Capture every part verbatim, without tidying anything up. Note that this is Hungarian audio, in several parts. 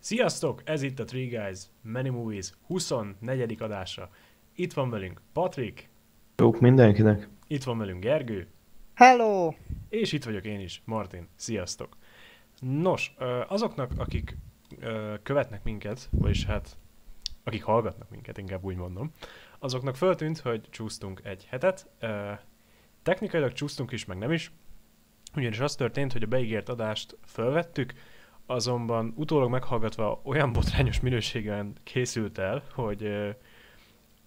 Sziasztok! Ez itt a three guys Many Movies huszonnegyedik adása. Itt van velünk Patrik. Jók mindenkinek. Itt van velünk Gergő. Hello! És itt vagyok én is, Martin. Sziasztok! Nos, azoknak, akik követnek minket, vagyis hát akik hallgatnak minket, inkább úgy mondom, azoknak föltűnt, hogy csúsztunk egy hetet. Technikailag csúsztunk is, meg nem is. Ugyanis az történt, hogy a beígért adást fölvettük, azonban utólag meghallgatva olyan botrányos minőségen készült el, hogy,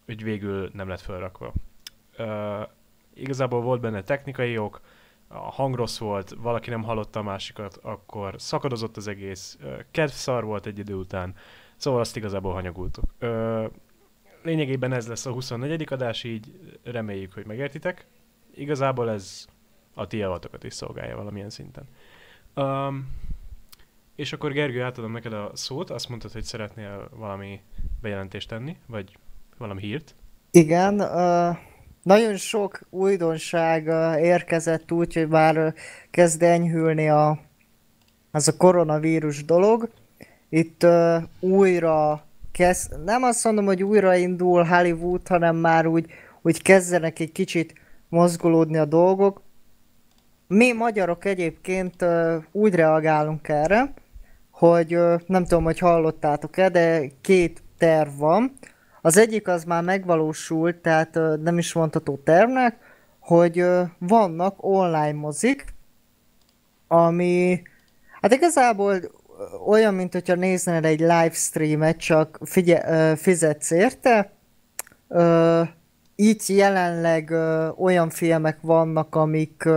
hogy végül nem lett felrakva. Uh, igazából volt benne technikai ok, a hang rossz volt, valaki nem hallotta a másikat, akkor szakadozott az egész, uh, kedvszar volt egy idő után, szóval azt igazából hanyagultuk. Uh, lényegében ez lesz a huszonnegyedik adás, így reméljük, hogy megértitek. Igazából ez a ti elvatokat is szolgálja valamilyen szinten. Um, És akkor Gergő, átadom neked a szót, azt mondtad, hogy szeretnél valami bejelentést tenni, vagy valami hírt. Igen, uh, nagyon sok újdonság uh, érkezett úgy, hogy már uh, kezd enyhülni a, az a koronavírus dolog. Itt uh, újra kezd, nem azt mondom, hogy újraindul Hollywood, hanem már úgy, úgy kezdenek egy kicsit mozgolódni a dolgok. Mi magyarok egyébként uh, úgy reagálunk erre, hogy nem tudom, hogy hallottátok-e, de két terv van. Az egyik az már megvalósult, tehát nem is mondható tervnek, hogy vannak online mozik, ami hát igazából olyan, mint hogyha néznél egy livestreamet, csak figye, fizetsz érte. Így jelenleg olyan filmek vannak, amik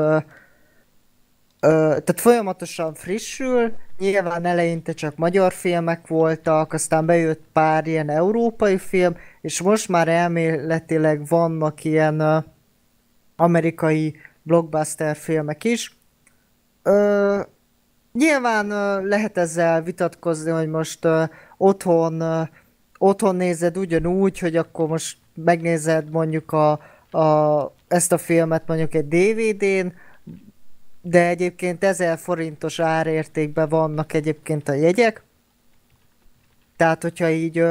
tehát folyamatosan frissül, nyilván eleinte csak magyar filmek voltak, aztán bejött pár ilyen európai film, és most már elméletileg vannak ilyen uh, amerikai blockbuster filmek is. Uh, nyilván uh, lehet ezzel vitatkozni, hogy most uh, otthon, uh, otthon nézed ugyanúgy, hogy akkor most megnézed mondjuk a, a, ezt a filmet mondjuk egy dé vé dén, de egyébként ezer forintos árértékben vannak egyébként a jegyek. Tehát, hogyha így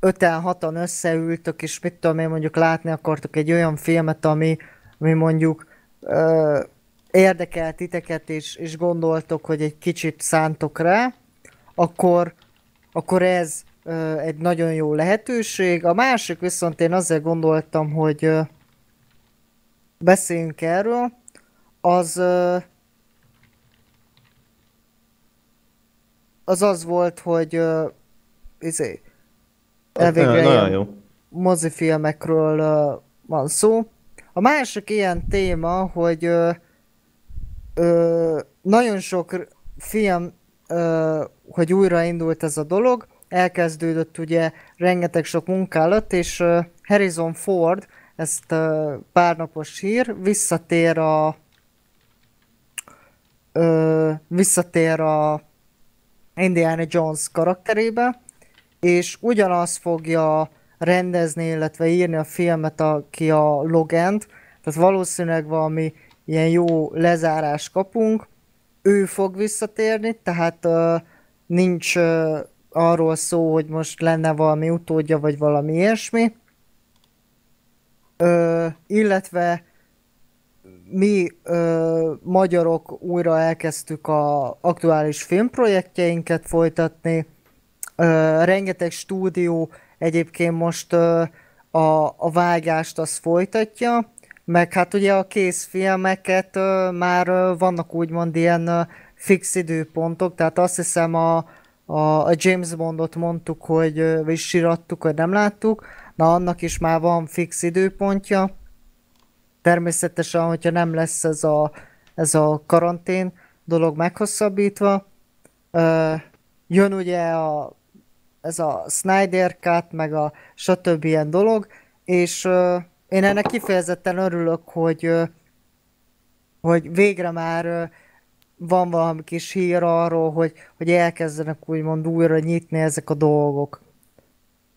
öten-hatan összeültök, és mit tudom én, mondjuk látni akartok egy olyan filmet, ami, ami mondjuk ö, érdekel titeket, és, és gondoltok, hogy egy kicsit szántok rá, akkor, akkor ez ö, egy nagyon jó lehetőség. A másik viszont én azért gondoltam, hogy ö, beszéljünk erről, az az az volt, hogy izé, elvégre mozifilmekről van szó. A másik ilyen téma, hogy ö, ö, nagyon sok film, ö, hogy újraindult ez a dolog, elkezdődött ugye rengeteg sok munkálat, és ö, Harrison Ford, ezt ö, párnapos hír, visszatér a Ö, visszatér a Indiana Jones karakterébe, és ugyanaz fogja rendezni, illetve írni a filmet, aki a Logant, tehát valószínűleg valami ilyen jó lezárást kapunk. Ő fog visszatérni, tehát ö, nincs ö, arról szó, hogy most lenne valami utódja, vagy valami ilyesmi. Ö, illetve mi ö, magyarok újra elkezdtük az aktuális filmprojektjeinket folytatni. Ö, rengeteg stúdió egyébként most ö, a, a vágást azt folytatja, meg hát ugye a készfilmeket ö, már ö, vannak úgymond ilyen ö, fix időpontok, tehát azt hiszem a, a, a James Bondot mondtuk, hogy ö, vagy sirattuk, hogy nem láttuk, na annak is már van fix időpontja. Természetesen, hogyha nem lesz ez a, ez a karantén dolog meghosszabbítva. Jön ugye a ez a Snyder Cut, meg a stb. Ilyen dolog, és uh, én ennek kifejezetten örülök, hogy, uh, hogy végre már uh, van valami kis hír arról, hogy, hogy elkezdenek úgymond újra nyitni ezek a dolgok.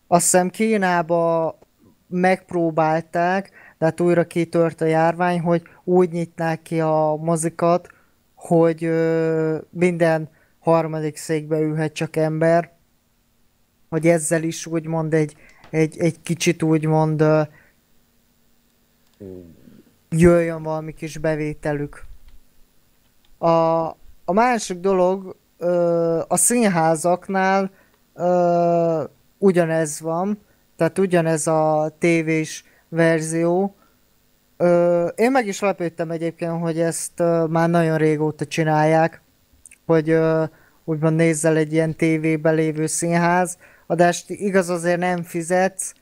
Azt hiszem Kínába megpróbálták, de hát újra kitört a járvány, hogy úgy nyitnák ki a mozikat, hogy ö, minden harmadik székbe ülhet csak ember, hogy ezzel is úgymond egy, egy, egy kicsit úgymond ö, jöjjön valami kis bevételük. A, a másik dolog, ö, a színházaknál ö, ugyanez van, tehát ugyanez a tévés verzió. Ö, én meg is lepődtem egyébként, hogy ezt ö, már nagyon régóta csinálják, hogy ö, úgymond nézzel egy ilyen tévében lévő színház adást, igaz azért nem fizetsz,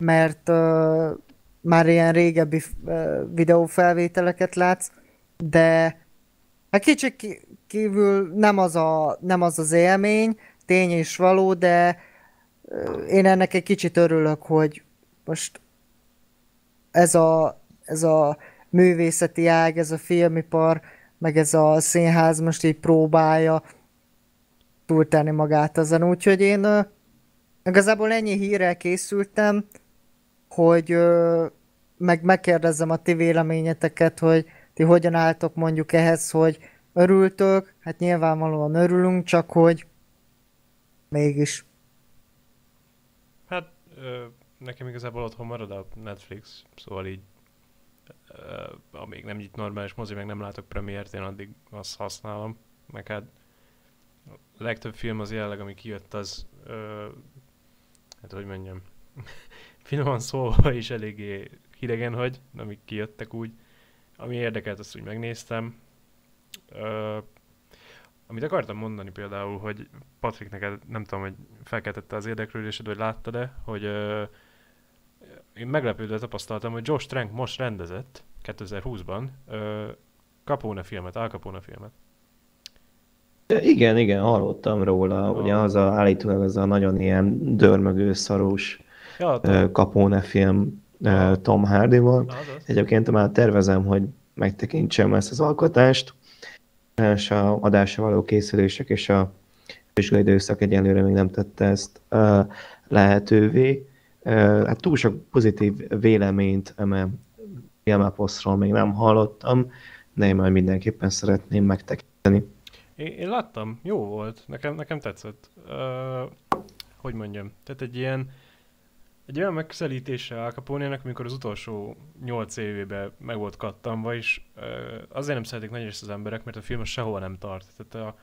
mert ö, már ilyen régebbi ö, videófelvételeket látsz, de hát kicsit kívül nem az, a, nem az az élmény, tény és való, de én ennek egy kicsit örülök, hogy most ez a, ez a művészeti ág, ez a filmipar, meg ez a színház most így próbálja túltenni magát ezen. Úgyhogy én uh, igazából ennyi hírrel készültem, hogy uh, meg megkérdezzem a ti véleményeteket, hogy ti hogyan álltok mondjuk ehhez, hogy örültök, hát nyilvánvalóan örülünk, csak hogy mégis. Hát ö, nekem igazából otthon marad a Netflix, szóval így ö, amíg nem itt normális mozi, meg nem látok premiért, én addig azt használom, meg hát a legtöbb film az jelenleg, ami kijött, az ö, hát hogy mondjam, finoman szólva is eléggé hidegen hagy, amik kijöttek úgy. Ami érdekelt, azt úgy megnéztem. Ö, amit akartam mondani például, hogy Patrik, neked nem tudom, hogy felkeltette az érdeklődésed, vagy láttad-e, hogy ö, én meglepődve tapasztaltam, hogy Josh Trank most rendezett kétezer-húszban ö, Capone filmet, Al Capone filmet. Igen, igen, hallottam róla. A... Ugye az a, állítólag az a nagyon ilyen dörmögő, szarós ja, ö, Capone film Tom Hardyval. Egyébként már tervezem, hogy megtekintsem ezt az alkotást, és a adásra való készülések és a vizsgai időszak egyelőre még nem tette ezt lehetővé. Hát túl sok pozitív véleményt eme filmeposztról még nem hallottam, de én majd mindenképpen szeretném megtekinteni. Én, én láttam, jó volt, nekem, nekem tetszett. Uh, hogy mondjam, tehát egy ilyen Egy olyan megközelítése Al Capone-nek, amikor az utolsó nyolc évében meg volt kattanva, és azért nem szeretik nagy részt az emberek, mert a film sehol nem tart. Tehát a,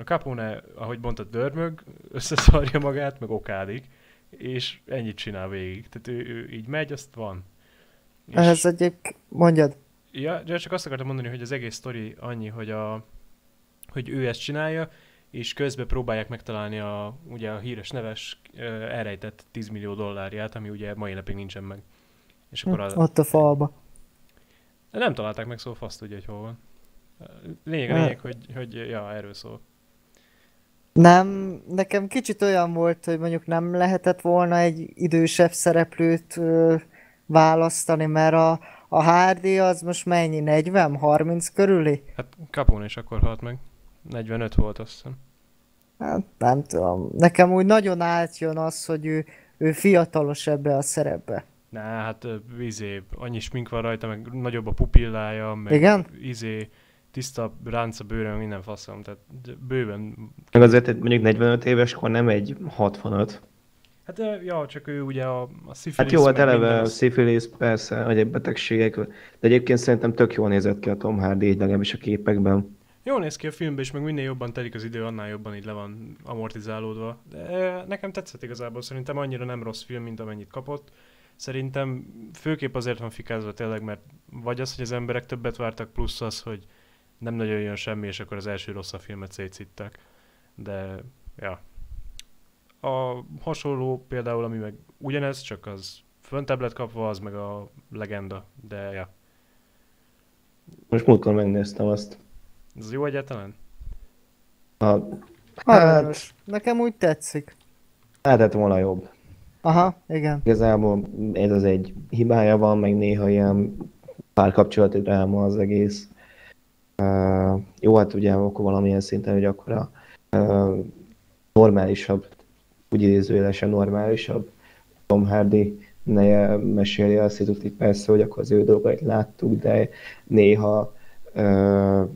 a Capone, ahogy mondtad, dörmög, összeszarja magát, meg okádik, és ennyit csinál végig. Tehát ő, ő így megy, azt van. És ehhez egyébként mondjad. Ja, de csak azt akartam mondani, hogy az egész sztori annyi, hogy, a, hogy ő ezt csinálja, és közben próbálják megtalálni a, ugye a híres neves elrejtett tíz millió dollárját, ami ugye mai napig nincsen meg. És akkor hm, a... Ott a falba. Nem találták meg, szóval fasz tudja, hogy hol van. Lényeg, lényeg, hát. hogy, hogy ja, erről szól. Nem, nekem kicsit olyan volt, hogy mondjuk nem lehetett volna egy idősebb szereplőt ö, választani, mert a, a Hardy az most mennyi, negyven harminc körüli? Hát Capone is akkor halt meg. negyvenöt volt, azt hiszem. Hát nem tudom. Nekem úgy nagyon átjön az, hogy ő, ő fiatalos ebbe a szerepbe. Na, hát izé, annyi smink van rajta, meg nagyobb a pupillája, meg igen? Izé, tiszta ránc a bőre, minden faszom, tehát bőven... Meg azért mondjuk negyvenöt éves kor nem egy hatvanöt. Hát ja, csak ő ugye a, a szifilisz... Hát jó, hát eleve a szifilisz, persze, egyéb betegségek, de egyébként szerintem tök jól nézett ki a Tom Hardy, így legalábbis a képekben. Jól néz ki a filmbe, és meg minél jobban telik az idő, annál jobban így le van amortizálódva. De nekem tetszett igazából, szerintem annyira nem rossz film, mint amennyit kapott. Szerintem főképp azért van fikázva tényleg, mert vagy az, hogy az emberek többet vártak, plusz az, hogy nem nagyon jön semmi, és akkor az első rosszabb filmet szétszitták. De, ja. A hasonló például, ami meg ugyanez, csak az föntebb lett kapva, az meg a legenda, de ja. Most múltkor megnéztem azt. Ez jó egyáltalán? Hát... Nekem úgy tetszik. Lehetett volna jobb. Aha, igen. Igazából ez az egy hibája van, meg néha ilyen párkapcsolati dráma az egész. Uh, jó, hát ugye akkor valamilyen szinten, hogy akkor a uh, normálisabb, úgy idézőjelesen normálisabb Tom Hardy ne mesélje a szitut, persze, hogy akkor az ő dolgait láttuk, de néha uh,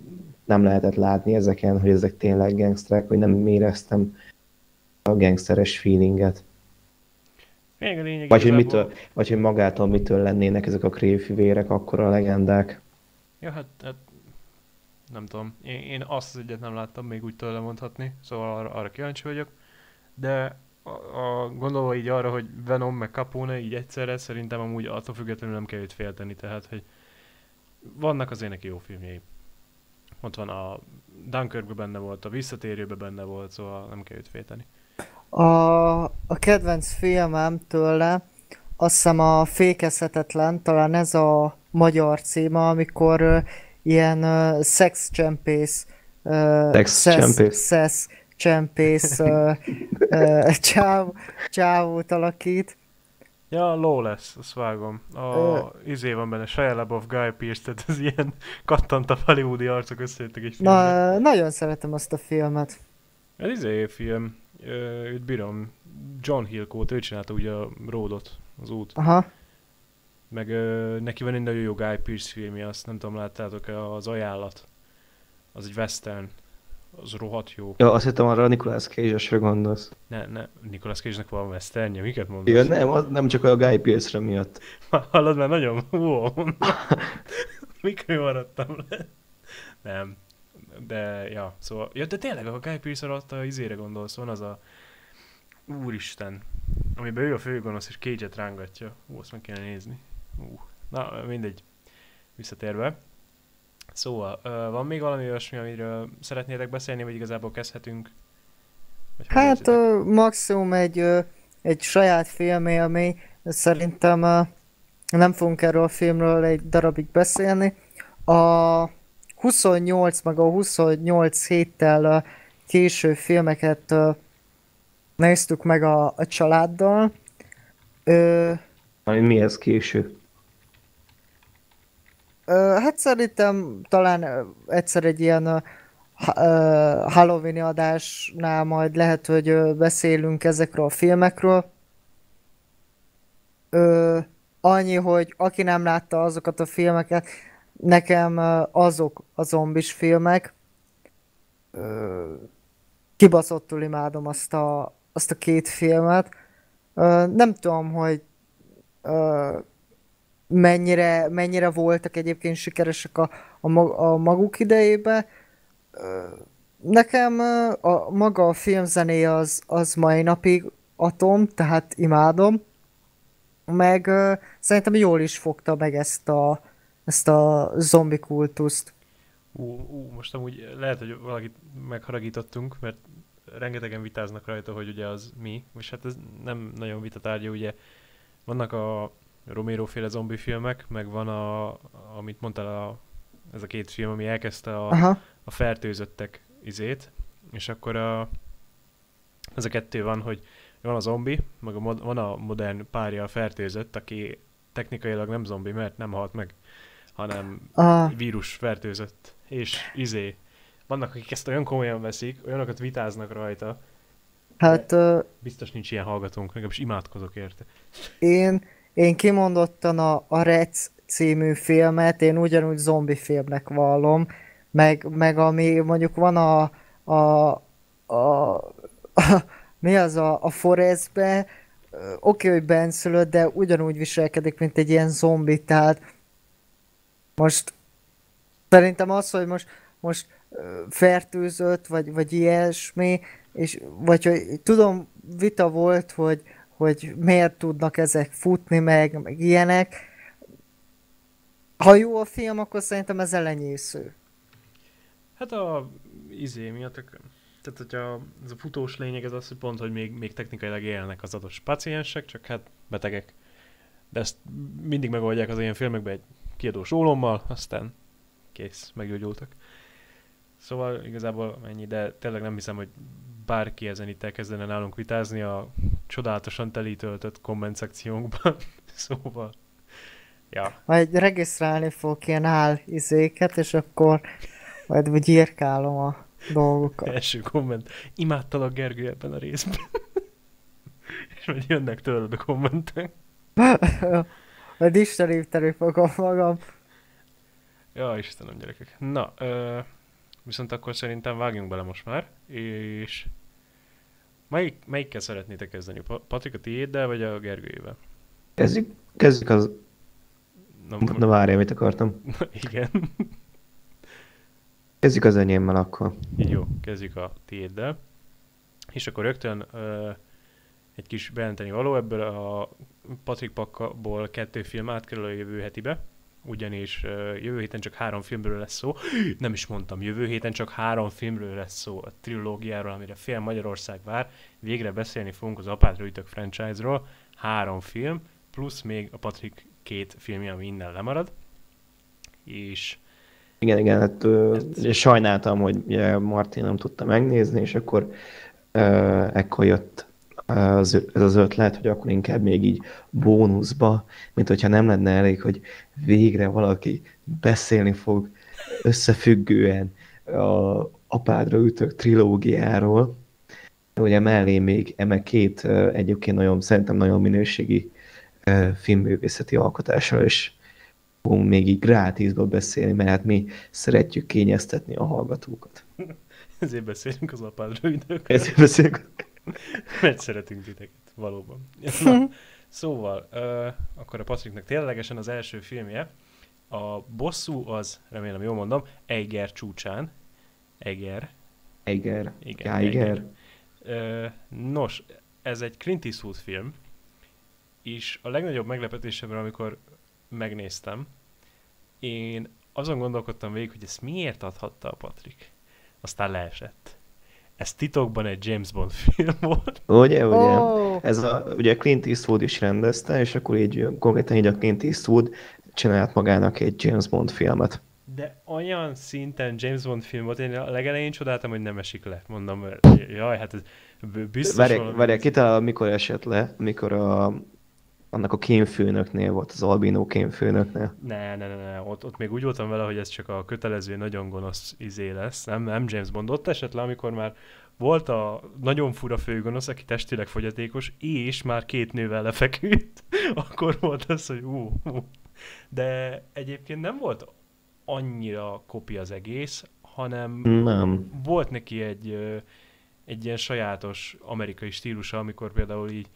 nem lehetett látni ezeken, hogy ezek tényleg gangsterek, hogy nem éreztem a gangsteres feelinget. Lényeg, vagy, hogy mitől, vagy hogy magától mitől lennének ezek a kréfivérek, akkora legendák. Ja, hát, hát nem tudom. Én, én azt az egyet nem láttam, még úgy tőle mondhatni, szóval arra, arra kíváncsi vagyok. De a, a, gondolva így arra, hogy Venom meg Capone így egyszerre, szerintem amúgy attól függetlenül nem kell őt félteni, tehát hogy vannak az ének jó filmjei. Ott van a Dunkirkben benne volt, a Visszatérőbe benne volt, szóval nem kell őt félteni. A, a kedvenc filmem tőle, azt hiszem a Fékezhetetlen, talán ez a magyar címe, amikor uh, ilyen uh, szexcsempész, uh, szexcsempész uh, uh, csáv, csávót alakít. Ja, ló lesz, azt vágom. A izé van benne, Shia LaBeouf, Guy Pearce, tehát az ilyen kattantabb hollywoodi arcok összejöttek egy filmben. Na, nagyon szeretem azt a filmet. Ez izé film. Őt bírom, John Hillcoat, ő csinálta ugye a Roadot, az út. Aha. Meg ö, neki van egy nagyon jó Guy Pearce filmje, azt nem tudom, láttátok-e, az Ajánlat. Az egy western. Az rohadt jó. Ja, azt hittem arra a Nicolas Cage-esre gondolsz. Ne, ne, Nicolas Cage-nek van westernje, miket mondasz? Ja, nem, az nem csak a Guy Pearce-re miatt. Már hallod, már nagyon, wow. Mikor maradtam le? Nem. De, ja, szóval, ja, de tényleg a Guy Pearce alatt a izére gondolsz, van az a úristen, amiben ő a főgonosz és Cage-et rángatja. Ú, azt meg kéne nézni. Ú, na, mindegy. Visszatérve. Szóval, van még valami olyasmi, amiről szeretnétek beszélni, vagy igazából kezdhetünk? Vagy hát, uh, maximum egy, uh, egy saját filmé, ami szerintem uh, nem fogunk erről a filmről egy darabig beszélni. A... huszonnyolc meg a huszonnyolc héttel késő filmeket néztük meg a, a családdal. Ö, mi ez késő? Ö, hát szerintem talán egyszer egy ilyen Halloween adásnál majd lehet, hogy beszélünk ezekről a filmekről. Ö, annyi, hogy aki nem látta azokat a filmeket, nekem azok a zombis filmek, kibaszottul imádom azt a, azt a két filmet. Nem tudom, hogy mennyire, mennyire voltak egyébként sikeresek a, a maguk idejébe. Nekem a maga a filmzené az, az mai napig atom, tehát imádom. Meg szerintem jól is fogta meg ezt a ezt a zombi kultuszt. Ú, ú, most amúgy lehet, hogy valakit megharagítottunk, mert rengetegen vitáznak rajta, hogy ugye az mi, és hát ez nem nagyon vitatárgya, ugye vannak a Romero-féle zombi filmek, meg van a, amit mondtál, a, ez a két film, ami elkezdte a, a fertőzöttek izét, és akkor a, ez a kettő van, hogy van a zombi, meg a, van a modern párja a fertőzött, aki technikailag nem zombi, mert nem halt meg, hanem ah. vírus fertőzött, és izé. Vannak, akik ezt olyan komolyan veszik, olyanokat vitáznak rajta. Hát... Uh, biztos nincs ilyen hallgatónk, legalábbis imádkozok érte. Én, én kimondottan a, a Rec című filmet, én ugyanúgy zombi filmnek vallom, meg, meg ami mondjuk van a... a, a, a, a mi az a, a Forestbe, oké, okay, hogy benszülött, de ugyanúgy viselkedik, mint egy ilyen zombi, tehát... Most szerintem az, hogy most, most fertőzött, vagy, vagy ilyesmi, és, vagy hogy tudom, vita volt, hogy, hogy miért tudnak ezek futni, meg, meg ilyenek. Ha jó a film, akkor szerintem ez elenyésző. Hát a izé miatt, tehát hogyha ez a futós lényeg, ez az, hogy pont, hogy még, még technikailag élnek az adott páciensek, csak hát betegek. De ezt mindig megoldják az ilyen filmekben egy kiadós ólommal, aztán kész, meggyógyultak. Szóval igazából ennyi, de tényleg nem hiszem, hogy bárki ezen itt elkezdene nálunk vitázni, a csodálatosan telítöltött komment szekciónkban. Szóval... Ja. Majd regisztrálni fogok ilyen hál izéket, és akkor majd úgy írkálom a dolgokat. Első komment. Imádtalak, Gergő, ebben a részben. És majd jönnek tőled a kommentek. Majd isteníteni fogom magam. Ja, Istenem, gyerekek. Na, ö, viszont akkor szerintem vágjunk bele most már, és melyik, melyikkel szeretnétek kezdeni? Patrik, a tiéddel, vagy a Gergőjével? Kezdjük, kezdjük az... Na, Na várjál, mit akartam. Na, igen. Kezdjük az enyémmel akkor. Jó, kezdjük a tiéddel. És akkor rögtön ö, egy kis bejelenteni való, ebből a Patrik pakból kettő film átkerül a jövő hetibe, ugyanis uh, jövő héten csak három filmről lesz szó. Nem is mondtam, jövő héten csak három filmről lesz szó, a trilógiáról, amire fél Magyarország vár. Végre beszélni fogunk az Apátróitok franchise-ról. Három film, plusz még a Patrik két filmje, ami innen lemarad. És... Igen, igen, hát ö, ez... sajnáltam, hogy Martin nem tudta megnézni, és akkor ö, ekkor jött az, ez az ötlet, hogy akkor inkább még így bónuszba, mint hogyha nem lenne elég, hogy végre valaki beszélni fog összefüggően a Apádra ütök trilógiáról. Ugye mellé még eme két egyébként nagyon, szerintem nagyon minőségi filmművészeti alkotásról is fogunk még így grátisba beszélni, mert hát mi szeretjük kényeztetni a hallgatókat. Ezért beszélünk az Apádra ütökre. Ezért beszélünk. Mert szeretünk titeket, valóban. Na, szóval, uh, akkor a Patriknak ténylegesen az első filmje, a Bosszú az, remélem jól mondom, Eiger csúcsán. Eiger. Eiger. Igen, Eiger. Eiger. Uh, nos, ez egy Clint Eastwood film, és a legnagyobb meglepetésemre, amikor megnéztem, én azon gondolkodtam végig, hogy ezt miért adhatta a Patrik. Aztán leesett. Ez titokban egy James Bond film volt. Ugye, ugye. Oh. Ez a, ugye Clint Eastwood is rendezte, és akkor így konkrétan így a Clint Eastwood csinált magának egy James Bond filmet. De olyan szinten James Bond film volt, én a legelején csodáltam, hogy nem esik le. Mondom, jaj, hát ez biztos várják, valami. Várják, itt a, mikor esett le, mikor a, annak a kémfőnöknél volt, az albinó kémfőnöknél. Ne, ne, ne, ne. Ott, ott még úgy voltam vele, hogy ez csak a kötelező, nagyon gonosz izé lesz. Nem, nem James Bond. Ott esett le, amikor már volt a nagyon fura főgonosz, aki testileg fogyatékos, és már két nővel lefeküdt. Akkor volt az, hogy ú, ú. De egyébként nem volt annyira kopi az egész, hanem nem. Volt neki egy, egy ilyen sajátos amerikai stílusa, amikor például így,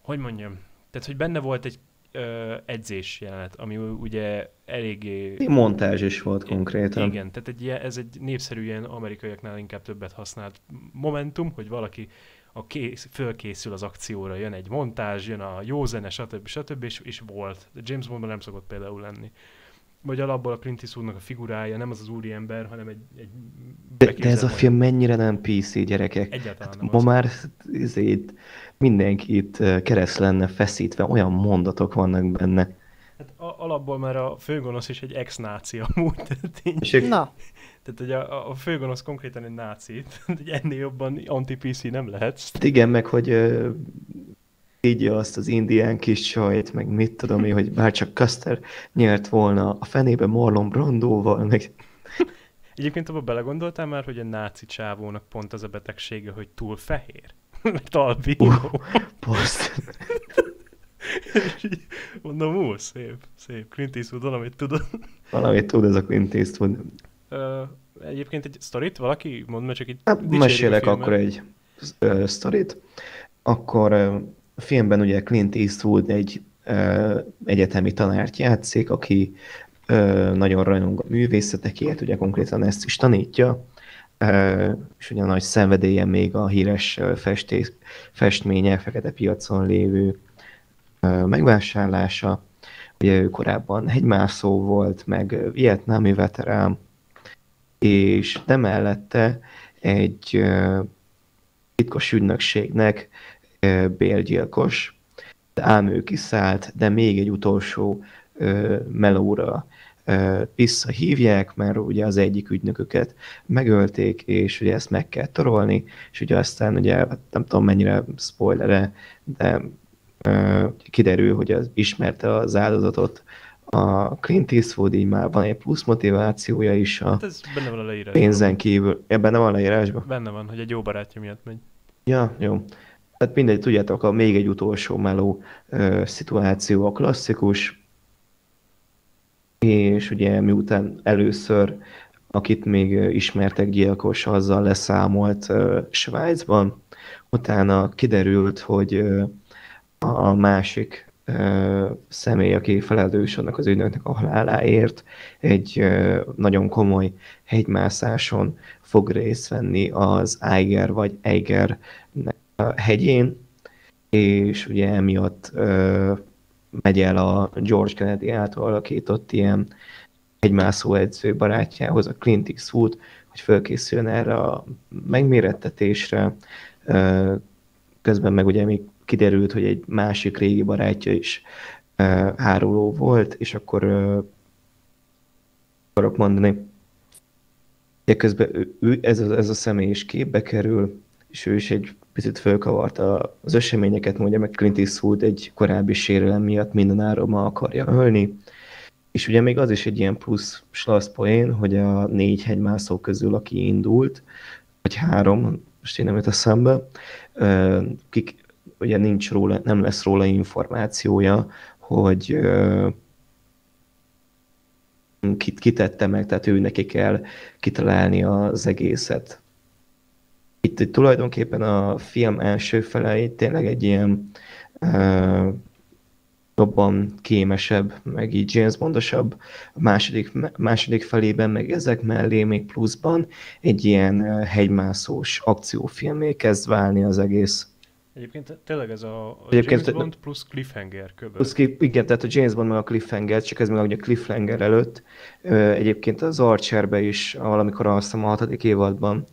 hogy mondjam, tehát, hogy benne volt egy ö, edzés jelenet, ami ugye eléggé... Montázs is volt konkrétan. Igen, tehát egy ilyen, ez egy népszerű ilyen amerikaiaknál inkább többet használt momentum, hogy valaki a kész, fölkészül az akcióra, jön egy montázs, jön a jó zene, stb. Stb. És, és volt. James Bondban nem szokott például lenni. Vagy alapból a Clint Eastwoodnak a figurája nem az az úriember, hanem egy... egy de, de ez a film mennyire nem pé cé, gyerekek. Egyáltalán hát nem ma az. Már ezért mindenki itt kereszt lenne feszítve, olyan mondatok vannak benne. Hát a, alapból már a főgonosz is egy ex-náci amúgy. Tehát, na. Tehát hogy a, a főgonosz konkrétan egy náci, tehát hogy ennél jobban anti-pé cé nem lehetsz. Hát igen, meg hogy... így azt az indián kis csajt, meg mit tudom én, hogy bárcsak Custer nyert volna a fenébe Marlon Brandóval, meg... Egyébként abban belegondoltál már, hogy a náci csávónak pont az a betegsége, hogy túl fehér? Mert albinó. Uh, poszt. Mondom, ú, szép, szép. Clint Eastwood, valamit tudod. Valamit tud ez a Clint Eastwood. Ö, egyébként egy sztorit valaki? Mondd meg csak így. Hát, mesélek akkor egy ö, sztorit. Akkor... Ö, a filmben ugye Clint Eastwood egy ö, egyetemi tanárt játszik, aki ö, nagyon rajong a művészetekért, ugye konkrétan ezt is tanítja, ö, és ugye nagy szenvedélye még a híres festés, festménye, fekete piacon lévő ö, megvásárlása. Ugye ő korábban hegymászó volt, meg vietnámi veterán, és de mellette egy ö, titkos ügynökségnek bérgyilkos, ám ő kiszállt, de még egy utolsó ö, melóra visszahívják, mert ugye az egyik ügynököket megölték, és ugye ezt meg kell tarolni, és ugye aztán ugye, nem tudom mennyire spoiler-e, de kiderül, hogy az, ismerte az áldozatot a Clint Eastwood, így már van egy plusz motivációja is a, hát ez benne van a leírásban. Pénzen kívül. Ja, benne van a leírásban? Benne van, hogy egy jó barátja miatt megy. Ja, jó. Tehát mindegy, tudjátok, a még egy utolsó meló ö, szituáció a klasszikus, és ugye miután először, akit még ismertek gyilkos, azzal leszámolt ö, Svájcban, utána kiderült, hogy ö, a másik ö, személy, aki felelős annak az ügynöknek a haláláért, egy ö, nagyon komoly hegymászáson fog részt venni az Eiger vagy Eiger hegyén, és ugye emiatt ö, megy el a George Kennedy által alakított ilyen egymászó edző barátjához, a Clint Eastwood, hogy fölkészüljön erre a megmérettetésre. Ö, közben meg ugye még kiderült, hogy egy másik régi barátja is ö, háruló volt, és akkor ö, akarok mondani, ugye közben ő, ő, ez, a, ez a személy is képbe kerül, és ő is egy picit fölkavarta az eseményeket, mondja meg Clint Eastwood egy korábbi sérelem miatt mindenáron ma akarja ölni. És ugye még az is egy ilyen plusz slaszpoén, hogy a négy hegymászó közül, aki indult, vagy három, most én nem jut eszembe, kik, ugye nincs róla, nem lesz róla információja, hogy kit kitette meg, tehát ő neki kell kitalálni az egészet. Itt, itt tulajdonképpen a film első felei tényleg egy ilyen uh, jobban kémesebb, meg így James Bondosabb, a második, második felében, meg ezek mellé még pluszban egy ilyen uh, hegymászós akciófilmé kezd válni az egész. Egyébként tényleg ez a, a James Bond plusz Cliffhanger köbben. Igen, tehát a James Bond meg a Cliffhanger, csak ez még ugye a Cliffhanger előtt. Uh, egyébként az Archerbe is, valamikor azt hiszem a hatodik évadban,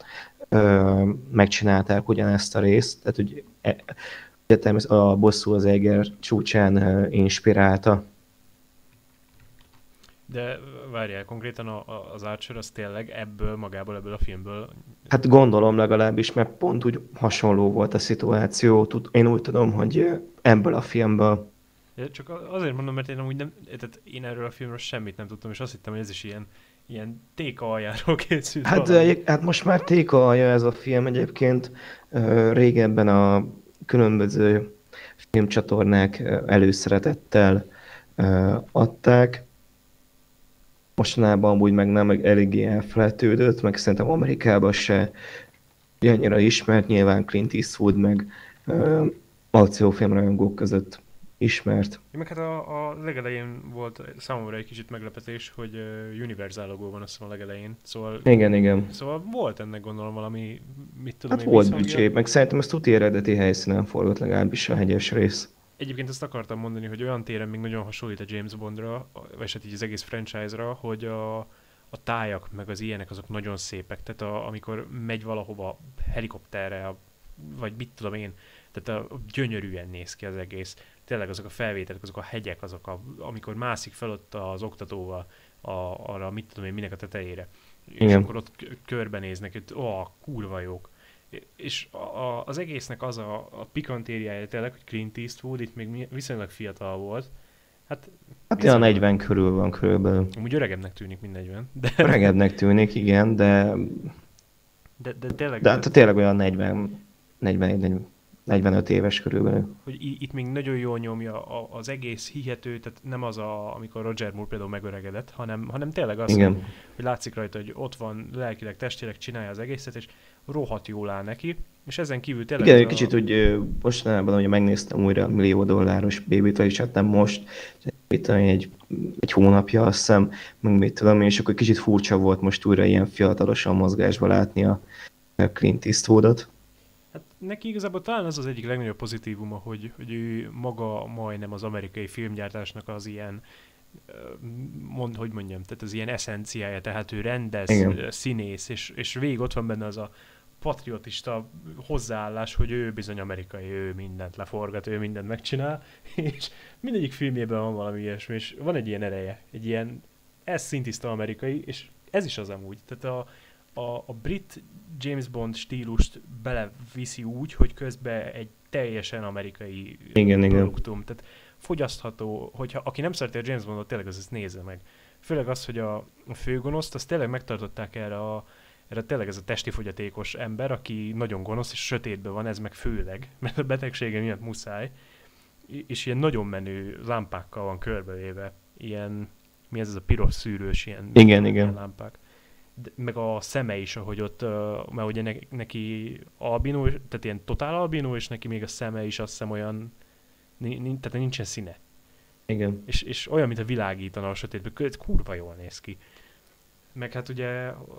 Ö, megcsinálták ugyanezt a részt, tehát ugye, ugye a bosszú az Eiger csúcsán ö, inspirálta. De várjál, konkrétan a, a, az Archer az tényleg ebből, magából, ebből a filmből? Hát gondolom legalábbis, mert pont úgy hasonló volt a szituáció, tud, én úgy tudom, hogy ebből a filmből. Ja, csak azért mondom, mert én amúgy nem, tehát én erről a filmről semmit nem tudtam, és azt hittem, hogy ez is ilyen ilyen téka aljáról készült. Hát, hát most már téka alja ez a film egyébként. Régebben a különböző filmcsatornák előszeretettel adták. Mostanában amúgy meg nem, meg eléggé elfelejtődött, meg szerintem Amerikában se annyira ismert, nyilván Clint Eastwood meg akciófilmrajongók között ismert. Én meg hát a, a legelején volt számomra egy kicsit meglepetés, hogy Universal logó van azt a legelején. Szóval, igen, igen. Szóval volt ennek gondolom valami, mit tudom hát én. Hát volt büdzsé, meg szerintem ezt tuti eredeti helyszínen forgott legalábbis a hegyes rész. Egyébként ezt akartam mondani, hogy olyan téren még nagyon hasonlít a James Bondra, vagy hát így az egész franchise-ra, hogy a a tájak meg az ilyenek azok nagyon szépek. Tehát a, amikor megy valahova helikopterre, vagy mit tudom én, tehát a, gyönyörűen néz ki az egész. Tényleg azok a felvételek, azok a hegyek, azok a, amikor mászik fel ott az oktatóval a, arra, mit tudom én, minek a tetejére. Igen. És akkor ott körbenéznek, hogy ó, kurva jók. És a, a, az egésznek az a, a pikantériája tényleg, hogy Clint Eastwood itt még viszonylag fiatal volt. Hát, hát olyan negyven körül van körülbelül. Amúgy öregebbnek tűnik, mint negyven. De... Öregebbnek tűnik, igen, de... De, de tényleg... De, de tényleg olyan negyven, negyven, negyven. negyvenöt éves körülbelül. Hogy itt még nagyon jól nyomja az egész hihető, tehát nem az, a, amikor Roger Moore például megöregedett, hanem, hanem tényleg az, hogy, hogy látszik rajta, hogy ott van lelkileg, testileg csinálja az egészet, és rohadt jól áll neki, és ezen kívül tényleg... Igen, a... kicsit úgy mostanában, hogy megnéztem újra a millió dolláros bébit, vagyis hát nem most, mit tudom, egy, egy hónapja azt hiszem, meg mit tudom én, és akkor kicsit furcsa volt most újra ilyen fiatalosan mozgásba látni a Clint Eastwoodot. Hát neki igazából talán az az egyik legnagyobb pozitívuma, hogy, hogy ő maga majdnem az amerikai filmgyártásnak az ilyen, mond, hogy mondjam, tehát az ilyen eszenciája, tehát ő rendez, igen, színész, és, és végig ott van benne az a patriotista hozzáállás, hogy ő bizony amerikai, ő mindent leforgat, ő mindent megcsinál, és mindegyik filmjében van valami ilyesmi, és van egy ilyen ereje, egy ilyen ez szintiszta amerikai, és ez is az amúgy. Tehát a, a, a brit James Bond stílust beleviszi úgy, hogy közben egy teljesen amerikai igen, produktum. Igen. Tehát fogyasztható, hogyha aki nem szereti a James Bondot, tényleg az ezt nézze meg. Főleg az, hogy a, a főgonoszt, azt tényleg megtartották erre a erre tényleg ez a testi fogyatékos ember, aki nagyon gonosz és sötétben van, ez meg főleg, mert a betegsége miatt muszáj, és ilyen nagyon menő lámpákkal van körbevéve. Ilyen, mi ez, ez a piros szűrős ilyen, igen, igen. Ilyen lámpák. De, meg a szeme is, ahogy ott, mert ugye ne, neki albinó, tehát ilyen totál albinó, és neki még a szeme is azt hiszem olyan, nincs, tehát nincsen színe. Igen. És, és olyan, mint a világítana a sötétből, ez kurva jól néz ki. Meg hát ugye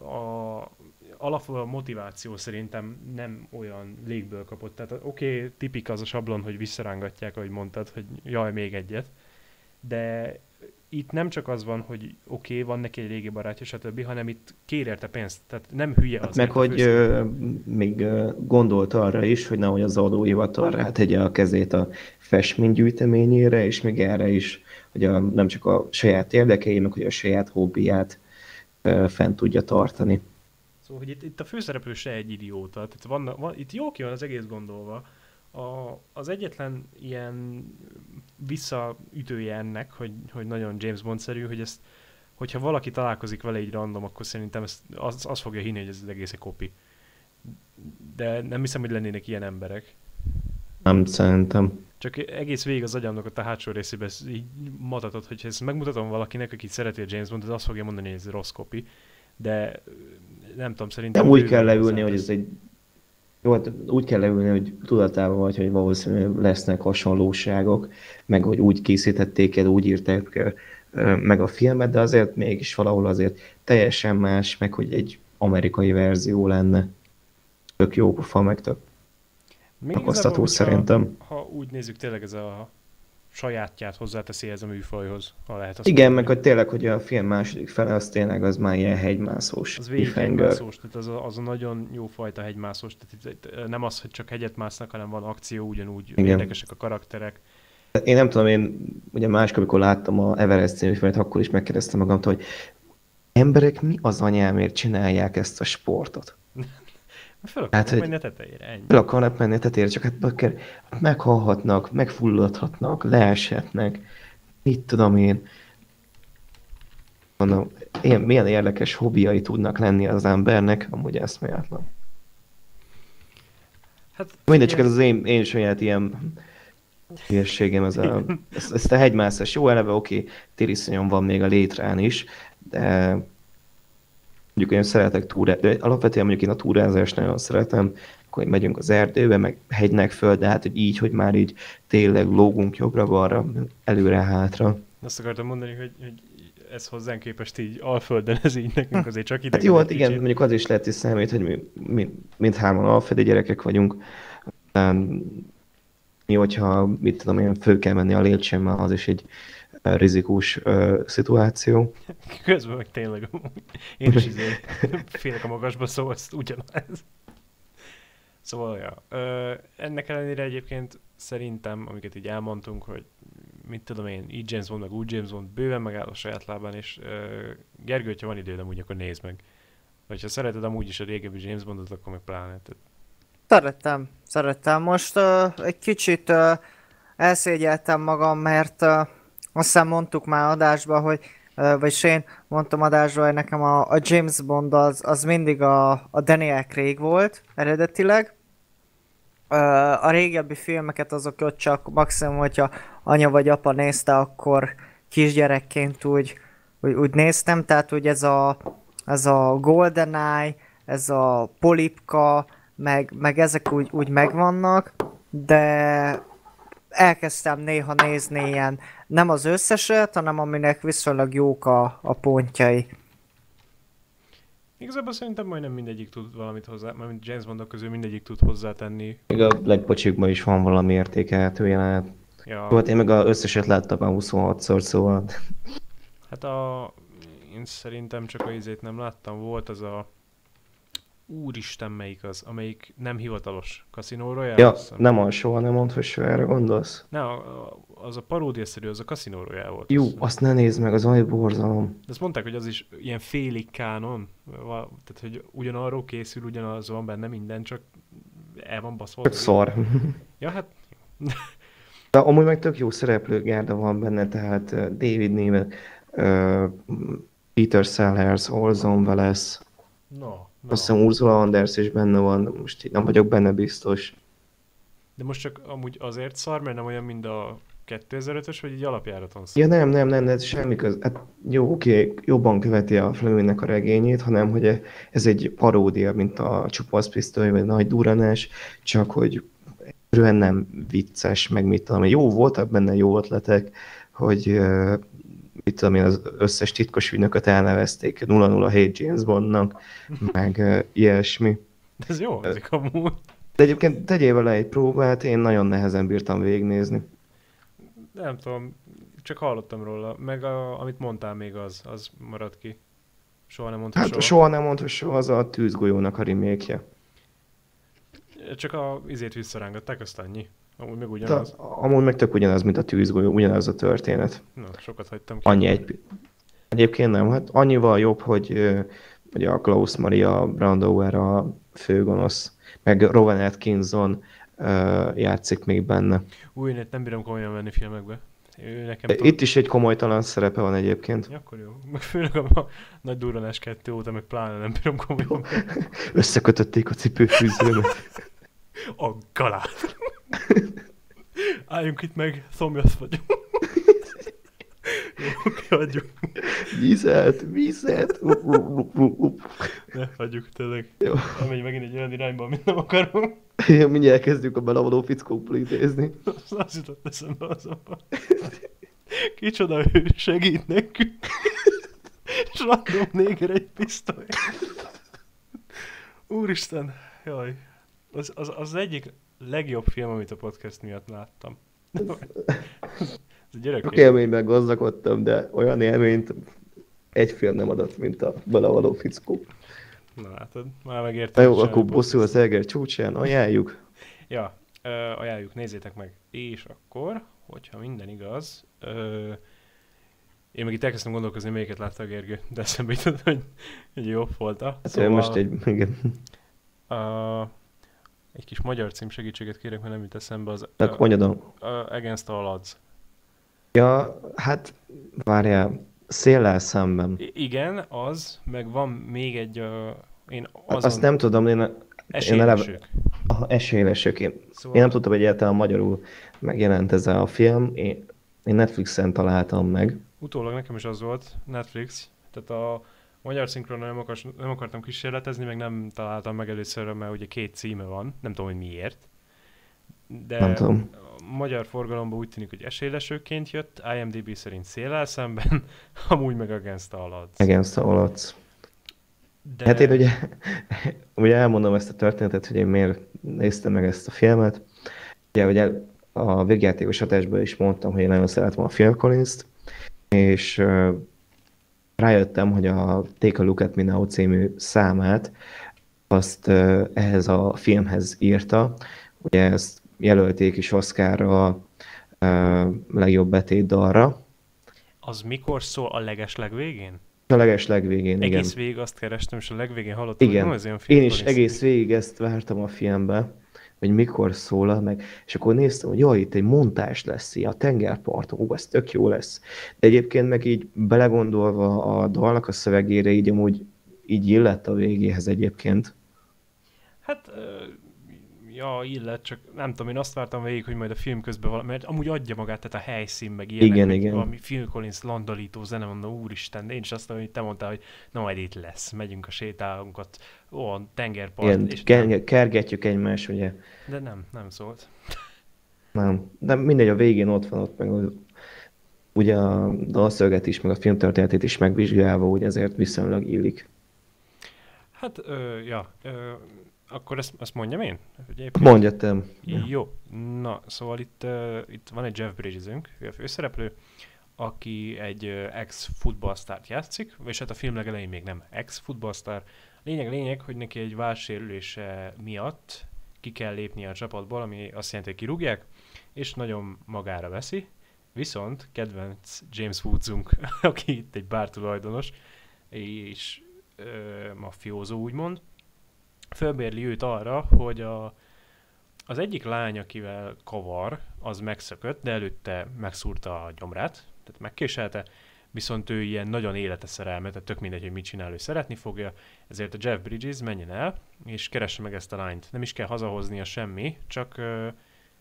a alapvető motiváció szerintem nem olyan légből kapott. Tehát oké, okay, tipik az a sablon, hogy visszarángatják, ahogy mondtad, hogy jaj, még egyet. De itt nem csak az van, hogy oké, okay, van neki egy régi barátja, stb., hanem itt kér érte pénzt. Tehát nem hülye az. Hát meg hogy ö, még ö, gondolt arra is, hogy nehogy az adóhivatal rátegye a kezét a festménygyűjteményére, és még erre is, hogy a, nem csak a saját érdekei, meg hogy a saját hobbiát fent tudja tartani. Szóval, hogy itt, itt a főszereplő se egy idióta, tehát van, van, itt jó ki van az egész gondolva. A, az egyetlen ilyen visszaütője ennek, hogy, hogy nagyon James Bond-szerű, hogy ezt, hogyha valaki találkozik vele így random, akkor szerintem ezt, az, az fogja hinni, hogy ez az egész egy kopi. De nem hiszem, hogy lennének ilyen emberek. Nem szerintem. Csak egész végig az agyamnak ott a hátsó részében így matatott, hogyha ezt megmutatom valakinek, aki szereti a James Bondot, az azt fogja mondani, hogy ez rossz kopi. De nem tudom, szerintem... Nem úgy kell leülni, hogy ez egy... Jó, hát úgy kell leülni, hogy tudatában vagy, hogy valószínűleg lesznek hasonlóságok, meg hogy úgy készítették el, úgy írták meg a filmet, de azért mégis valahol azért teljesen más, meg hogy egy amerikai verzió lenne. Tök jó pofa, meg tök tapasztató szerintem. Ha, ha úgy nézzük, tényleg ez a sajátját hozzáteszi ez a műfajhoz, ha lehet azt igen, mondani. Meg hogy tényleg, hogy a film második fele, az tényleg az már ilyen hegymászós. Az végig hegymászós, tehát az a, az a nagyon jó fajta hegymászós. Tehát nem az, hogy csak hegyet másznak, hanem van akció, ugyanúgy igen. Érdekesek a karakterek. Én nem tudom, én ugye máskor, amikor láttam a Everest című filmet, akkor is megkérdeztem magamtól, hogy emberek mi az anyámért csinálják ezt a sportot? Föl akarnak hát, menni a tetejére, ennyi. Föl akarnak menni a tetejére, csak hát akár meghalhatnak, megfulladhatnak, leeshetnek, mit tudom én. Mondom, ilyen, milyen érdekes hobbiai tudnak lenni az embernek, amúgy eszméletlen. Hát, mindegy, csak ez az én, én saját ilyen hülyeségem, ez a, ezt, ezt a hegymászás jó eleve, oké, tériszonyon van még a létrán is, de... Mondjuk én szeretek túrázni, de alapvetően mondjuk én a túrázást nagyon szeretem, akkor megyünk az erdőbe, meg hegynek föl, de hát hogy így, hogy már így tényleg lógunk jobbra-balra, előre-hátra. Azt akartam mondani, hogy, hogy ez hozzánk képest így alföldön, ez így nekünk azért csak idegen. Hát jó, hát igen, kicsit. Mondjuk az is lehet is számít, hogy mi, mi mindhárman alföldi gyerekek vagyunk. Mi, hogyha, mit tudom én, föl kell menni a lépcsőmmel, az is egy rizikós uh, szituáció. Közben meg tényleg én is izé, félek a magasba, szóval ez ugyanaz. Szóval, ja. Uh, ennek ellenére egyébként szerintem, amiket így elmondtunk, hogy mit tudom én, így James Bond, meg úgy James Bond, bőven megáll a saját lábán, és uh, Gergő, hogyha van időd amúgy, akkor nézd meg. Vagy ha szereted amúgy is a régebbi James Bondot, akkor meg pláne. Szerettem, szerettem. Most uh, egy kicsit uh, elszégyeltem magam, mert uh, aztán mondtuk már adásban, hogy, vagyis én mondtam adásban, hogy nekem a, a James Bond az, az mindig a, a Daniel Craig volt eredetileg. A régebbi filmeket azok ott csak maximum, hogyha anya vagy apa nézte, akkor kisgyerekként úgy, úgy, úgy néztem. Tehát úgy ez a, ez a GoldenEye, ez a Polipka, meg, meg ezek úgy, úgy megvannak, de... elkezdtem néha nézni ilyen, nem az összeset, hanem aminek viszonylag jók a, a pontjai. Igazából szerintem majdnem mindegyik tud valamit hozzá, mint James Bondok közül mindegyik tud hozzátenni. Még a legpocsikban is van valami értékelhető jelenet. Ja. Volt, én meg az összeset láttam már huszonhatszor, szóval... Hát a... én szerintem csak a izét nem láttam, volt az a... úristen melyik az, amelyik nem hivatalos. Casino Royale? Ja, nem az, soha nem mondd, hogy erre gondolsz. Ne, az a paródiaszerű, az a Casino Royale volt. Jó, az. Azt ne nézd meg, az olyan borzalom. De azt mondták, hogy az is ilyen félig kánon, tehát hogy ugyanarról készül, ugyanaz van benne minden, csak el van baszva. Csak szar. Ja, hát... De amúgy meg tök jó szereplőgárda van benne, tehát David Niven, uh, Peter Sellers, Orson Welles. No. No. Azt hiszem Ursula Anders is benne van, most így nem vagyok benne biztos. De most csak amúgy azért szar, mert nem olyan, mint a kétezer-ötös, vagy egy alapjáraton szar? Ja nem, nem, nem, ez semmi köz. Hát jó, oké, jobban követi a Flemingnek a regényét, hanem hogy ez egy paródia, mint a Csupaszpisztoly, vagy Nagy Duranás, csak hogy egyszerűen nem vicces, meg mit tudom. Jó voltak benne jó ötletek, hogy mit tudom én, az összes titkos ügynököt elnevezték nulla nulla hét James Bondnak, meg uh, ilyesmi. De ez jó, ezek amúgy. De egyébként tegyél vele egy próbát, én nagyon nehezen bírtam végignézni. Nem tudom, csak hallottam róla, meg a, amit mondtál még az, az maradt ki. Soha nem mondta hát, soha. soha nem mondta soha, az a Tűzgolyónak a remake-je. Csak a izét visszarángatták, azt annyi. Amúgy meg ugyanaz. De, amúgy meg tök ugyanaz, mint a Tűzgolyó, ugyanaz a történet. Na, sokat hagytam ki. Annyi egy... Egyébként nem, hát annyival jobb, hogy ugye a Klaus Maria Brandauer a főgonosz, meg Rowan Atkinson uh, játszik még benne. Új, én nem bírom komolyan venni filmekbe. Ő nekem Itt tud... is egy komolytalan szerepe van egyébként. Ja, akkor jó. Meg főleg a Nagy Durranás kettő óta, meg pláne nem bírom komolyan. Összekötötték a cipőfűzőmet. A galát. Álljunk itt meg, szomjasz vagyunk. Oké, hagyjuk. Vizet, vizet. Ne, hagyjuk tényleg. Amíg megint egy olyan irányba, amit nem akarunk. Ja, mindjárt kezdjük a belavaló fickókból idézni. Azt jutott eszembe az abban. Kicsoda, ő segít nekünk. És random néger egy pisztoly. Úristen, jaj. Az, az, az egyik legjobb film, amit a podcast miatt láttam. Sok élményben gazdagodtam, de olyan élményt egy film nem adott, mint a belevaló fickó. Na látod, már megértem. Na jó, akkor bosszú az Eiger csúcsán, ajánljuk. Ja, ö, ajánljuk, nézzétek meg. És akkor, hogyha minden igaz, ö, én meg itt elkezdtem gondolkozni, melyiket látta a Gergő, de eszembe jutott, hogy, hogy jó volt-a. Hát szóval, most egy, igen. A, Egy kis magyar cím segítséget kérek, mert nem jut eszembe az... Akkor mondjadom. Against All Odds. Ja, hát várjál, Széllel szemben. I- igen, az, meg van még egy... Uh, én azon... Azt nem tudom, én... Esélyesek. Esélyesek. Én nem tudtam, hogy egyáltalán magyarul megjelent ez a film. Én, én Netflixen találtam meg. Utólag nekem is az volt, Netflix. Tehát a... Magyar szinkronnal nem, akar, nem akartam kísérletezni, meg nem találtam meg először, mert ugye két címe van, nem tudom, hogy miért. De a magyar forgalomban úgy tűnik, hogy Esélylesőként jött, IMDb szerint Széllel szemben, amúgy meg Against All Odds. Against All Odds. De... Hát én ugye, ugye elmondom ezt a történetet, hogy én miért néztem meg ezt a filmet. Ugye, ugye a végjátékos hatásban is mondtam, hogy én nagyon szeretem a Phil Collins-t, és... rájöttem, hogy a Take a Look at Me Now című számát azt uh, ehhez a filmhez írta. Ugye ezt jelölték is Oscarra a uh, legjobb betét dalra. Az mikor szól, a legeslegvégén? A legeslegvégén, igen. Egész végig azt kerestem, és a legvégén hallottam, igen. Hogy nem ez ilyen film. Én is egész végig ezt vártam a filmbe, hogy mikor szólal meg, és akkor néztem, hogy jaj, itt egy montázs lesz, a tengerparton, ó, ez tök jó lesz. De egyébként meg így belegondolva a dalnak a szövegére, így amúgy így illett a végéhez egyébként. Hát, ja, illet, csak nem tudom, én azt vártam végig, hogy majd a film közben valami, mert amúgy adja magát, tehát a helyszín, meg ilyenek, igen, meg igen. Valami Phil Collins landalító zene, mondom, úristen, én is azt mondom, hogy te mondtál, hogy na majd itt lesz, megyünk a sétálunkat, ó, tengerpart, igen, és ker- kergetjük egymást, ugye. De nem, nem szólt. Nem, de mindegy, a végén ott van, ott meg az, ugye a dalszöget is, meg a filmtörténetét is megvizsgálva, úgy ezért viszonylag illik. Hát, ö, ja, ö, Akkor ezt, ezt mondjam én? Mondjatom. Jó. Na, szóval itt, uh, itt van egy Jeff Bridges-ünk, ő a főszereplő, aki egy uh, ex-futballsztárt játszik, és hát a film legelején még nem ex-futballsztár, Lényeg, lényeg, hogy neki egy válsérülése miatt ki kell lépnie a csapatból, ami azt jelenti, hogy kirúgják, és nagyon magára veszi. Viszont kedvenc James Woodsunk, aki itt egy bártulajdonos, és ö, mafiózó úgymond, fölbérli őt arra, hogy a, az egyik lány, akivel kavar, az megszökött, de előtte megszúrta a gyomrát, tehát megkéselte, viszont ő ilyen nagyon élete szerelme, tehát tök mindegy, hogy mit csinál, ő szeretni fogja, ezért a Jeff Bridges menjen el, és keresse meg ezt a lányt. Nem is kell hazahoznia semmi, csak ö,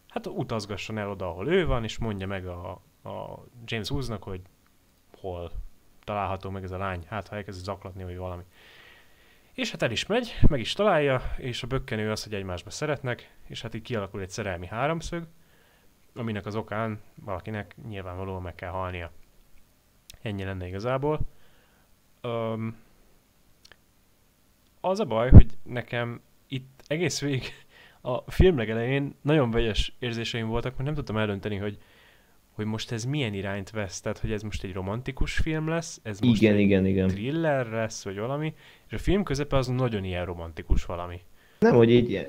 hát utazgasson el oda, ahol ő van, és mondja meg a, a James Woodsnak, hogy hol található meg ez a lány, hát ha elkezd zaklatni, vagy valami. És hát el is megy, meg is találja, és a bökkenő az, hogy egymásba szeretnek, és hát így kialakul egy szerelmi háromszög, aminek az okán valakinek nyilvánvalóan meg kell halnia. Ennyi lenne igazából. Um, az a baj, hogy nekem itt egész végig a film legelején nagyon vegyes érzéseim voltak, mert nem tudtam eldönteni, hogy, hogy most ez milyen irányt vesz, tehát hogy ez most egy romantikus film lesz, ez most igen, egy igen, igen. thriller lesz, vagy valami, és a film közepe az nagyon ilyen romantikus valami. Nem, hogy így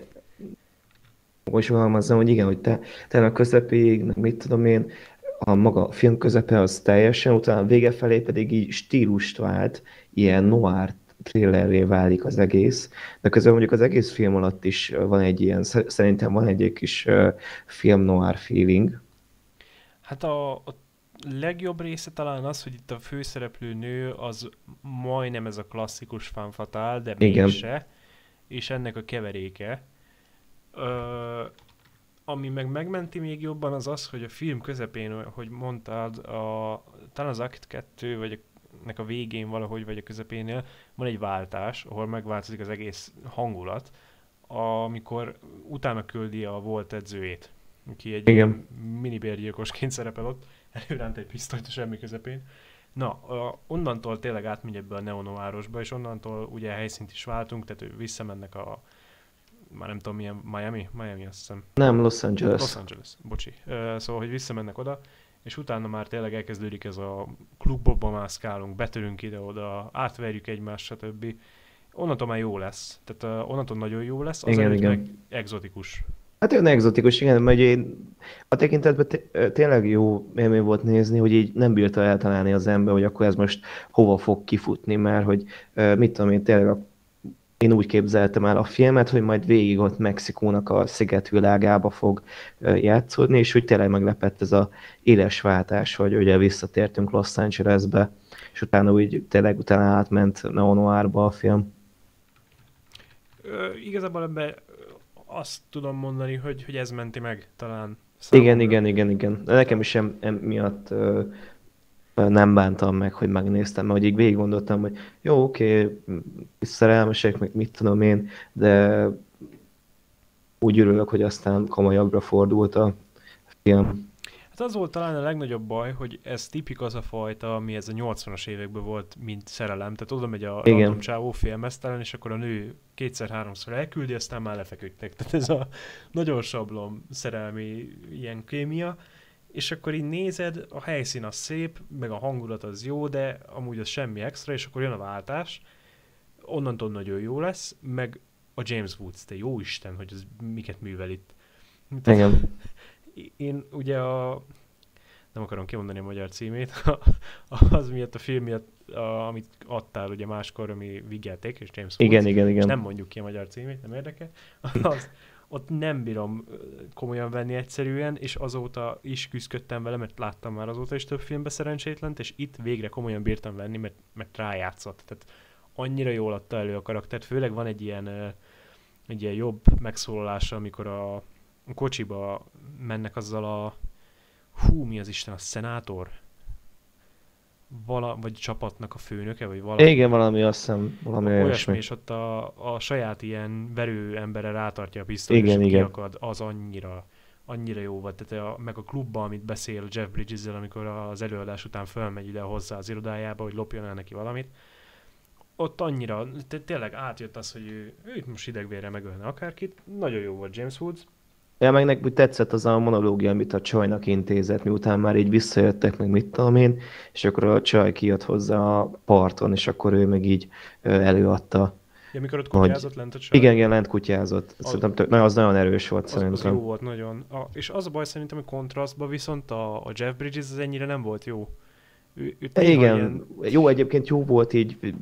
most halmazzam, hogy igen, hogy te, te a közepéig, mit tudom én, a maga a film közepe az teljesen, utána vége felé pedig így stílust vált, ilyen noir thrillerré válik az egész, de közben mondjuk az egész film alatt is van egy ilyen, szerintem van egy kis film noir feeling. Hát a, a legjobb része talán az, hogy itt a főszereplő nő az majdnem ez a klasszikus femme fatale, de mégse, és ennek a keveréke. Ö, ami meg megmenti még jobban az az, hogy a film közepén, hogy mondtad, a, talán az Act kettő, vagy a nek a végén valahogy, vagy a közepénél van egy váltás, ahol megváltozik az egész hangulat, amikor utána küldi a volt edzőjét, aki egy igen. minibérgyilkosként szerepel ott, előránt egy pisztolyt a semmi közepén. Na, onnantól tényleg átmegy ebbe a neonoárosba, és onnantól ugye helyszínt is váltunk, tehát visszamennek a, már nem tudom milyen, Miami? Miami azt hiszem. Nem, Los Angeles. Los Angeles, bocsi. Szóval, hogy visszamennek oda, és utána már tényleg elkezdődik ez a klubba mászkálunk, betörünk ide-oda, átverjük egymást, stb. Onnantól már jó lesz. Tehát onnantól nagyon jó lesz, az igen, igen. meg egzotikus. Hát olyan egzotikus, igen, mert én a tekintetben t- tényleg jó élmény volt nézni, hogy így nem bírta eltalálni az ember, hogy akkor ez most hova fog kifutni, mert hogy mit tudom én, tényleg a én úgy képzeltem el a filmet, hogy majd végig ott Mexikónak a szigetvilágába fog játszódni, és úgy tényleg meglepett ez a éles váltás, hogy ugye visszatértünk Los Angelesbe, és utána úgy tényleg utána átment neo-noirba a film. Ö, igazából ebben azt tudom mondani, hogy, hogy ez menti meg talán számomra. Igen, igen, igen, igen. Nekem is emiatt em, nem bántam meg, hogy megnéztem, mert hogy így végig gondoltam, hogy jó, oké, okay, szerelmesek, meg mit tudom én, de úgy örülök, hogy aztán komolyabbra fordult a film. Hát az volt talán a legnagyobb baj, hogy ez tipik az a fajta, ami ez a nyolcvanas években volt, mint szerelem. Tehát oda megy a igen. random csávó félmeztelen, és akkor a nő kétszer-háromszor elküldi, aztán már lefeküdtek. Tehát ez a nagyon sablon szerelmi ilyen kémia. És akkor így nézed, a helyszín az szép, meg a hangulat az jó, de amúgy az semmi extra, és akkor jön a váltás, onnantól nagyon jó lesz, meg a James Woods, te jó Isten, hogy ez miket művel itt. Igen. Én ugye a... nem akarom kimondani a magyar címét, az miatt a film miatt, a, amit adtál ugye máskor, ami vigyelték, és James Woods, igen, igen, igen. és nem mondjuk ki a magyar címét, nem érdekel, az... ott nem bírom komolyan venni egyszerűen, és azóta is küzdködtem vele, mert láttam már azóta is több filmbe szerencsétlent, és itt végre komolyan bírtam venni, mert, mert rájátszott. Tehát annyira jól adta elő a karaktert, főleg van egy ilyen, egy ilyen jobb megszólalása, amikor a kocsiba mennek azzal a... Hú, mi az Isten, a szenátor? Vala, vagy csapatnak a főnöke, vagy valami. Igen, valami, azt hiszem, valami olyasmi. Olyasmi, és ott a, a saját ilyen verő embere rátartja a pisztolyt, és kiakad, az annyira, annyira jó volt. Tehát a, meg a klubban, amit beszél Jeff Bridges-zel, amikor az előadás után fölmegy ide hozzá az irodájába, hogy lopjon el neki valamit. Ott annyira, tényleg átjött az, hogy ő, ő most idegvérre megölne akárkit. Nagyon jó volt James Woods. Ja, meg nekik tetszett az a monológia, amit a csajnak intézett, miután már így visszajöttek, meg mit tudom én, és akkor a csaj kijött hozzá a parton, és akkor ő meg így előadta Ja, mikor ott kutyázott lent a csaj. Igen, igen, lent kutyázott. Az, szerintem tök, az nagyon erős volt az, szerintem. Az jó volt nagyon. A, és az a baj szerintem, hogy kontrasztban viszont a, a Jeff Bridges az ennyire nem volt jó. Ő, ő igen, ilyen... jó egyébként jó volt így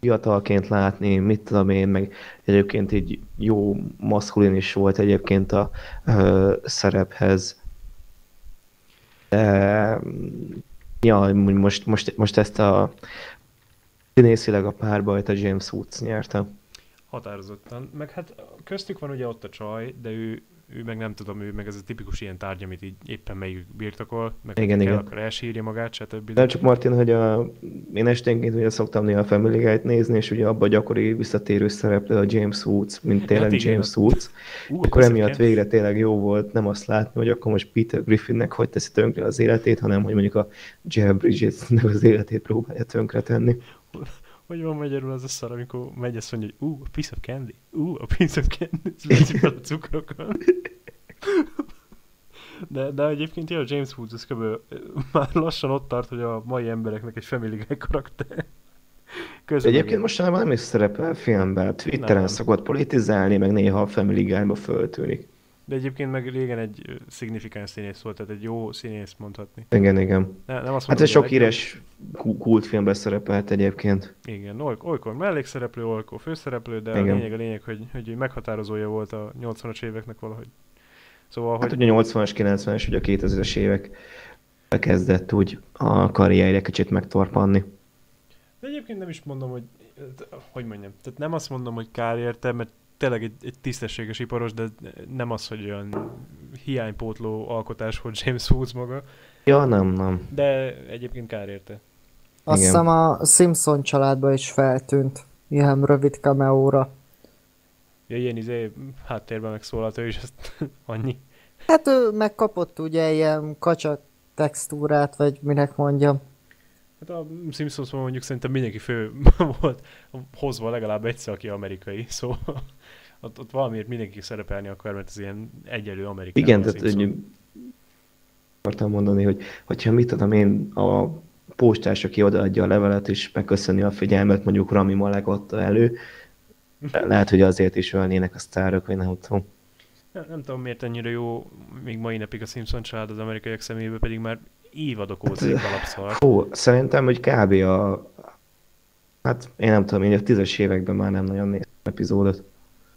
fiatalként látni, mit tudom én, meg egyébként így jó maszkulin is volt egyébként a ö, szerephez. De, ja, most, most, most ezt a színészileg a párbajt a James Woods nyerte. Határozottan. Meg hát köztük van ugye ott a csaj, de ő, ő meg nem tudom, ő meg ez a tipikus ilyen tárgy, amit így éppen melyik birtokol, meg igen, kell, igen. Akkor elsírja magát, stb. Nem csak Martin, hogy a, én esténként ugye szoktam néha a Family Guy-t nézni, és ugye abban gyakori visszatérő szereplő a James Woods, mint tényleg hát James Woods. Ú, akkor emiatt végre tényleg jó volt nem azt látni, hogy akkor most Peter Griffinnek hogy teszi tönkre az életét, hanem hogy mondjuk a Jeff Bridgesnek az életét próbálja tönkre tenni. Hogy van magyarul az a szar, amikor megy azt mondja, hogy ú, a piece of candy, ú, a piece of candy, lecipel a cukrokon. De, de egyébként jó, James Woods az köbben már lassan ott tart, hogy a mai embereknek egy Family Guy karakter. Közben egyébként mostanában nem is szerepel filmben, Twitteren nem. Szokott politizálni, meg néha a Family Guy-ba föltűnik. De egyébként meg régen egy szignifikáns színész volt, tehát egy jó színész mondhatni. Igen, igen. Ne, nem azt mondom, hát ez sok híres kultfilmben szerepelt egyébként. Igen, olykor mellékszereplő, olykor főszereplő, de igen. A lényeg a lényeg, hogy, hogy meghatározója volt a nyolcvanas éveknek valahogy. Szóval, hát hogy... ugye nyolcvanas, kilencvenes, ugye a kétezres évek kezdett úgy a karrierje kicsit megtorpanni. De egyébként nem is mondom, hogy... Hogy mondjam? Tehát nem azt mondom, hogy karrierte, mert tényleg egy, egy tisztességes iparos, de nem az, hogy olyan hiánypótló alkotás, hogy James Woods maga. Ja, nem, nem. De egyébként kár érte. Azt hiszem a Simpson családba is feltűnt. Ilyen rövid cameóra. Ja, ilyen izé háttérben megszólalt ő is, azt annyi. Hát ő megkapott ugye ilyen kacsa textúrát, vagy minek mondjam. Hát a Simpsonsban mondjuk szerintem mindenki fő volt hozva legalább egyszer, aki amerikai, szóval ott, ott valamiért mindenki szerepelni akar, mert ez ilyen egyenlő amerikai. Igen, tehát úgy akartam mondani, hogy hogyha mit tudom én, a postás, aki odaadja a levelet és megköszöni a figyelmet, mondjuk Rami Malek adta elő, lehet, hogy azért is ölnének a sztárok, vagy nem tudom. Nem, nem tudom, miért ennyire jó még mai napig a Simpson család az amerikaiak személyében, pedig már évadok óta alapszal. Hú, szerintem, hogy kb. A... Hát én nem tudom, én a tízes években már nem nagyon néztem epizódot.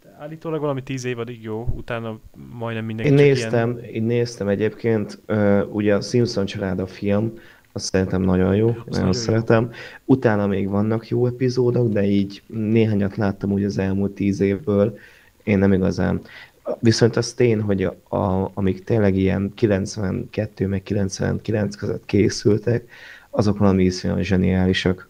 De állítólag valami tíz évadig jó, utána majdnem mindenki én csak néztem, ilyen... Én néztem egyébként, ugye a Simpson család a film, azt szerintem nagyon jó, azt nagyon szeretem. Jó. Utána még vannak jó epizódok, de így néhányat láttam úgy az elmúlt tíz évből, én nem igazán. Viszont az tény, hogy a, a, amik tényleg ilyen kilencvenkettő meg kilencvenkilenc között készültek, azok valami iszonyan zseniálisak.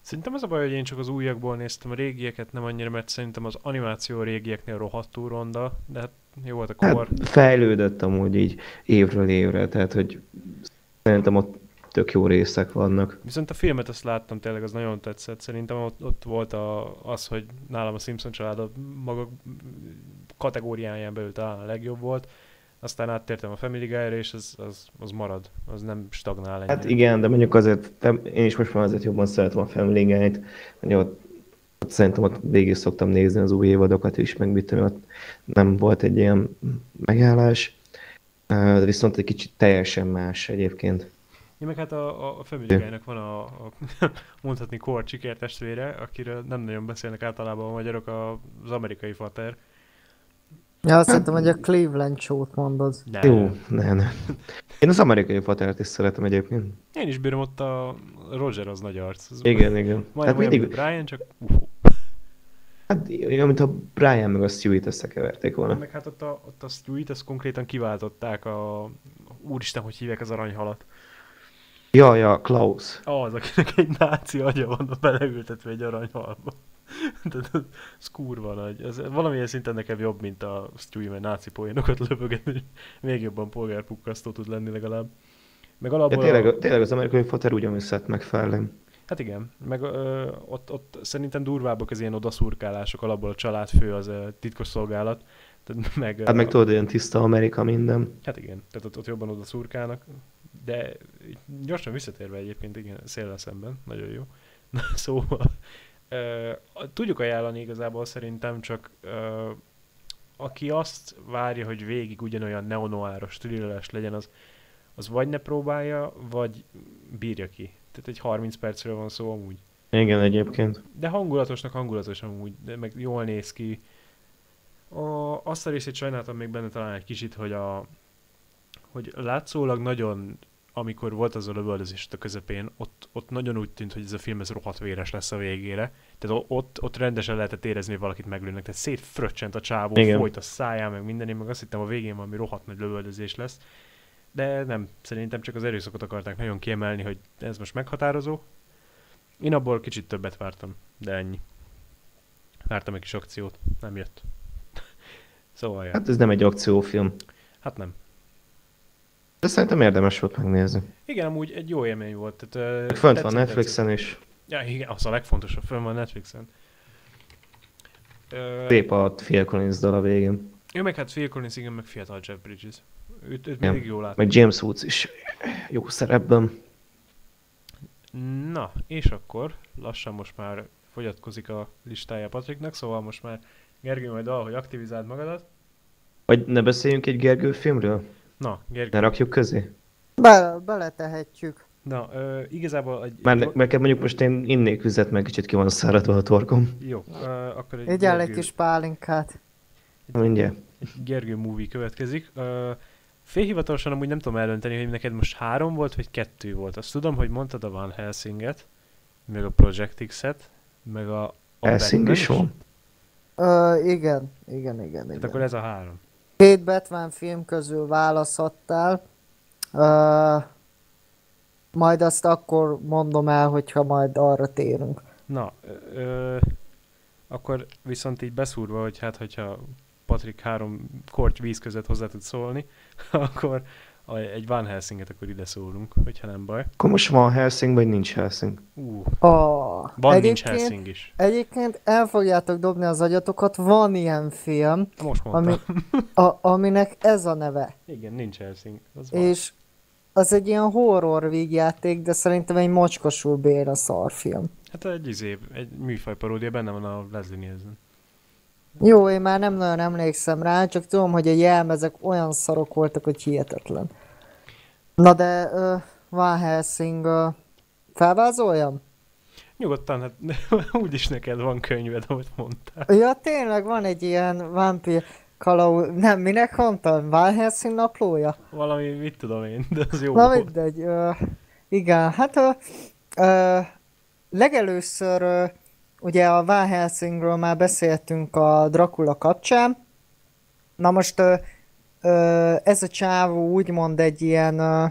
Szerintem az a baj, hogy én csak az újakból néztem a régieket, nem annyira, mert szerintem az animáció régieknél rohadtul ronda, de hát jó volt a kor. Hát fejlődött amúgy így évről évre, tehát hogy szerintem ott tök jó részek vannak. Viszont a filmet azt láttam, tényleg az nagyon tetszett. Szerintem ott, ott volt a, az, hogy nálam a Simpson család a maga kategóriáján belül talán a legjobb volt. Aztán áttértem a Family Guy-ra, és az, az, az marad. Az nem stagnál ennyire. Hát igen, de mondjuk azért, én is most már azért jobban szeretem a Family Guy-t. Ott, ott szerintem ott végig szoktam nézni az új évadokat is, meg mit tudom, ott nem volt egy ilyen megállás. De viszont egy kicsit teljesen más egyébként. Ja, meg hát a, a Family Guy-nak van a, a mondhatni kor sikertestvére, akiről nem nagyon beszélnek általában a magyarok, az amerikai fater. Ja, azt hittem, hogy a Cleveland show-t mondod. Nem. Jó, nem, nem. Én az amerikai fatert is szeretem egyébként. Én is bírom, ott a Roger az nagy arc. Az igen, majd, igen. Majd hát olyan, mindig... Brian, csak ufó. Hát olyan, mint a Brian meg a Stewie-t összekeverték volna. Meg hát ott a, ott a Stewie-t, azt konkrétan kiváltották a... Úristen, hogy hívják az aranyhalat. Ja, ja, Klaus. Az, akinek egy náci agya van beleültetve egy aranyhalba. Ez kurva nagy. Ez valamilyen szinten nekem jobb, mint a Stewie, mert náci poénokat lövögetni. Még jobban polgárpukkasztó tud lenni legalább. Meg alapból... Ja, tényleg, tényleg az amerikai fater ugyanúgy szett meg felém. Hát igen. Meg ö, ott, ott szerintem durvábbak az ilyen odaszurkálások, alapból a családfő az titkosszolgálat. Tehát meg, hát meg tudod, olyan tiszta Amerika minden. Hát igen. Tehát ott, ott jobban odaszurkálnak. De gyorsan visszatérve egyébként, igen, széllel szemben, nagyon jó. Na, szóval Uh, tudjuk ajánlani igazából szerintem, csak uh, aki azt várja, hogy végig ugyanolyan neonoáros, thrilleres legyen, az, az vagy ne próbálja, vagy bírja ki. Tehát egy harminc percről van szó amúgy. Igen, egyébként. De hangulatosnak hangulatos amúgy, de meg jól néz ki. A, azt a részét sajnáltam még benne talán egy kicsit, hogy a hogy látszólag nagyon, amikor volt az a lövöldözés a közepén, ott, ott nagyon úgy tűnt, hogy ez a film ez rohadt véres lesz a végére. Tehát ott, ott rendesen lehetett érezni, hogy valakit meglőnek. Tehát szétfröccsent a csávó, igen, folyt a száján, meg minden. Én meg azt hittem, a végén valami rohadt nagy lövöldözés lesz. De nem, szerintem csak az erőszakot akarták nagyon kiemelni, hogy ez most meghatározó. Én abból kicsit többet vártam, de ennyi. Vártam egy kis akciót, nem jött. Szóval jön. Hát ez nem egy akciófilm. Hát nem. De szerintem érdemes volt megnézni. Igen, amúgy egy jó élmény volt. Tehát, fönt van Netflixen tetszett. Is. Ja, igen, az a legfontosabb, fönt van Netflixen. Szép a Phil Collins dal a végén. Jó, meg hát Phil Collins, igen, meg fiatal Jeff Bridges. Őt, őt mindig jól látom. Meg James Woods is jó szerepben. Na, és akkor lassan most már fogyatkozik a listája Patriknak, szóval most már Gergő majd valahogy aktivizáld magadat. Vagy ne beszéljünk egy Gergő filmről? Na, Gergő. Ne rakjuk közé? Be, beletehetjük. Na, ö, igazából... Egy... Mert, mert mondjuk most én innék vizet, meg kicsit ki van száradva a torkom. Jó, ö, akkor egy Gergő... egy kis pálinkát. Mindjárt. Egy Gergő movie következik. Ö, félhivatalosan amúgy nem tudom eldönteni, hogy neked most három volt, vagy kettő volt. Azt tudom, hogy mondtad a Van Helsinget, meg a Project X-et, meg a... a Helsing is van? Ö, igen, igen, igen, igen. Tehát akkor ez a három. Két Batman film közül választhattál, uh, majd azt akkor mondom el, hogyha majd arra térünk. Na, ö, ö, akkor viszont így beszúrva, hogy hát, hogyha Patrik három korty víz között hozzá tud szólni, akkor egy Van Helsinget akkor ide szólunk, hogyha nem baj. Akkor most van Helsing, vagy nincs Helsing? Uh, oh, van, nincs Helsing is. Egyébként el fogjátok dobni az agyatokat, van ilyen film, most ami, a, aminek ez a neve. Igen, nincs Helsing. Az és van. Az egy ilyen horror vígjáték, de szerintem egy mocskosul béna szarfilm. Hát egy izé, egy műfajparódia, benne van a Leslie Nielsen. Jó, én már nem nagyon emlékszem rá, csak tudom, hogy a jelmezek olyan szarok voltak, hogy hihetetlen. Na de uh, Van Helsing, uh, felvázoljam? Nyugodtan, hát úgyis neked van könyved, ahogy mondtál. Ja, tényleg van egy ilyen vámpír kalauz... Nem, minek mondtam? Van Helsing naplója? Valami, mit tudom én, de az jó. Na mindegy, uh, igen, hát uh, uh, legelőször... Uh, Ugye a Van Helsingről már beszéltünk a Dracula kapcsán. Na most ö, ö, ez a csávó úgymond egy ilyen... Ö,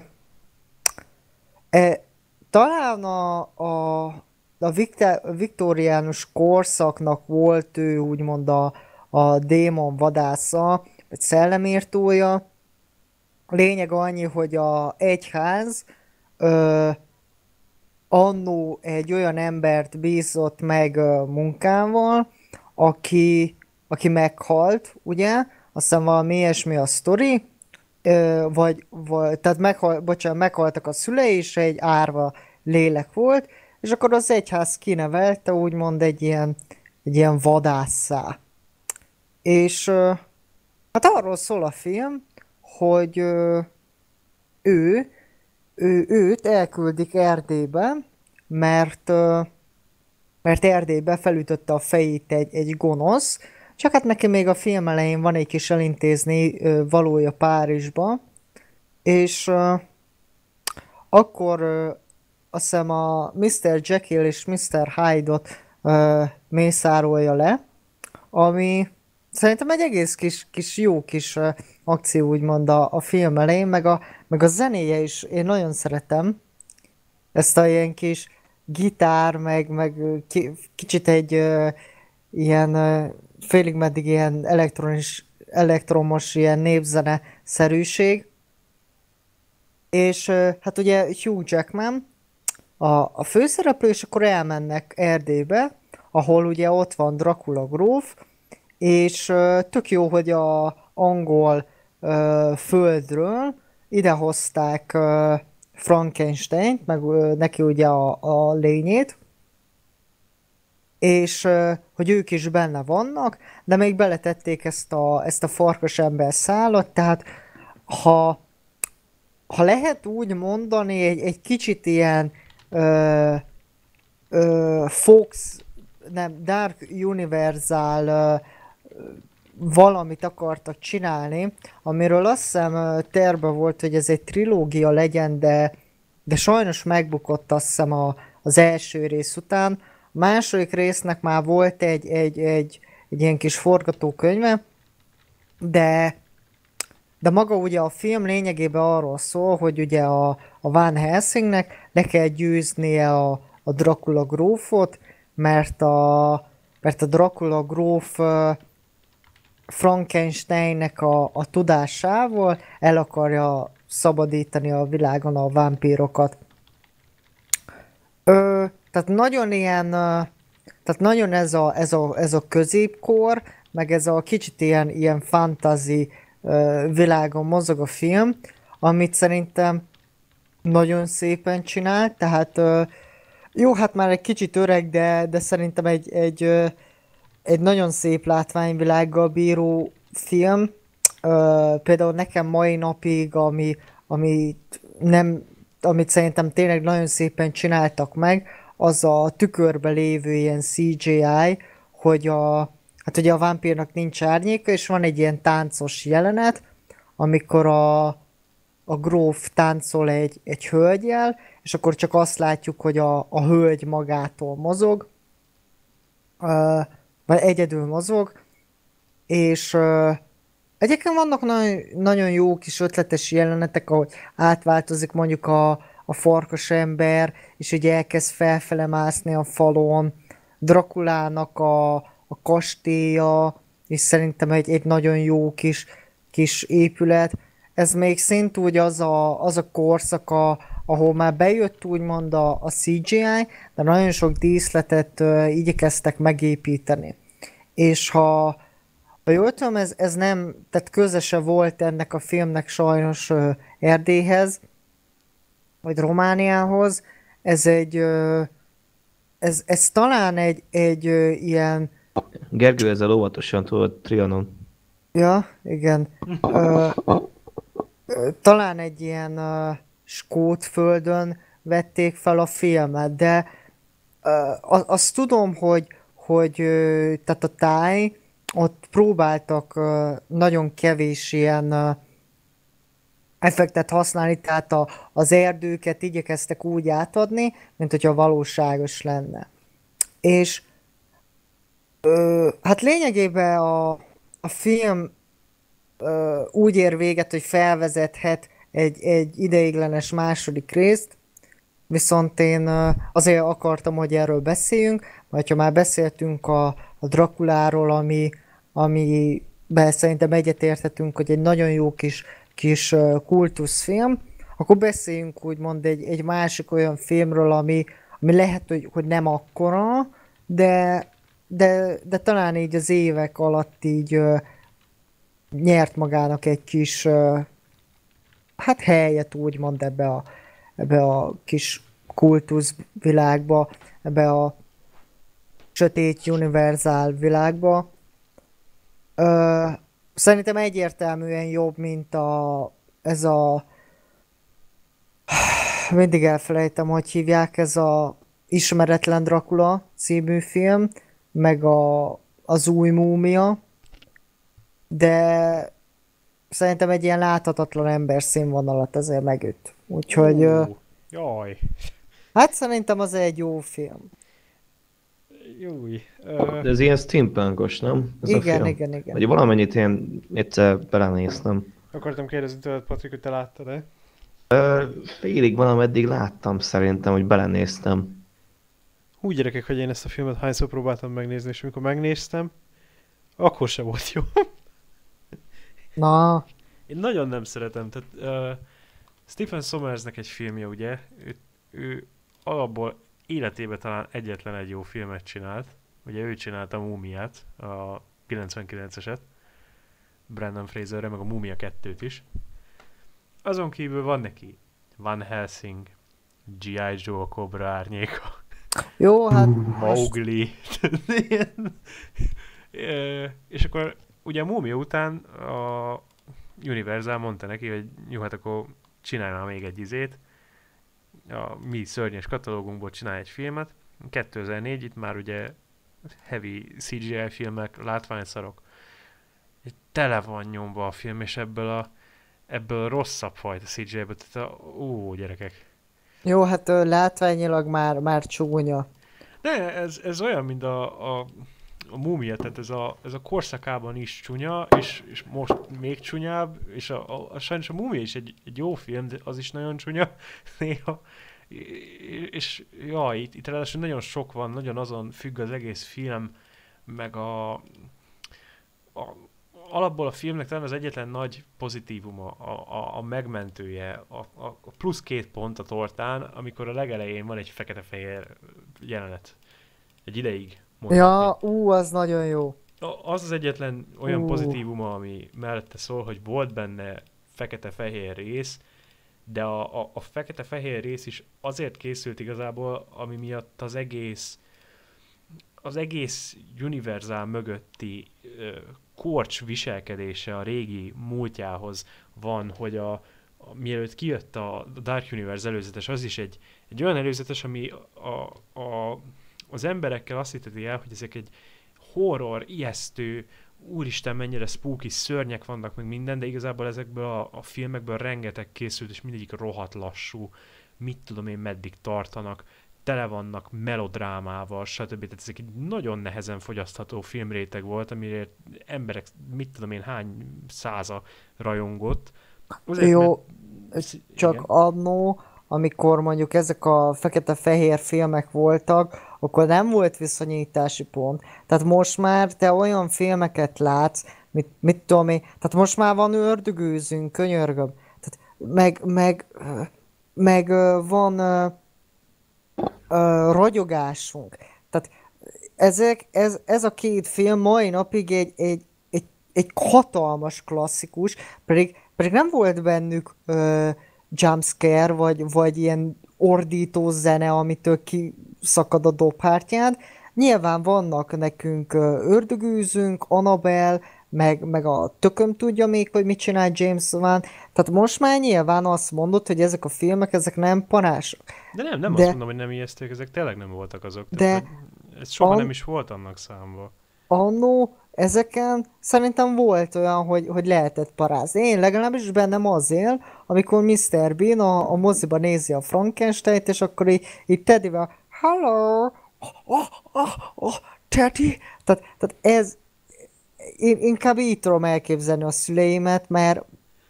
e, talán a, a, a viktoriánus korszaknak volt ő úgymond a, a démon vadásza, vagy szellemírtója. Lényeg annyi, hogy a egyház... Ö, annó egy olyan embert bízott meg munkával, aki, aki meghalt, ugye? Aztán valami ilyesmi a sztori, vagy, vagy tehát meghal, bocsánat, meghaltak a szülei, és egy árva lélek volt, és akkor az egyház kinevelte, úgymond egy ilyen, egy ilyen vadásszá. És hát arról szól a film, hogy ő Ő, őt elküldik Erdélybe, mert, mert Erdélybe felütötte a fejét egy, egy gonosz, csak hát neki még a film elején van egy kis elintézni valója Párizsba, és akkor azt hiszem a miszter Jekyll és miszter Hyde-ot mészárolja le, ami szerintem egy egész kis, kis jó kis akció úgymond a, a film elején, meg a, meg a zenéje is, én nagyon szeretem ezt a ilyen kis gitár, meg, meg ki, kicsit egy uh, ilyen uh, félig meddig ilyen elektronis, elektromos ilyen népzene szerűség. És uh, hát ugye Hugh Jackman a, a főszereplő, és akkor elmennek Erdélybe, ahol ugye ott van Dracula gróf, és uh, tök jó, hogy a angol uh, földről idehozták uh, Frankensteint, meg uh, neki ugye a, a lényét, és hogy ők is benne vannak, de még beletették ezt a, ezt a farkas ember szálat, tehát ha, ha lehet úgy mondani, egy, egy kicsit ilyen ö, ö, Fox, nem, Dark Universal ö, valamit akartak csinálni, amiről azt hiszem terve volt, hogy ez egy trilógia legyen, de, de sajnos megbukott azt hiszem a, az első rész után. A második résznek már volt egy, egy, egy, egy ilyen kis forgatókönyve, de, de maga ugye a film lényegében arról szól, hogy ugye a, a Van Helsingnek le kell győznie a, a Dracula grófot, mert a, mert a Dracula gróf Frankensteinnek a, a tudásával el akarja szabadítani a világon a vámpírokat. Ö, tehát nagyon ilyen, tehát nagyon ez a, ez a, ez a középkor, meg ez a kicsit ilyen, ilyen fantasy világon mozog a film, amit szerintem nagyon szépen csinál, tehát jó, hát már egy kicsit öreg, de, de szerintem egy, egy egy nagyon szép látványvilággal bíró film. Ö, például nekem mai napig, ami, amit, nem, amit szerintem tényleg nagyon szépen csináltak meg, az a tükörbe lévő ilyen cé gé í, hogy a, hát ugye a vámpírnak nincs árnyéka, és van egy ilyen táncos jelenet, amikor a, a gróf táncol egy, egy hölgyel, és akkor csak azt látjuk, hogy a, a hölgy magától mozog. Ö, vagy egyedül mozog, és uh, egyébként vannak nagyon, nagyon jó kis ötletes jelenetek, ahogy átváltozik mondjuk a, a farkas ember, és ugye elkezd felfele mászni a falon, Drakulának a, a kastélya, és szerintem egy, egy nagyon jó kis, kis épület. Ez még szintúgy az a, az a korszaka, ahol már bejött úgymond a, a cé gé í, de nagyon sok díszletet uh, igyekeztek megépíteni. És ha, ha jól tudom, ez, ez nem, tehát köze se volt ennek a filmnek sajnos uh, Erdélyhez, vagy Romániához. Ez egy, uh, ez, ez talán egy, egy uh, ilyen... Gergő, ezzel óvatosan tudod, Trianon. Ja, igen. Uh, talán egy ilyen... Uh, Skótföldön vették fel a filmet, de uh, azt tudom, hogy, hogy uh, tehát a táj, ott próbáltak uh, nagyon kevés ilyen uh, effektet használni, tehát a, az erdőket igyekeztek úgy átadni, mint hogyha valóságos lenne. És uh, hát lényegében a, a film uh, úgy ér véget, hogy felvezethet Egy, egy ideiglenes második részt, viszont én azért akartam, hogy erről beszéljünk, mert ha már beszéltünk a, a Drakuláról, ami, amiben szerintem egyetérthetünk, hogy egy nagyon jó kis, kis kultuszfilm, akkor beszéljünk úgymond egy, egy másik olyan filmről, ami, ami lehet, hogy, hogy nem akkora, de, de, de talán így az évek alatt így nyert magának egy kis... hát helyet úgymond ebbe a, ebbe a kis kultuszvilágba, ebbe a sötét univerzál világba. Ö, szerintem egyértelműen jobb, mint a, ez a... mindig elfelejtem, hogy hívják, ez a Ismeretlen Dracula című film, meg a, az új múmia, de... szerintem egy ilyen láthatatlan ember színvonalat azért megüt. Úgyhogy... Uh, jaj! Hát szerintem az egy jó film. Júj! Uh... De ez ilyen steampunkos, nem? Ez igen, igen, igen. Vagy valamennyit én egyszer belenéztem. Akartam kérdezni tőled, Patrik, hogy te láttad-e? Uh, félig valameddig láttam szerintem, hogy belenéztem. Hú, gyerekek, hogy én ezt a filmet hányszor próbáltam megnézni, és amikor megnéztem, akkor sem volt jó. Na. Én nagyon nem szeretem, tehát uh, Stephen Somersnek egy filmje, ugye, ő, ő alapból életében talán egyetlen egy jó filmet csinált, ugye ő csinálta a Múmiát, a kilencvenkilenceset, Brendan Fraserre, meg a Múmia kettőt is. Azon kívül van neki Van Helsing, dzsí áj Joe, a Kobra árnyéka. Jó, hát... Mowgli. És akkor ugye a Múmia után a Universal mondta neki, hogy jó, hát akkor csinálnál még egy izét. A mi szörnyes katalógunkból csinálj egy filmet. kétezer-négy, itt már ugye heavy cé gé i filmek, látványszarok. Tele van nyomva a film, és ebből a, ebből a rosszabb fajta cé gé i-ből. Tehát a, ó, gyerekek. Jó, hát látványilag már, már csúnya. De ez, ez olyan, mint a, a, a múmia, tehát ez a, ez a korszakában is csúnya, és, és most még csúnyább, és a, a, a, sajnos a múmia is egy, egy jó film, de az is nagyon csúnya néha. És jaj, itt, itt ráadásul nagyon sok van, nagyon azon függ az egész film, meg a, a alapból a filmnek talán az egyetlen nagy pozitívuma, a, a, a megmentője, a, a plusz két pont a tortán, amikor a legelején van egy fekete-fehér jelenet. Egy ideig mondani. Ja, ú, az nagyon jó. Az az egyetlen olyan ú. pozitívuma, ami mellette szól, hogy volt benne fekete-fehér rész, de a, a, a fekete-fehér rész is azért készült igazából, ami miatt az egész az egész Universal mögötti ö, korcs viselkedése a régi múltjához van, hogy a, a, mielőtt kijött a Dark Universe előzetes, az is egy, egy olyan előzetes, ami a, a, az emberekkel azt hitteti el, hogy ezek egy horror, ijesztő, úristen mennyire spooky szörnyek vannak meg minden, de igazából ezekből a, a filmekből rengeteg készült, és mindegyik rohadt lassú, mit tudom én meddig tartanak, tele vannak melodrámával, stb. Tehát ezek egy nagyon nehezen fogyasztható filmréteg volt, amire emberek, mit tudom én, hány száza rajongott. Azért, jó, mert... csak annó, amikor mondjuk ezek a fekete-fehér filmek voltak, akkor nem volt viszonyítási pont. Tehát most már te olyan filmeket látsz, mit, mit tudom én, tehát most már van ördögűzünk, könyörgöm. Tehát meg, meg, meg van... Uh, ragyogásunk. Tehát ezek, ez, ez a két film mai napig egy, egy, egy, egy hatalmas klasszikus, pedig, pedig nem volt bennük uh, jumpscare, vagy, vagy ilyen ordító zene, amitől kiszakad a dobhártyád. Nyilván vannak nekünk uh, ördögűzünk, Annabelle, meg, meg a tököm tudja még, hogy mit csinál James Wan. Tehát most már nyilván azt mondod, hogy ezek a filmek, ezek nem parások. De nem, nem de, azt mondom, hogy nem ijesztők, ezek tényleg nem voltak azok. Tehát, de ez soha an, nem is volt annak számba. Annó ezeken szerintem volt olyan, hogy, hogy lehetett parázni. Én legalábbis bennem azért, amikor miszter Bean a, a moziba nézi a Frankenstein-t, és akkor így, így Teddyvel hello, oh, oh, oh, Teddy. Tehát, tehát ez Én inkább így tudom elképzelni a szüleimet, mert,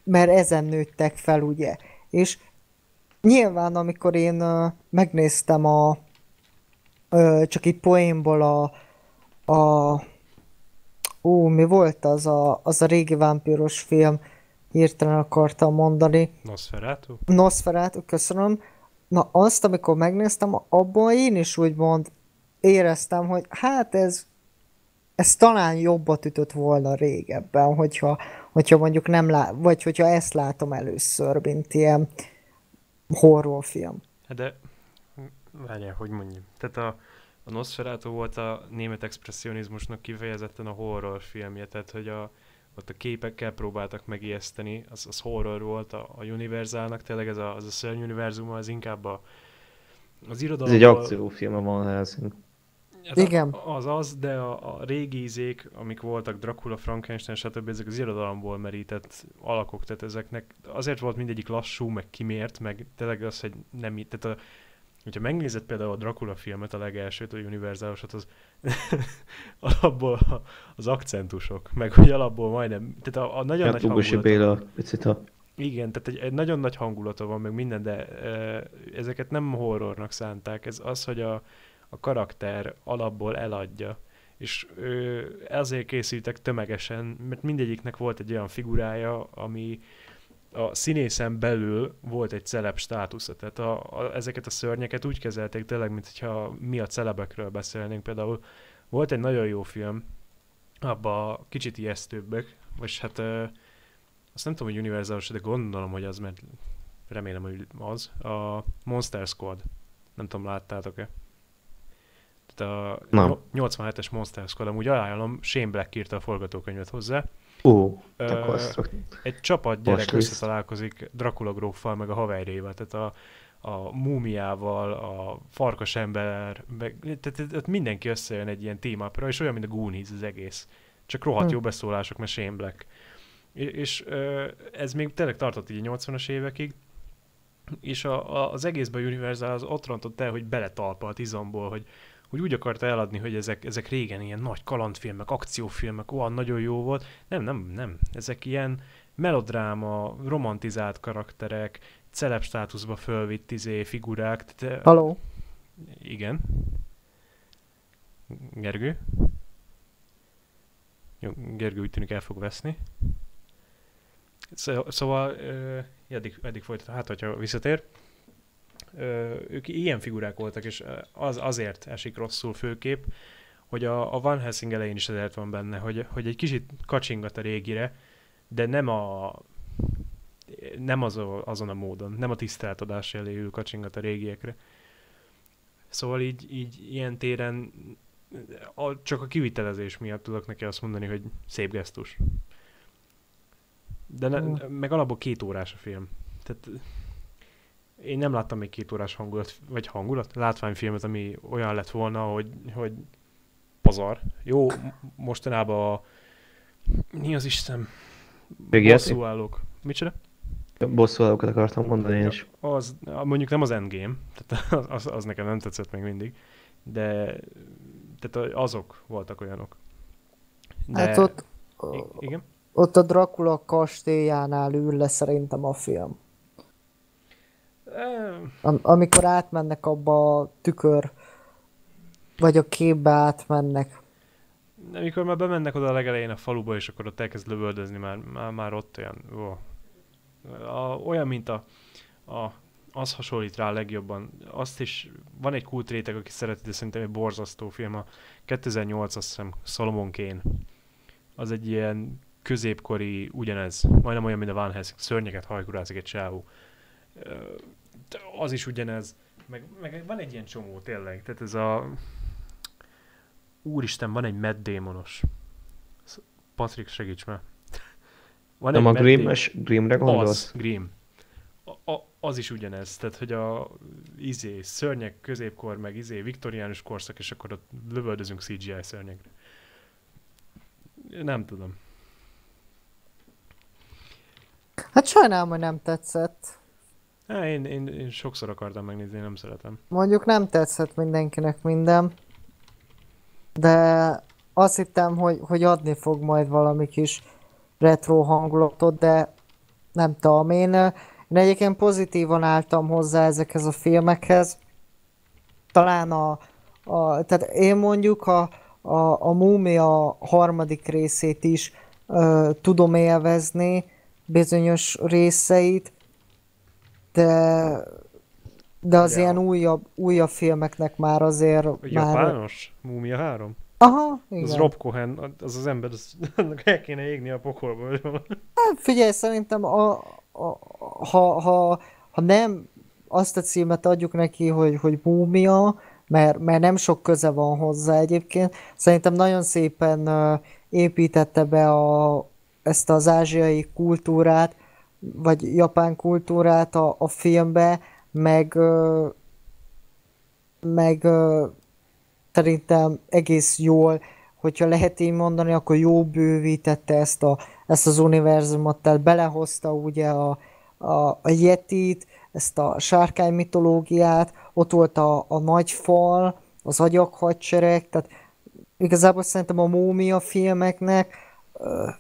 mert ezen nőttek fel, ugye. És nyilván, amikor én uh, megnéztem a uh, csak itt poénból a, a ú, mi volt az a, az a régi vámpíros film, hirtelen akartam mondani. Nosferatu? Nosferatu, köszönöm. Na azt, amikor megnéztem, abban én is úgymond éreztem, hogy hát ez Ez talán jobbat ütött volna régebben, hogyha, hogyha mondjuk nem lá... vagy hogyha ezt látom először, mint ilyen horrorfilm. De várjál, hogy mondjam. Tehát a, a Nosferatu volt a német expresszionizmusnak kifejezetten a horrorfilmje, tehát hogy a, ott a képekkel próbáltak megijeszteni, az, az horror volt a, a Universalnak, tényleg ez a, az a szörny univerzuma, az inkább a, az irodalom. Ez egy akciófilm van Helsing. Hát igen. A, az az, de a, a régi ízék, amik voltak, Dracula, Frankenstein, stb. Ezek az irodalomból merített alakok, tehát ezeknek azért volt mindegyik lassú, meg kimért, meg tényleg az, hogy nem így, tehát a, hogyha megnézed például a Dracula filmet, a legelsőt, a univerzálosat, az alapból a, az akcentusok, meg hogy alapból majdnem, tehát a, a nagyon ja, nagy hangulata. Béla, igen, tehát egy, egy nagyon nagy hangulata van, meg minden, de e, ezeket nem horrornak szánták, ez az, hogy a a karakter alapból eladja. És ő, ezért készültek tömegesen, mert mindegyiknek volt egy olyan figurája, ami a színészen belül volt egy celeb státusza. Tehát a, a, ezeket a szörnyeket úgy kezelték tényleg, mint hogyha mi a celebekről beszélnénk. Például volt egy nagyon jó film, abban kicsit ijesztőbbek, és hát ö, azt nem tudom, hogy univerzális, de gondolom, hogy az, mert remélem, hogy az. A Monster Squad. Nem tudom, láttátok-e? itt a Na. nyolcvanhetes Monster Squad, amúgy ajánlom, Shane Black írta a forgatókönyvet hozzá. Ó, uh, egy csapat gyerek összetalálkozik Dracula gróffal, meg a haverjével, tehát a, a múmiával, a farkasember, meg, tehát ott mindenki összejön egy ilyen team-upra, és olyan, mint a Goonies az egész. Csak rohadt hmm. jó beszólások, mert Shane Black. És ez még tényleg tartott így a nyolcvanas évekig, és a, a, az egészben Universal az ott rontott el, hogy beletalpalt izomból, hogy, hogy úgy akarta eladni, hogy ezek, ezek régen ilyen nagy kalandfilmek, akciófilmek, olyan nagyon jó volt. Nem, nem, nem. Ezek ilyen melodráma, romantizált karakterek, celeb státuszba fölvitt izé, figurák. Te... Halló? Igen. Gergő? Jó, Gergő úgy tűnik el fog veszni. Szó, szóval ö, eddig, eddig folytatom, hát hogyha visszatér. Ö, ők ilyen figurák voltak, és az, azért esik rosszul főkép, hogy a, a Van Helsing elején is ezért van benne, hogy, hogy egy kicsit kacsingat a régire, de nem a nem az a, azon a módon, nem a tiszteltadás elé ül kacsingat a régiekre. Szóval így, így ilyen téren a, csak a kivitelezés miatt tudok neki azt mondani, hogy szép gesztus. De ne, mm. meg alapból két órás a film. Tehát én nem láttam még két órás hangulat, vagy hangulat, látványfilmet, ami olyan lett volna, hogy, hogy pazar. Jó, mostanában a... Mi az Isten? Bosszúállók. Mit csinál? Bosszúállókat akartam mondani én is. Az, mondjuk nem az Endgame, tehát az, az, az nekem nem tetszett még mindig, de tehát azok voltak olyanok. De, hát ott... I- igen? Ott a Dracula kastélyánál ül le szerintem a film. Am- amikor átmennek abba a tükör, vagy a képbe átmennek. Amikor már bemennek oda a legelején a faluba, és akkor ott elkezd lövöldözni, már, már, már ott olyan... Ó. A, olyan, mint a, a... Az hasonlít rá legjobban. Azt is... Van egy kult réteg, aki szereti, de szerintem egy borzasztó film. A kétezer-nyolc, azt hiszem, Solomon Kane. Az egy ilyen... középkori ugyanez, majdnem olyan, mint a Van Helsing, szörnyeket hajkurázik egy csávú. Az is ugyanez, meg, meg van egy ilyen csomó tényleg, tehát ez a... Úristen, van egy Matt Damonos. Patrik, segíts már. Van nem egy a Grimm-es, Grimm-re gondolsz? Az, Grimm. A, a, az is ugyanez, tehát hogy a izé, szörnyek középkor, meg izé, viktoriánus korszak, és akkor ott lövöldözünk cé gé í szörnyekre. Nem tudom. Hát sajnálom, hogy nem tetszett. Há, én, én, én sokszor akartam megnézni, én nem szeretem. Mondjuk nem tetszett mindenkinek minden. De azt hittem, hogy, hogy adni fog majd valami kis retro hangulatot, de nem tudom. Én, én egyébként pozitívan álltam hozzá ezekhez a filmekhez. Talán a... a tehát én mondjuk a, a, a Múmia harmadik részét is ö, tudom élvezni, bizonyos részeit, de, de az ja. ilyen újabb, újabb filmeknek már azért... Japános? Már... Múmia három? Aha, igen. Az Rob Cohen, az az ember, az, annak el kéne égni a pokolba. Hát figyelj, szerintem a, a, ha, ha, ha nem azt a címet adjuk neki, hogy, hogy múmia, mert, mert nem sok köze van hozzá egyébként, szerintem nagyon szépen építette be a ezt az ázsiai kultúrát, vagy japán kultúrát a, a filmbe, meg, meg szerintem egész jól, hogyha lehet így mondani, akkor jó bővítette ezt, a, ezt az univerzumot, tehát belehozta ugye a, a, a yetit, ezt a sárkány mitológiát, ott volt a, a nagy fal, az agyaghadsereg, tehát igazából szerintem a múmia filmeknek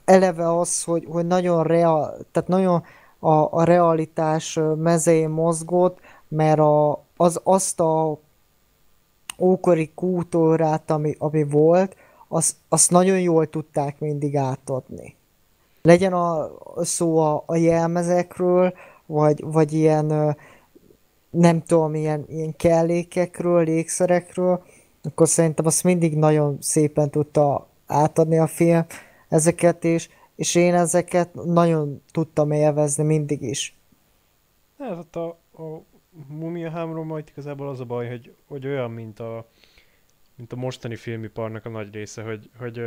eleve az, hogy, hogy nagyon, real, tehát nagyon a, a realitás mezején mozgott, mert a, az, azt a ókori kultúrát, ami, ami volt, azt, azt nagyon jól tudták mindig átadni. Legyen a szó a, a jelmezekről, vagy, vagy ilyen, nem tudom, ilyen, ilyen kellékekről, ékszerekről, akkor szerintem azt mindig nagyon szépen tudta átadni a film. Ezeket is, és én ezeket nagyon tudtam élvezni mindig is. Hát a, a Mumia három-ról majd igazából az a baj, hogy, hogy olyan, mint a mint a mostani filmiparnak a nagy része, hogy, hogy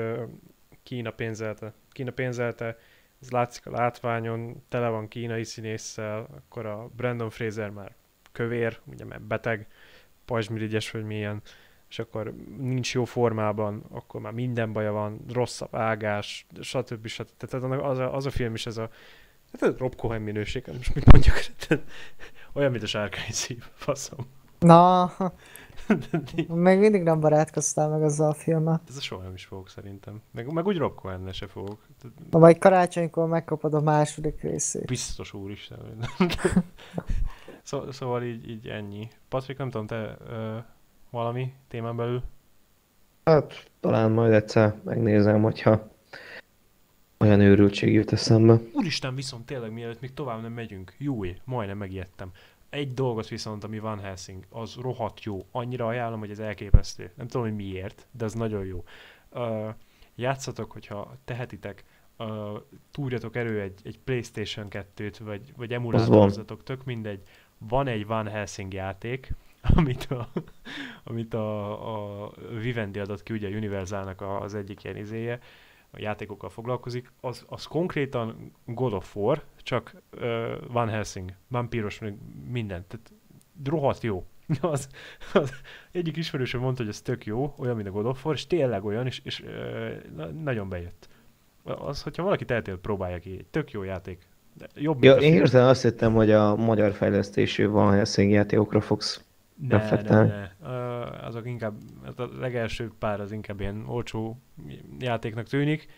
Kína pénzelte. Kína pénzelte, ez látszik a látványon, tele van kínai színésszel, akkor a Brandon Fraser már kövér, ugye már beteg, pajzsmirigyes vagy milyen, és akkor nincs jó formában, akkor már minden baja van, rosszabb ágás, stb. stb. Tehát az a, az a film is ez a hát Robcohen minőség, most mit mondjuk, olyan, mint a sárkány szív, faszom. Na, még mindig nem barátkoztál meg azzal a filmmel. Ez a soha nem is fogok szerintem. Meg, meg úgy Robcohen-ne se fogok. Na majd karácsonykor megkapod a második részét. Biztos úristen. Szó, szóval így, így ennyi. Patrik, nem tudom, te ö, valami témán belül? Hát talán majd egyszer megnézem, hogyha olyan őrültség jut eszembe. Úristen, viszont tényleg mielőtt még tovább nem megyünk. Júj, majdnem megijedtem. Egy dolgot viszont, ami Van Helsing, az rohadt jó. Annyira ajánlom, hogy ez elképesztő. Nem tudom, hogy miért, de ez nagyon jó. Uh, játszatok, hogyha tehetitek, uh, túrjatok erő egy, egy PlayStation kettőt, vagy, vagy emulátorozzatok, tök mindegy. Van egy Van Helsing játék, amit a, amit a, a Vivendi adott ki, ugye a Universalnak az egyik ilyen izéje, a játékokkal foglalkozik, az, az konkrétan God of War, csak uh, Van Helsing, vampíros, minden, tehát rohadt jó. Az, az egyik ismerősöm mondta, hogy ez tök jó, olyan, mint a God of War, és tényleg olyan, és, és uh, nagyon bejött. Az, hogyha valaki teheti, próbálja ki, tök jó játék. De jobb, ja, én hirtelen azt hittem, hogy a magyar fejlesztésű Van Helsing játékokra fogsz Ne, ne, ne. Azok inkább, a legelső pár az inkább ilyen olcsó játéknak tűnik.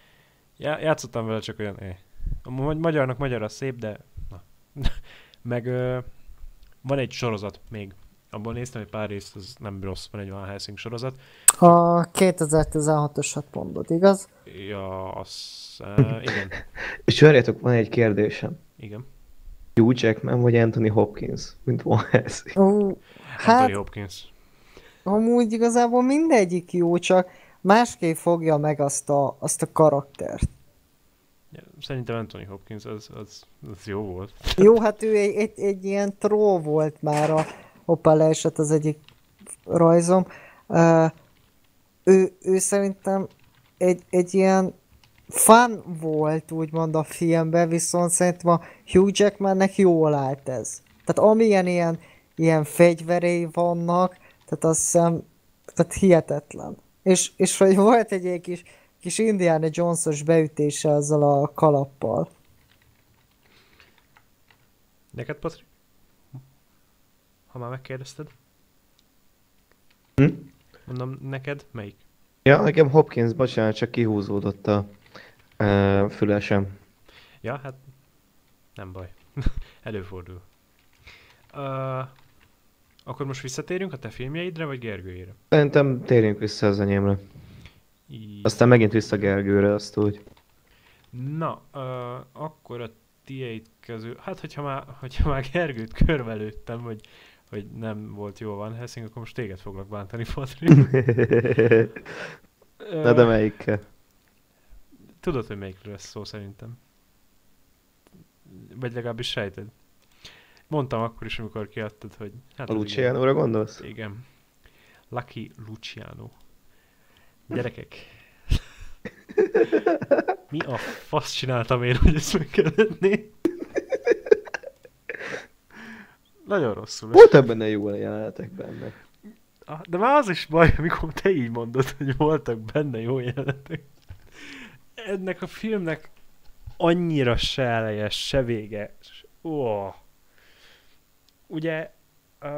Já, játszottam vele, csak olyan, eh. A magyarnak magyar az szép, de na. Meg ö, van egy sorozat még. Abból néztem, hogy pár részt, az nem rossz, van egy Van Helsing sorozat. A kétezer-tizenhatosat mondod, igaz? Ja, az, uh, igen. És várjátok, van egy kérdésem. Igen. Hugh Jackman vagy Anthony Hopkins, mint Van Helsing. Uh, hát, Anthony Hopkins. Amúgy igazából mindegyik jó, csak másképp fogja meg azt a, azt a karaktert. Szerintem Anthony Hopkins, az, az, az jó volt. Jó, hát ő egy, egy, egy ilyen troll volt már a... Hoppá, leesett az egyik rajzom. Uh, ő, ő szerintem egy, egy ilyen... Fun volt, úgymond a filmben, viszont szerintem a Hugh Jackmannek jól állt ez. Tehát amilyen ilyen, ilyen fegyverei vannak, tehát azt hiszem, tehát hihetetlen. És, és hogy volt egy ilyen kis, kis Indiana Jones-os beütése azzal a kalappal. Neked, Patrik? Ha már megkérdezted? Hm? Mondom, neked melyik? Ja, nekem Hopkins, bocsánat, csak kihúzódott a Uh, fülesem. Ja, hát nem baj. Előfordul. Uh, akkor most visszatérünk a te filmjeidre, vagy Gergőjére? Szerintem térjünk vissza az enyémre. I... Aztán megint vissza Gergőre, azt úgy. Na, uh, akkor a tiéd közül... Hát, hogyha már, hogyha már Gergőt körvelődtem, hogy, hogy nem volt jó Van Helsing, akkor most téged foglak bántani, Patrik. Na, de melyikkel? Tudod, hogy melyikről lesz szó szerintem. Vagy legalábbis sejted. Mondtam akkor is, amikor kiadtad, hogy... Hát a Luciano-ra gondolsz? Igen. Lucky Luciano. Gyerekek. Mi a fasz csináltam én, hogy ezt meg kellett nézni? Nagyon rosszul. Voltak benne jó jelenetek benne. De már az is baj, amikor te így mondod, hogy voltak benne jó jelenetek. Ennek a filmnek annyira se eleje, se vége. Oh. Ugye a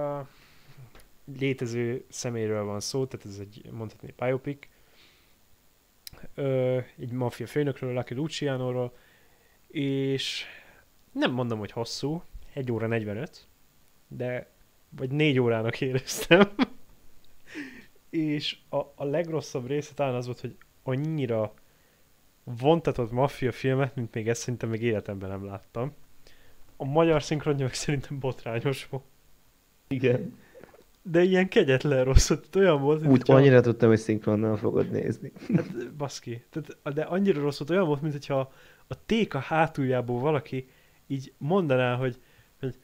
létező személyről van szó, tehát ez egy, mondhatni, biopic. Ö, egy maffia főnökről, Lucky Lucianóról, és nem mondom, hogy hosszú, egy óra negyvenöt, de vagy négy órának éreztem. És a, a legrosszabb része talán az volt, hogy annyira vontatott maffia filmet, mint még ezt szerintem még életemben nem láttam. A magyar szinkronja meg szerintem botrányos volt. Igen. De ilyen kegyetlen rossz, olyan volt, mint... Úgy annyira a... tudtam, hogy szinkronnal fogod nézni. Hát, baszki. Tehát, de annyira rossz volt, olyan volt, mint hogyha a téka hátuljából valaki így mondaná, hogy, hogy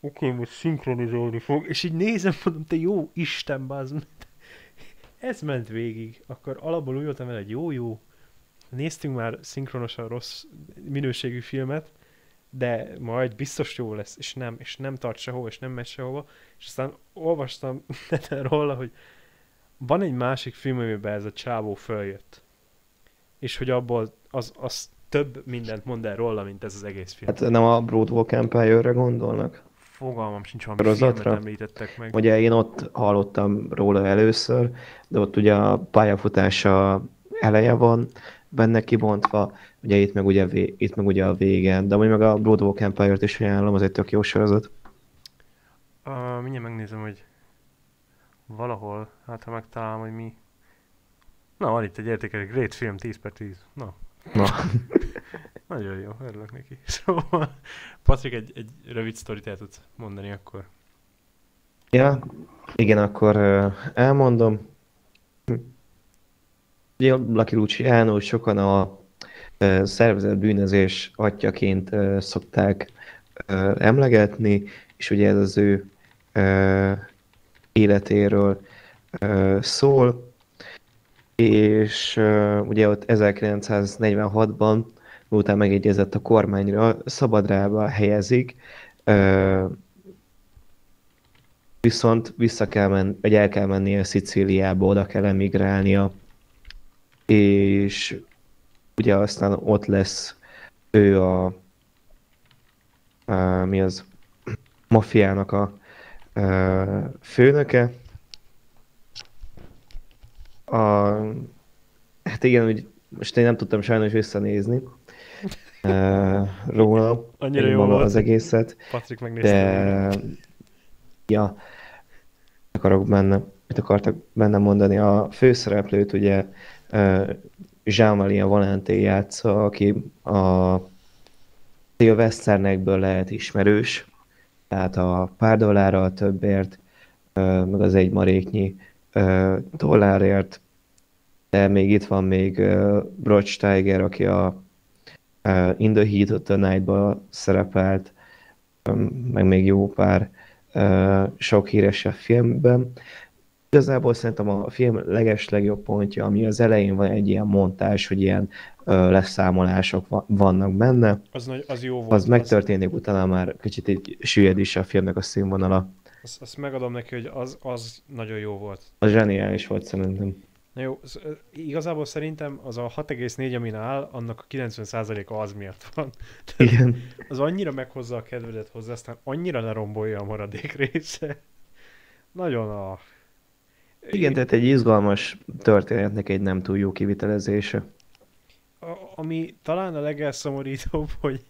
oké, most szinkronizálni fog, és így nézem, mondom, te jó Isten, bázd, ez ment végig, akkor alapból úgy voltam vele, hogy jó-jó, néztünk már szinkronosan rossz minőségű filmet, de majd biztos jó lesz, és nem, és nem tart sehova, és nem megy sehova, és aztán olvastam róla, hogy van egy másik film, amiben ez a csávó följött, és hogy abból az, az több mindent mond el róla, mint ez az egész film. Hát nem a Broadway Campfire-re gondolnak? Fogalmam sincs, valami filmet említettek meg. Ugye én ott hallottam róla először, de ott ugye a pályafutása eleje van benne kibontva, ugye itt meg ugye, itt meg ugye a végen, de amúgy meg a Broadway Campfire-t is ajánlom, az egy tök jó sorozat. Uh, mindjárt megnézem, hogy valahol, hát ha megtalálom, hogy mi... Na, van itt egy értékes, great film, tíz per tíz. Na. Na. Nagyon jó, örülök neki. Szóval, Patrik, egy, egy rövid sztorit el tudsz mondani akkor. Ja, igen, akkor elmondom. Ugye Lucky Luciano sokan a szervezett bűnözés atyjaként szokták emlegetni, és ugye ez az ő életéről szól, és ugye ott ezerkilencszáznegyvenhatban, miután megegyezett a kormányra, szabadlábra helyezik, viszont vissza kell menni, vagy el kell mennie Szicíliába, oda kell emigrálnia, és ugye aztán ott lesz ő a, a mi az, mafiának a főnöke. A, hát igen, úgy, most én nem tudtam sajnos visszanézni róla. Annyira jó volt az egészet. Patrik megnézte. De... Ja, akarok benne, mit akartak benne mondani. A főszereplőt ugye Jean-Marie Valentin játsza, aki a Szilveszternekből lehet ismerős. Tehát a pár dollárral többért, meg az egy maréknyi dollárért, de még itt van még Broch Tiger, aki a In the Heat of the Night-ban szerepelt, meg még jó pár sok híresebb filmben. Igazából szerintem a film legeslegjobb pontja, ami az elején van egy ilyen montázs, hogy ilyen leszámolások vannak benne. Az, nagy, az jó volt. Az megtörténik, az... utána már kicsit így süllyed is a filmnek a színvonala. Azt, azt megadom neki, hogy az, az nagyon jó volt. Az zseniális volt szerintem. Na jó, igazából szerintem az a hat egész négy, amin áll, annak a kilencven százaléka az miatt van. Tehát igen. Az annyira meghozza a kedvedet hozzá, aztán annyira lerombolja a maradék része. Nagyon a... Igen, tehát egy izgalmas történetnek egy nem túl jó kivitelezése. A, ami talán a legelszomorítóbb, hogy,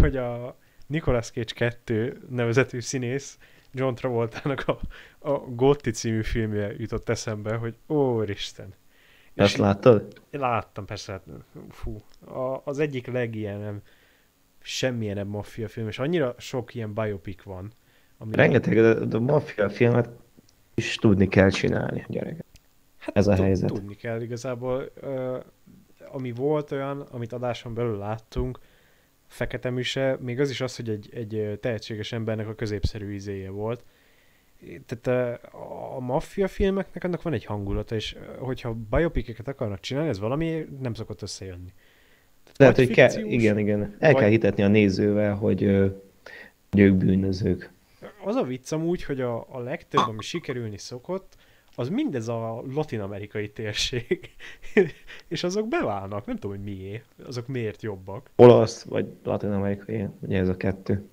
hogy a Nicolas Cage kettő nevezetű színész John Travoltának a, a Gotti című filmje jutott eszembe, hogy Úristen. Ezt láttad? Láttam, persze. Hát, fú, a, az egyik legilyenem, semmilyenebb maffia film, és annyira sok ilyen biopic van. Ami rengeteg, a, a maffia filmet is tudni kell csinálni, gyereket. Hát ez a helyzet. Tudni kell igazából. Uh, ami volt olyan, amit adáson belül láttunk, Fekete Mise, még az is az, hogy egy, egy tehetséges embernek a középszerű ízéje volt. Tehát a, a maffia filmeknek annak van egy hangulata, és hogyha biopikeket akarnak csinálni, ez valami nem szokott összejönni. Tehát, hogy kell, igen, igen. El vagy... kell hitetni a nézővel, hogy, hogy ők bűnözők. Az a vicc amúgy, hogy a, a legtöbb, ami sikerülni szokott, az mindez a latin-amerikai térség, és azok beválnak, nem tudom, hogy miért, azok miért jobbak. Olasz vagy latin-amerikai, ugye ez a kettő.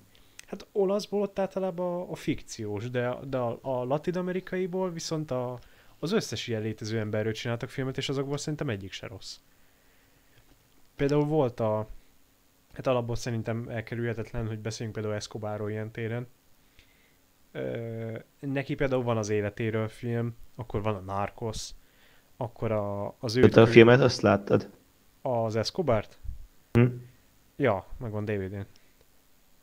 Hát olaszból ott általában a, a fikciós, de, de a, a latin-amerikaiból viszont a, az összes ilyen létező emberről csináltak filmet, és azokból szerintem egyik se rossz. Például volt a, hát alapból szerintem elkerülhetetlen, hogy beszéljünk például Escobarról ilyen téren. Neki például van az életéről film, akkor van a Narcos, akkor a, az ő... Te a filmet azt láttad? Az Escobart? Hm? Ja, megvan dé vé dén.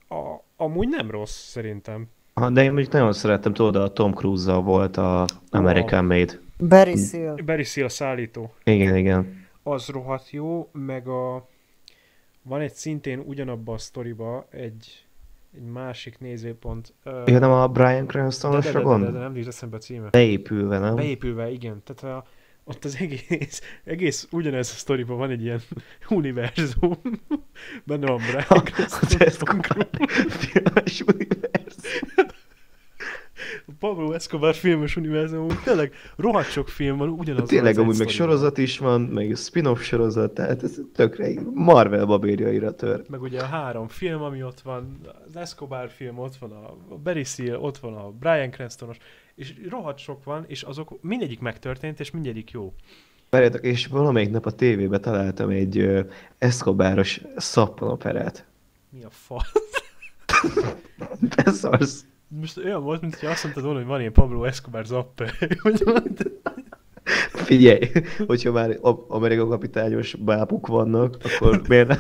A, amúgy nem rossz, szerintem. Ha, de én mondjuk nagyon szerettem, tudod, a Tom Cruise-zal volt a American a... Made. Barry Seal. Barry Seal, a szállító. Igen, igen. Az rohadt jó, meg a... Van egy szintén ugyanabban a sztoriba egy... egy másik nézőpont. Igen, nem a Bryan Cranston-osra gond? De nem is eszembe a címe. Beépülve, nem? Beépülve, igen. Tehát a, ott az egész, egész ugyanez a sztoriban van egy ilyen univerzum. Benne van Bryan Cranston. A Escobar filmes univerzum. A Pablo Escobar filmes univerzum. Tényleg rohadt sok film van, ugyanaz. Tényleg amúgy meg sorozat is van, meg spin-off sorozat, tehát ez tökre Marvel babérjaira tör. Meg ugye a három film, ami ott van, az Escobar film, ott van a Barry Seal, ott van a Bryan Cranstonos, és rohadt sok van, és azok mindegyik megtörtént, és mindegyik jó. Várjátok, és valamelyik nap a tévébe találtam egy ö, Escobaros szappanoperát. Mi a fasz? De szarsz. Most olyan volt, mint hogy azt mondtad volna, hogy van ilyen Pablo Escobar zapper. Figyelj, hogyha már Amerika kapitányos bábuk vannak, akkor miért nem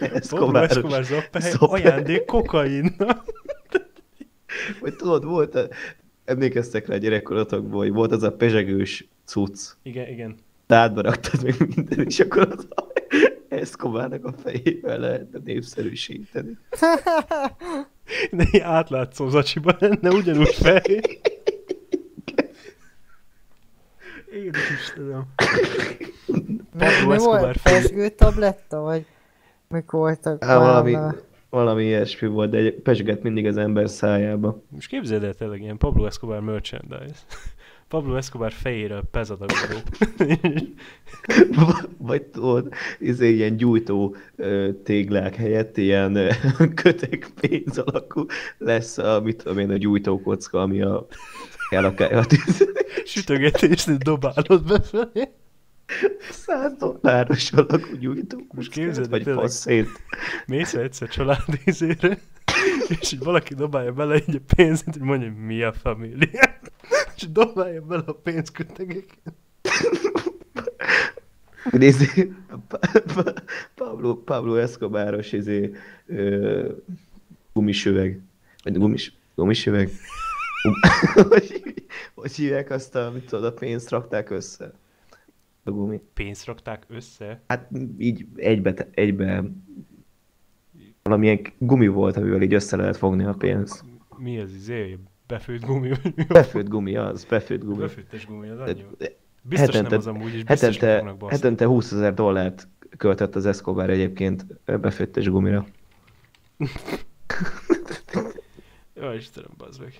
Escobar, Escobar zapper, zapper ajándék kokainnak. Vagy tudod, volt a, emlékeztek rá gyerekkorotokból, hogy volt az a pezsegős cucc. Igen, igen. Tádba raktad még minden, és akkor az Escobarnak a fejével lehetne népszerűsíteni. Ne átlátszó zacsiba lenne, ugyanúgy fehér. Édes Istenem. Mi volt? Pezsgő tabletta? Vagy mik voltak? Á, valami, valami ilyesmi volt, de pezsgett mindig az ember szájába. Most képzeld el tényleg ilyen Pablo Escobar merchandise. Pablo Escobar fejéről pezadagadó. Vagy tudod, izé ilyen gyújtó téglák helyett ilyen kötek pénz alakú lesz a, mit tudom én, a gyújtókocka, ami a elakáját is. Sütögetésnél dobálod befelé. Száz dolláros alakú gyújtókockát, vagy faszét. Mész egyszer család izére, és így valaki dobálja bele így a pénzét, hogy mondja, mi a família. És dobálja bele a pénzkötegeket. Nézzé, Pablo, Pablo Escobaros izé, ö, gumisüveg. Vagy gumis, gumisüveg? Hogy um, hívják azt, amit a pénzt rakták össze? A gumi. Pénzt rakták össze? Hát így egybe, egybe valamilyen gumi volt, amivel így össze lehet fogni a pénzt. Mi az izé? Befőtt gumi, vagy mi? Befőtt gumi az, befőtt gumi. Befőttes gumi, az annyi. Biztos hetente, nem az amúgy, és biztos hetente, nem fognak hetente húszezer dollárt költött az Escobar egyébként befőttes gumira. Jaj, Istenem, bazd meg.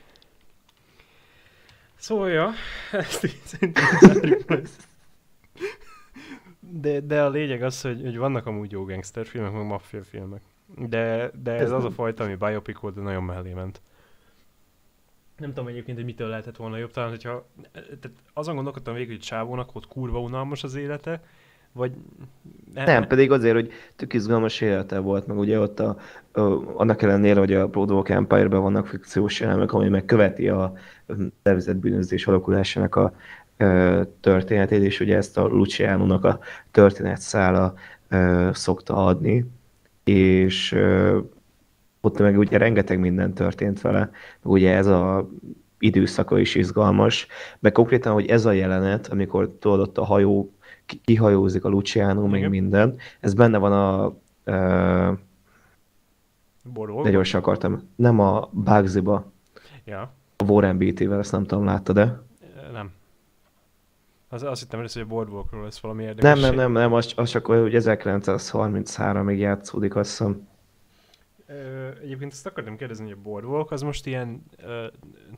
Szóval, ja, ezt így szerintem zárjuk meg. De, de a lényeg az, hogy, hogy vannak amúgy jó gangsterfilmek, meg maffiafilmek. De, de ez, ez az nem a fajta, ami biopic volt, de nagyon mellé ment. Nem tudom egyébként, hogy mitől lehetett volna jobb, talán, hogyha... Tehát azon gondolkodtam végül, hogy csávónak volt kurva unalmas az élete, vagy... Nem, pedig azért, hogy tök izgalmas élete volt, meg ugye ott a, a, annak ellenére, hogy a Boardwalk Empire-ben vannak fikciós elemek, ami megköveti a szervezett bűnözés alakulásának a, a, a történetét, és ugye ezt a Luciano-nak a történetszála a, a, szokta adni, és... A, ott meg ugye rengeteg minden történt vele, ugye ez az időszaka is izgalmas, meg konkrétan, hogy ez a jelenet, amikor tudod, ott a hajó, kihajózik a Luciano, meg minden, ez benne van a... E, nagyon sem akartam, nem a Bugsy-ba, ja. A Warren Beatty-vel, ezt nem tudom, láttad-e? Nem. Az, azt hittem először, hogy a Boardwalkról lesz valami érdekesség. Nem, nem, nem, nem, az, az csak olyan, hogy ezerkilencszázharminchárom-ig játszódik, azt hiszem. Egyébként azt akartam kérdezni, hogy a Boardwalk az most ilyen,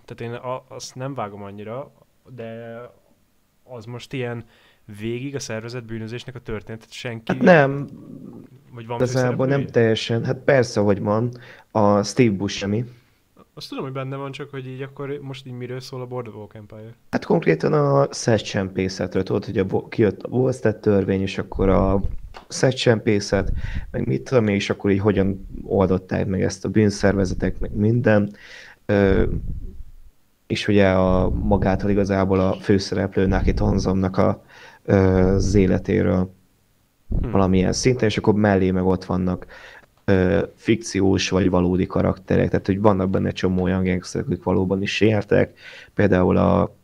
tehát én azt nem vágom annyira, de az most ilyen végig a szervezett bűnözésnek a történetet senki... Hát nem, vagy van igazából nem teljesen, hát persze, hogy van, a Steve Buscemi. Azt tudom, hogy benne van, csak hogy így akkor most így miről szól a Boardwalk Empire? Hát konkrétan a szerzsempészetről, tudod, hogy a, kijött a Volstead törvény, és akkor a szerzsempészet, meg mit tudom én, és akkor így hogyan oldották meg ezt a bűnszervezetek, meg minden. Ö, és ugye a, magától igazából a főszereplő Naki Tonzomnak a, az életéről hmm. valamilyen szinten, és akkor mellé meg ott vannak fikciós vagy valódi karakterek, tehát hogy vannak benne csomó olyan gangsterek, akik valóban is sértek, például a,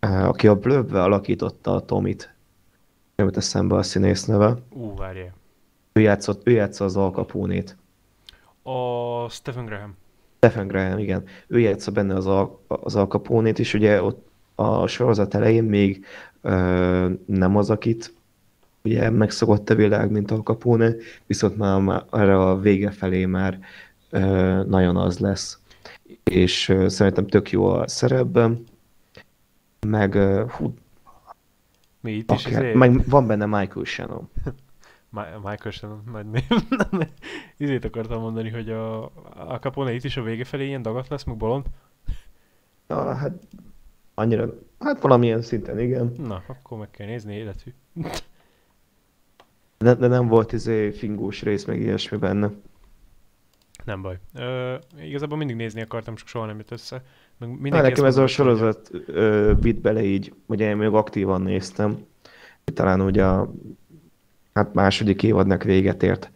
aki a Blöbbe alakította a Tomit, nem jut eszembe a színész neve. Ú, várjál. Ő játszott, ő játszott az Al Capone-t. A Stephen Graham. Stephen Graham, igen. Ő játsza benne az Al, az Al Capone-t is, ugye ott a sorozat elején még ö, nem az, akit ugye megszokott a világ, mint Al Capone, viszont már, már arra a vége felé már ö, nagyon az lesz. És ö, szerintem tök jó a szerepben, meg ö, hú, mi itt is izé... meg van benne Michael Shannon. Michael Shannon, nagy név. Izét akartam mondani, hogy a, a Capone itt is a vége felé ilyen dagat lesz, meg bolond? Na, hát annyira, hát valamilyen szinten, igen. Na, akkor meg kell nézni, életű. De, de nem volt izé fingós rész, meg ilyesmi benne. Nem baj. Ö, igazából mindig nézni akartam, csak soha nem jött össze. Meg Na, nekem ez a sorozat vitt bele így, ugye én még aktívan néztem. Talán ugye a hát második évadnak véget ért,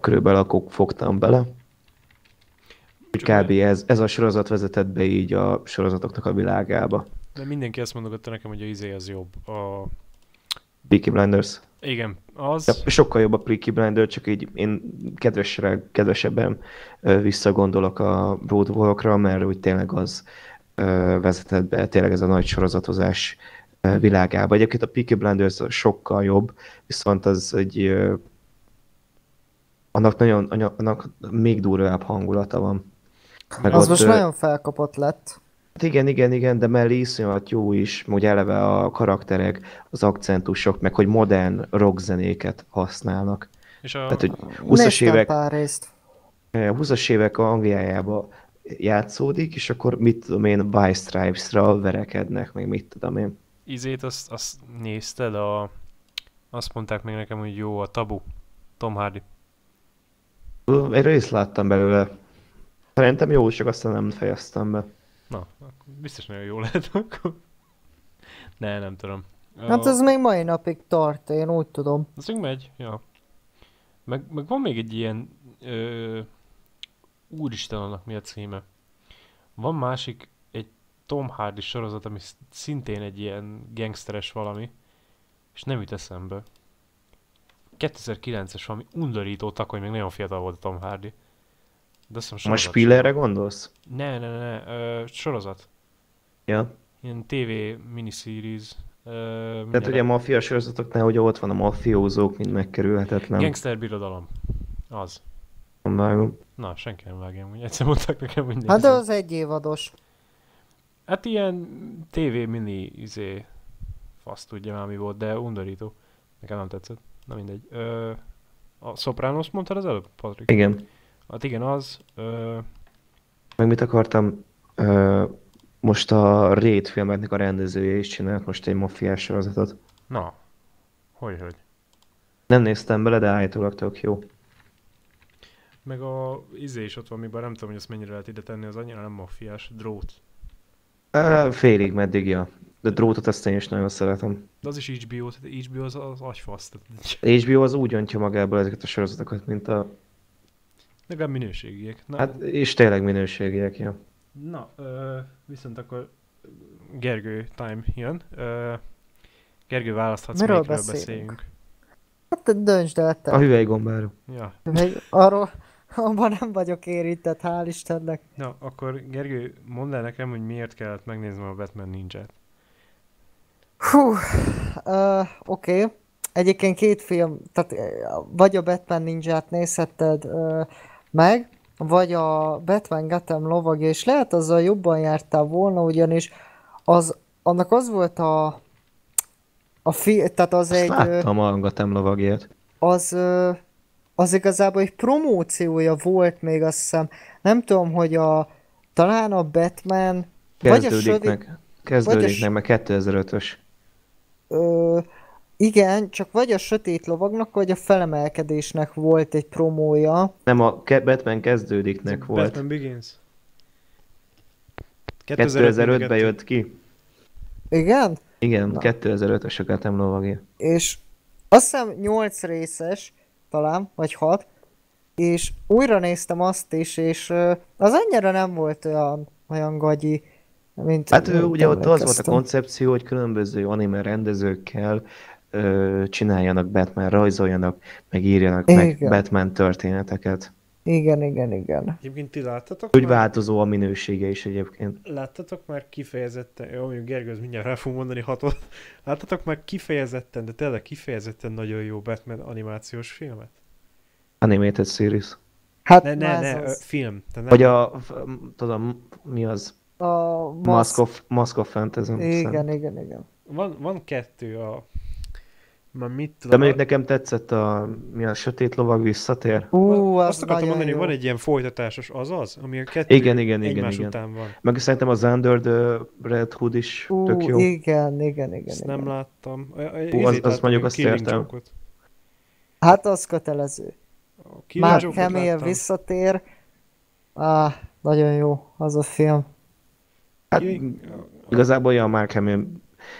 körülbelül akkor fogtam bele. Kb. Ez, ez a sorozat vezetett be így a sorozatoknak a világába. De mindenki azt mondogatta nekem, hogy a izé az jobb. A... Peaky Blinders. Igen, az. De sokkal jobb a Peaky Blinders, csak így én kedvesre, kedvesebben visszagondolok a Roadwalkra, mert úgy tényleg az vezetett be, tényleg ez a nagy sorozatozás világába. Egyébként a Peaky Blinders sokkal jobb, viszont az egy... Annak nagyon, annak még durvább hangulata van. Meg az ott, most nagyon felkapott lett. Igen, igen, igen, de mellé iszonyat jó is, hogy eleve a karakterek, az akcentusok, meg hogy modern rockzenéket használnak. És a... Tehát, hogy húszas évek, pár részt. húszas évek Angliájába játszódik, és akkor mit tudom én, Vice Stripes-ra verekednek, meg mit tudom én. Izét azt, azt nézted, a... azt mondták még nekem, hogy jó a Tabu, Tom Hardy. Egy részt láttam belőle. Szerintem jó, csak aztán nem fejeztem be. Na, biztos nagyon jó lehet akkor. Ne, nem tudom. Hát ez még mai napig tart, én úgy tudom. Az még megy, ja. Meg, meg van még egy ilyen... Ö, úristen, annak mi a címe? Van másik, egy Tom Hardy sorozat, ami szintén egy ilyen gangsteres valami. És nem jut eszembe. kétezer-kilences valami undorító takony, még nagyon fiatal volt a Tom Hardy. Most Spillerre gondolsz? Ne, ne, ne, ö, sorozat. Ja. Ilyen té vé miniseries. Ö, Tehát ugye a maffia sorozatoknál, hogy ott van a maffiózók, mint megkerülhetetlen. Gangster birodalom. Az. Nem vágom. Na, senki nem vágja, hogy egyszer mondták nekem, hogy nézzem. Hát de az egy évados. Hát ilyen té vé mini, izé, azt tudja már mi volt, de undorító. Nekem nem tetszett. Na mindegy. Ö, a Sopranos mondtad az előbb, Patrik? Igen. Hát igen, az... Ö... Meg mit akartam? Ö, most a Raid filmeknek a rendezője is csinált most egy maffiás sorozatot. Na, hogy hogy? Nem néztem bele, de állítólag tök jó. Meg a izé is ott van, miben nem tudom, hogy azt mennyire lehet ide tenni, az annyira nem maffiás, Drót. Ö, félig meddig, ja. De Drótot azt én is nagyon szeretem. De az is há bé o, tehát há bé o az, az agyfasz. há bé o az úgy öntje magából ezeket a sorozatokat, mint a... Legalább minőségiek. Na, hát, és tényleg minőségiek, ja. Na, ö, viszont akkor Gergő time jön. Ö, Gergő, választhatsz, mikről beszélünk? beszéljünk. Hát döntsd el te. A hüvelygombáról. Ja. Arról, abban nem vagyok érintett, hál' Istennek. Na, akkor Gergő, mondd el nekem, hogy miért kellett megnéznem a Batman Ninja-t. Hú, uh, oké. Okay. Egyébként két film, tehát vagy a Batman Ninja-t nézhetted uh, meg, vagy a Batman Gotham lovagja, és lehet azzal jobban jártál volna, ugyanis az, annak az volt a, a film, tehát az Azt egy... láttam a Gotham lovagját. Az, az igazából egy promóciója volt még, azt hiszem. Nem tudom, hogy a, talán a Batman... Kezdődik vagy a Södi, meg, kezdődik meg, meg kétezer-ötös. Ö, igen, csak vagy a Sötét lovagnak, vagy a Felemelkedésnek volt egy promója. Nem, a Batman Kezdődiknek volt. Batman Begins. kétezer-ötben jött ki. Igen? Igen, kétezer-ötös a Gotham lovagja. És azt hiszem nyolc részes, talán, vagy hat. És újra néztem azt is, és az annyira nem volt olyan, olyan gagyi. Mint hát ő ugye ott az volt a koncepció, hogy különböző anime rendezőkkel csináljanak Batman, rajzoljanak, meg írjanak meg Batman történeteket. Igen, igen, igen. Egyébként ti láttatok Úgy már... változó a minősége is egyébként. Láttatok már kifejezetten, jó, mondjuk Gergő, mindjárt rá fog mondani hatot. Láttatok már kifejezetten, de tényleg kifejezetten nagyon jó Batman animációs filmet? Animated series. Hát ne, ne, ne, az... film. Te nem... Vagy a, tudom, mi az? A Mask, Mask of, Mask of Fantasy. Igen, szent. igen, igen. Van, van kettő a... Már mit tudom, de mondjuk nekem tetszett a, mi a Sötét Lovag Visszatér. Ú, az Azt akartam mondani, jó. Hogy van egy ilyen folytatásos azaz, ami a kettő igen, igen, egymás igen, után van. Meg szerintem az Under the Red Hood is Ú, tök jó. Igen, igen, igen. Ezt igen. nem láttam. Ú, az, azt mondjuk azt értem. Hát az kötelező. Már Kemél visszatér. Ah, nagyon jó az a film. Hát igazából olyan Mark Hamill.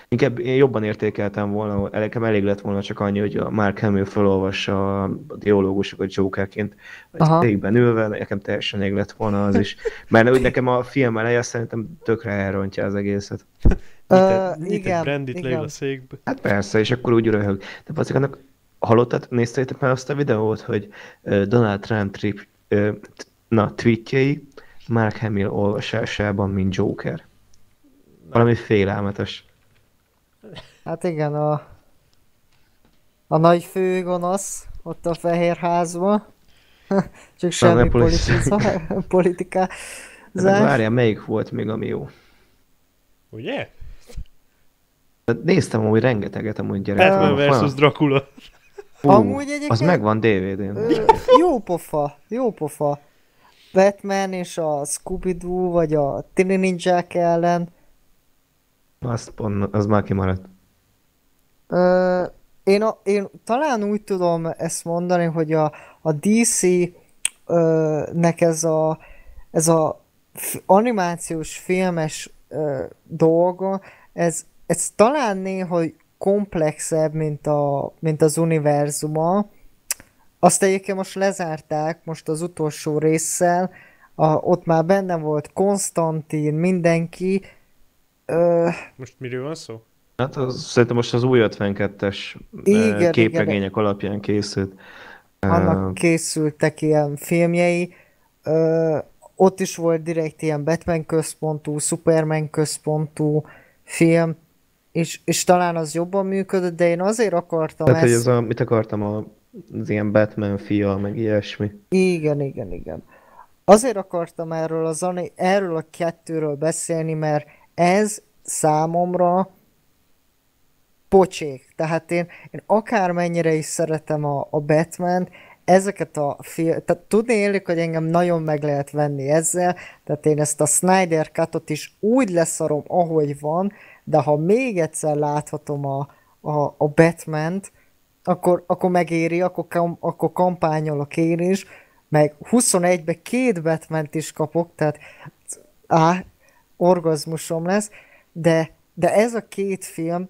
Inkább én jobban értékeltem volna, nekem elég lett volna csak annyi, hogy a Mark Hamill felolvassa a dialógusokat Jokerként egy tékben ülve, nekem teljesen elég lett volna az is. Mert úgy nekem a film eleje szerintem tökre elrontja az egészet. Nyitett uh, brandit leül a székbe. Hát persze, és akkor úgy röhög. De azért annak hallottad, néztétek már azt a videót, hogy Donald Trump trip, na, tweetjei Mark Hamill olvasásában, mint Joker. Valami félelmetes. Hát igen, a, a nagy főgonosz ott a fehér házban, csak semmi politikázás. Várjál, melyik volt még, ami jó? Ugye? Néztem amúgy rengeteget amúgy gyerekben. Batman versus. Dracula. Hú, amúgy az megvan dé vé dén. Ö, jó pofa, jó pofa. Batman és a Scooby-Doo vagy a Tini Ninják ellen. Azt pont, az már kimaradt. Ö, én, a, én talán úgy tudom ezt mondani, hogy a, a dé cé-nek ez a, ez a animációs filmes ö, dolga, ez, ez talán néha komplexebb, mint, a, mint az univerzuma. Azt egyébként most lezárták, most az utolsó résszel, a, ott már benne volt Konstantin, mindenki. Most miről van szó? Hát az, szerintem most az új ötvenkettes igen, képregények igen. alapján készült. Annak készültek ilyen filmjei. Ö, ott is volt direkt ilyen Batman központú, Superman központú film, és, és talán az jobban működött, de én azért akartam Tehát, ezt... hogy az a, mit akartam, a, az ilyen Batman fia, meg ilyesmi. Igen, igen, igen. Azért akartam erről, az, erről a kettőről beszélni, mert ez számomra pocsék. Tehát én, én akármennyire is szeretem a, a Batman-t, ezeket a film... Tehát tudni élik, hogy engem nagyon meg lehet venni ezzel, tehát én ezt a Snyder Cut-ot is úgy leszarom, ahogy van, de ha még egyszer láthatom a, a, a Batman-t, akkor, akkor megéri, akkor, kam, akkor kampányolok én is, meg huszonegybe két Batman-t is kapok, tehát... Á, orgazmusom lesz, de, de ez a két film,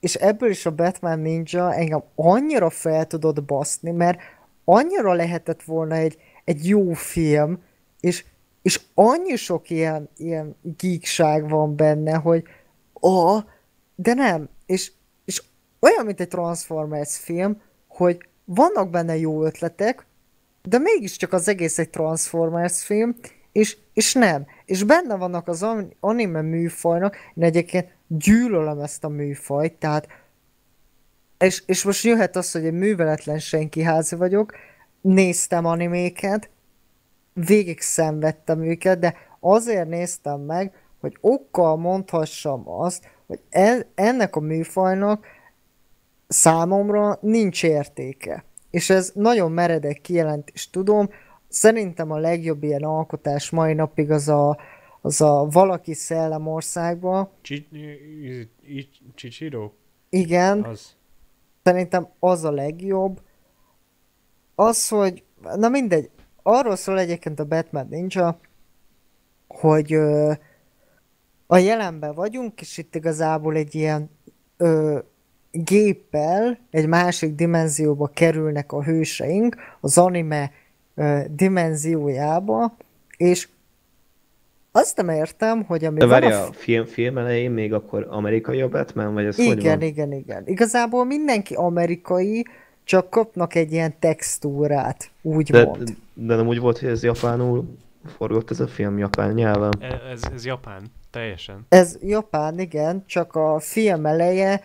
és ebből is a Batman Ninja engem annyira fel tudott baszni, mert annyira lehetett volna egy, egy jó film, és, és annyi sok ilyen, ilyen geekság van benne, hogy a, de nem, és, és olyan, mint egy Transformers film, hogy vannak benne jó ötletek, de mégiscsak az egész egy Transformers film, és, és nem. És benne vannak az anime műfajnak, én egyébként gyűlölöm ezt a műfajt, tehát és, és most jöhet az, hogy egy műveletlen senki házi vagyok, néztem animéket, végig szenvedtem őket, de azért néztem meg, hogy okkal mondhassam azt, hogy el, ennek a műfajnak számomra nincs értéke. És ez nagyon meredek kijelentés, tudom. Szerintem a legjobb ilyen alkotás mai napig az a, az a Valaki Szellemországban. Csicsiró? Igen. Az. Szerintem az a legjobb. Az, hogy... Na mindegy. Arról szól egyébként a Batman Ninja, hogy ö, a jelenben vagyunk, és itt igazából egy ilyen ö, géppel egy másik dimenzióba kerülnek a hőseink, az anime dimenziójába, és azt nem értem, hogy ami van a... a film, film elején még akkor amerikai a Batman, vagy ez igen, hogy van? Igen, igen, igen. Igazából mindenki amerikai, csak kapnak egy ilyen textúrát, úgymond. De, de nem úgy volt, hogy ez japánul forgott ez a film, japán nyelven. Ez, ez japán, teljesen. Ez japán, igen, csak a film eleje,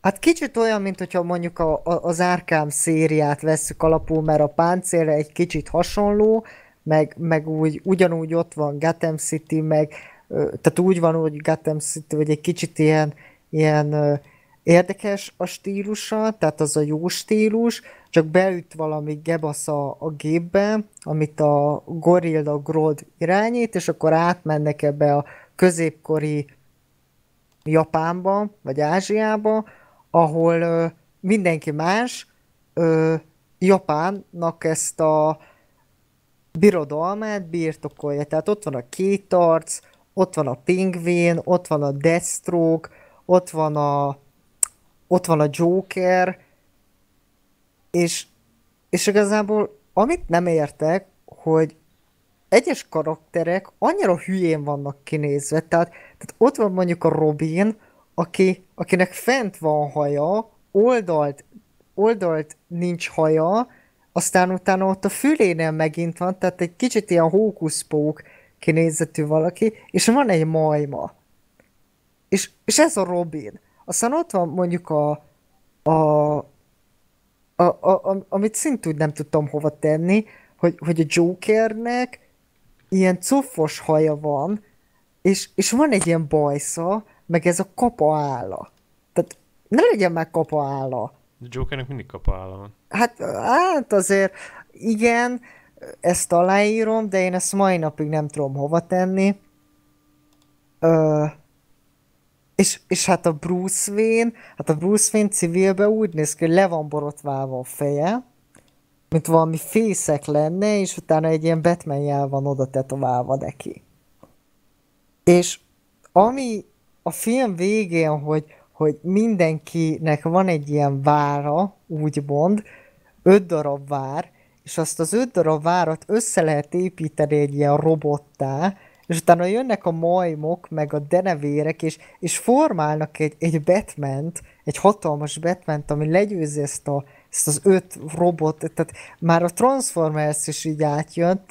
hát kicsit olyan, mint hogyha mondjuk a, a, az Arkham szériát vesszük alapul, mert a páncélre egy kicsit hasonló, meg, meg úgy, ugyanúgy ott van Gotham City, meg tehát úgy van, hogy Gotham City, vagy egy kicsit ilyen, ilyen érdekes a stílusa, tehát az a jó stílus, csak beüt valami gebasz a, a gépbe, amit a Gorilla Grodd irányít, és akkor átmennek ebbe a középkori Japánba, vagy Ázsiába, ahol ö, mindenki más ö, Japánnak ezt a birodalmát birtokolja. Tehát ott van a két arc, ott van a pingvén, ott van a Deathstroke, ott van a, ott van a Joker, és, és igazából amit nem értek, hogy egyes karakterek annyira hülyén vannak kinézve, tehát, tehát ott van mondjuk a Robin, aki, akinek fent van haja, oldalt, oldalt nincs haja, aztán utána ott a fülénél megint van, tehát egy kicsit ilyen hókuszpók kinézetű valaki, és van egy majma. És, és ez a Robin. Aztán ott van mondjuk a, a, a, a, a amit szintúgy nem tudtam hova tenni, hogy, hogy a Jokernek ilyen cufos haja van, és, és van egy ilyen bajsza, meg ez a kapa álla. Tehát ne legyen már kapa álla. A Jokernek mindig kapa álla van. Hát, hát azért igen, ezt aláírom, de én ezt mai napig nem tudom hova tenni. Ö, és, és hát a Bruce Wayne, hát a Bruce Wayne civilben úgy néz ki, hogy le van borotválva a feje, mint valami fészek lenne, és utána egy ilyen Batman jel van oda tetoválva neki. És ami a film végén, hogy, hogy mindenkinek van egy ilyen vára, úgymond, öt darab vár, és azt az öt darab várat össze lehet építeni egy ilyen robottá, és utána jönnek a majmok, meg a denevérek, és, és formálnak egy, egy Batmant, egy hatalmas Batmant, ami legyőzi ezt, a, ezt az öt robot, tehát már a Transformers is így átjön,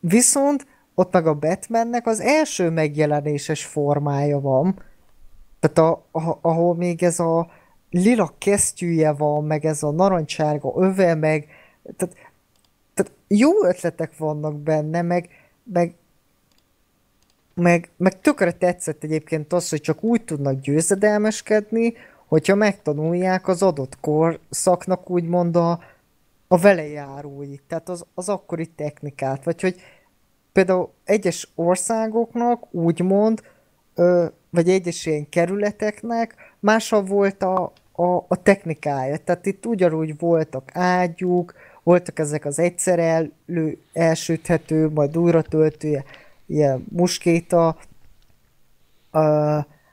viszont ott meg a Batmannek az első megjelenéses formája van, tehát a, a, ahol még ez a lila kesztyűje van, meg ez a narancsárga öve, meg tehát, tehát jó ötletek vannak benne, meg, meg, meg, meg tökre tetszett egyébként az, hogy csak úgy tudnak győzedelmeskedni, hogyha megtanulják az adott korszaknak úgymond a, a velejáróit, tehát az, az akkori technikát, vagy hogy például egyes országoknak úgymond, ö, vagy egyes ilyen kerületeknek másabb volt a, a, a technikája. Tehát itt ugyanúgy voltak ágyúk, voltak ezek az egyszer elő, elsüthető, majd újra töltő ilyen muskéta. Ö,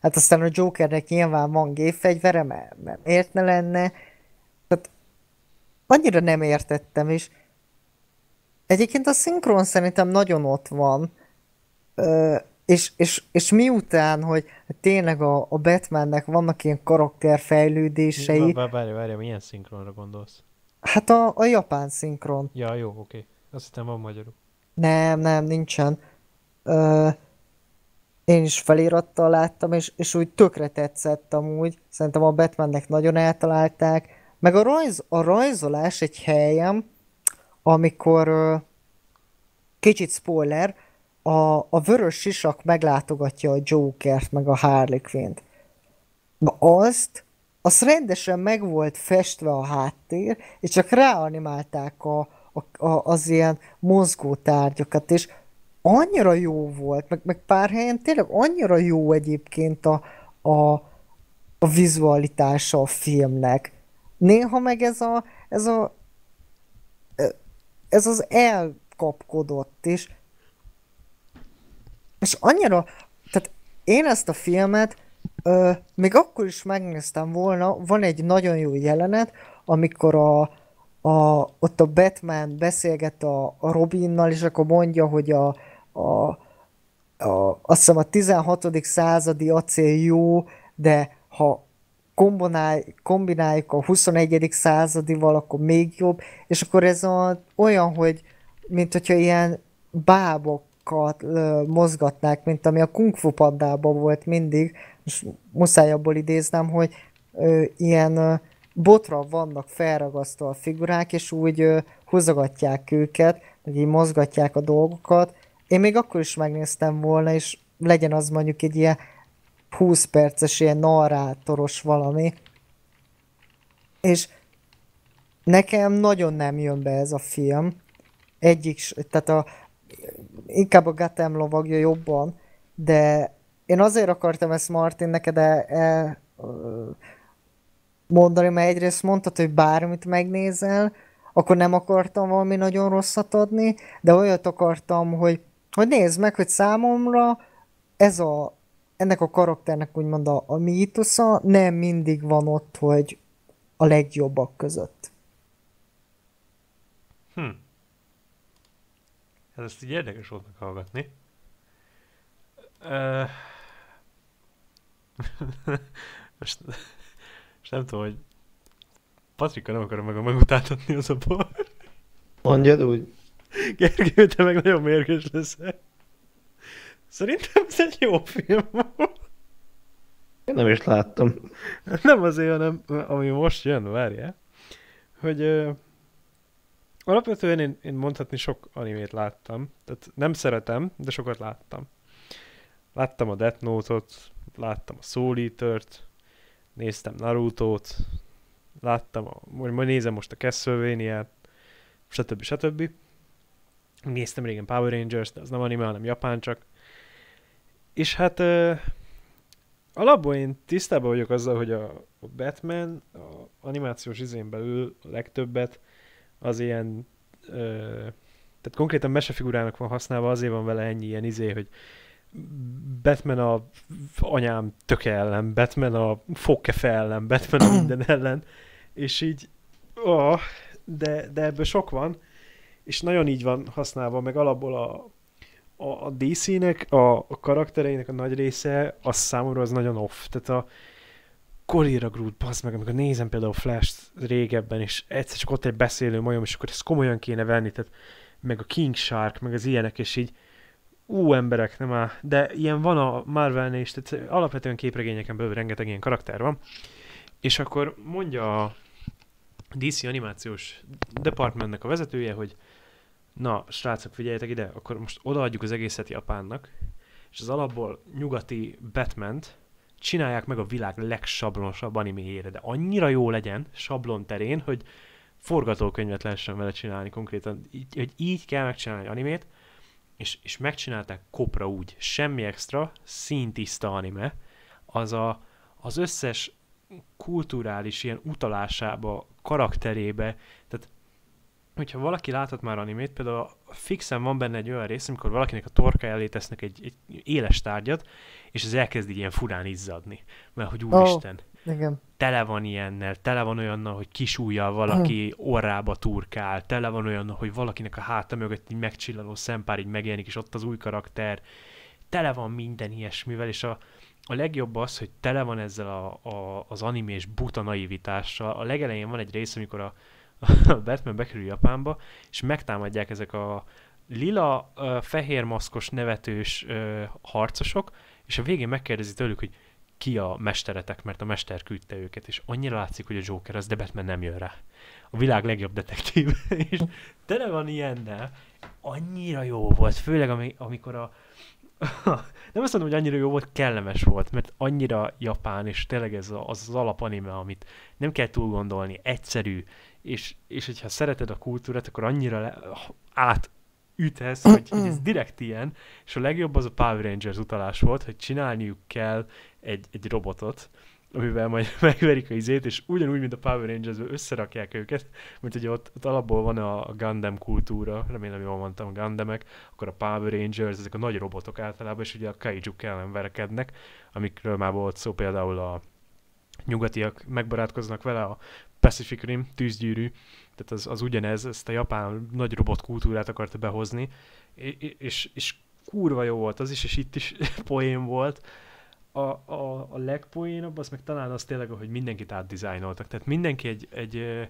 hát aztán a Jokernek nyilván van gépfegyvere, mert, mert miért ne lenne. Tehát annyira nem értettem is. Egyébként a szinkron szerintem nagyon ott van, Ö, és, és, és miután, hogy tényleg a, a Batmannek vannak ilyen karakterfejlődései... Várj, várj, milyen szinkronra gondolsz? Hát a, a japán szinkron. Ja, jó, oké. Okay. Azt hiszem van magyarul. Nem, nem, nincsen. Ö, én is felirattal láttam, és, és úgy tökre tetszett amúgy. Szerintem a Batmannek nagyon eltalálták. Meg a, rajz, a rajzolás egy helyem, amikor kicsit spoiler, a, a vörös sisak meglátogatja a Jokert, meg a Harley Quinnt. Na azt, azt rendesen meg volt festve a háttér, és csak ráanimálták a, a, a, az ilyen mozgó tárgyakat, és annyira jó volt, meg, meg pár helyen tényleg annyira jó egyébként a, a, a vizualitása a filmnek. Néha meg ez a, ez a ez az elkapkodott is. És annyira, tehát én ezt a filmet ö, még akkor is megnéztem volna, van egy nagyon jó jelenet, amikor a, a, ott a Batman beszélget a, a Robinnal, és akkor mondja, hogy a, a, a, azt hiszem a tizenhatodik századi acél jó, de ha kombinálj, kombináljuk a huszonegyedik századival, akkor még jobb, és akkor ez a, olyan, hogy mint hogyha ilyen bábokat ö, mozgatnák, mint ami a Kung Fu Pandában volt mindig, most muszáj abból idéznem, hogy ö, ilyen ö, botra vannak felragasztva a figurák, és úgy ö, húzogatják őket, hogy így mozgatják a dolgokat. Én még akkor is megnéztem volna, és legyen az mondjuk egy ilyen húsz perces, ilyen narrátoros valami. És nekem nagyon nem jön be ez a film. Egyik, tehát a, inkább a Gotham lovagja jobban, de én azért akartam ezt Martin neked el, el, mondani, mert egyrészt mondtad, hogy bármit megnézel, akkor nem akartam valami nagyon rosszat adni, de olyat akartam, hogy, hogy nézd meg, hogy számomra ez a, ennek a karakternek úgymond a, a mítusza nem mindig van ott, hogy a legjobbak között. Hm. Hát ezt így érdekes volt meghallgatni. Uh... most, most nem tudom, hogy Patrikkal nem akarom meg a megutáltatni az a bor. Mondjad úgy. Gergő, te meg nagyon mérges leszel. Szerintem ez egy jó film volt. Én nem is láttam. Nem azért, hanem ami most jön, várjál. Hogy ö, alapvetően én, én mondhatni sok animét láttam. Tehát nem szeretem, de sokat láttam. Láttam a Death Note-ot, láttam a Soul Eater-t, néztem Naruto-t, láttam, a, majd nézem most a Castlevania-t, stb. stb. Néztem régen Power Rangers, de az nem anime, hanem japán csak. És hát uh, alapból én tisztában vagyok azzal, hogy a, a Batman a animációs izén belül a legtöbbet az ilyen, uh, tehát konkrétan mesefigurának van használva, azért van vele ennyi ilyen izé, hogy Batman a anyám töke ellen, Batman a fogkefe ellen, Batman a minden ellen, és így, oh, de, de ebből sok van, és nagyon így van használva, meg alapból a a dé cé-nek, a karaktereinek a nagy része, az számomra az nagyon off. Tehát a kolira grúd, bazd meg, amikor nézem például Flash-t régebben, és egyszer csak ott egy beszélő majom, és akkor ezt komolyan kéne venni, tehát meg a King Shark, meg az ilyenek, és így ú, emberek, nem áll. De ilyen van a Marvelnél is, tehát alapvetően képregényeken belül rengeteg ilyen karakter van. És akkor mondja a dé cé animációs departmentnek a vezetője, hogy na, srácok, figyeljetek ide, akkor most odaadjuk az egészet Japánnak, és az alapból nyugati Batman-t csinálják meg a világ legsablonosabb animéjére, de annyira jó legyen sablon terén, hogy forgatókönyvet lehessen vele csinálni konkrétan, így, hogy így kell megcsinálni egy animét, és, és megcsinálták kopra úgy, semmi extra, színtiszta anime, az, a, az összes kulturális ilyen utalásába, karakterébe, tehát hogyha valaki láthat már animét, például fixen van benne egy olyan rész, amikor valakinek a torkája elé tesznek egy, egy éles tárgyat, és ez elkezd így ilyen furán izzadni. Mert hogy úristen, oh, igen. Tele van ilyennel, tele van olyannal, hogy kisújjal valaki orrába turkál, tele van olyannal, hogy valakinek a háta mögött így megcsillanó szempár így megjelenik, és ott az új karakter. Tele van minden ilyesmivel, és a, a legjobb az, hogy tele van ezzel a, a, az animés buta naivitással. A legelején van egy rész, amikor a a Batman bekerül Japánba, és megtámadják ezek a lila, uh, fehér maszkos, nevetős uh, harcosok, és a végén megkérdezi tőlük, hogy ki a mesteretek, mert a mester küldte őket, és annyira látszik, hogy a Joker az, de Batman nem jön rá. A világ legjobb detektív, és tele van ilyennel. Annyira jó volt, főleg ami, amikor a nem azt mondom, hogy annyira jó volt, kellemes volt, mert annyira japán, és tényleg ez az, az alapanime, amit nem kell túl gondolni, egyszerű, és, és hogyha szereted a kultúrát, akkor annyira le, átütesz, hogy ez direkt ilyen, és a legjobb az a Power Rangers utalás volt, hogy csinálniuk kell egy, egy robotot, amivel majd megverik a izét, és ugyanúgy, mint a Power Rangers-ből összerakják őket, mint ugye ott, ott alapból van a Gundam kultúra, remélem jól mondtam, a Gundamek, akkor a Power Rangers, ezek a nagy robotok általában, és ugye a kaijuk ellen verekednek, amikről már volt szó, például a nyugatiak megbarátkoznak vele, a Pacific Rim, tűzgyűrű, tehát az, az ugyanez, ezt a japán nagy robot kultúrát akarta behozni, és, és kurva jó volt az is, és itt is poén volt. a, a, a legpoénabb az meg talán az tényleg, hogy mindenkit átdizájnoltak. Tehát mindenki egy, egy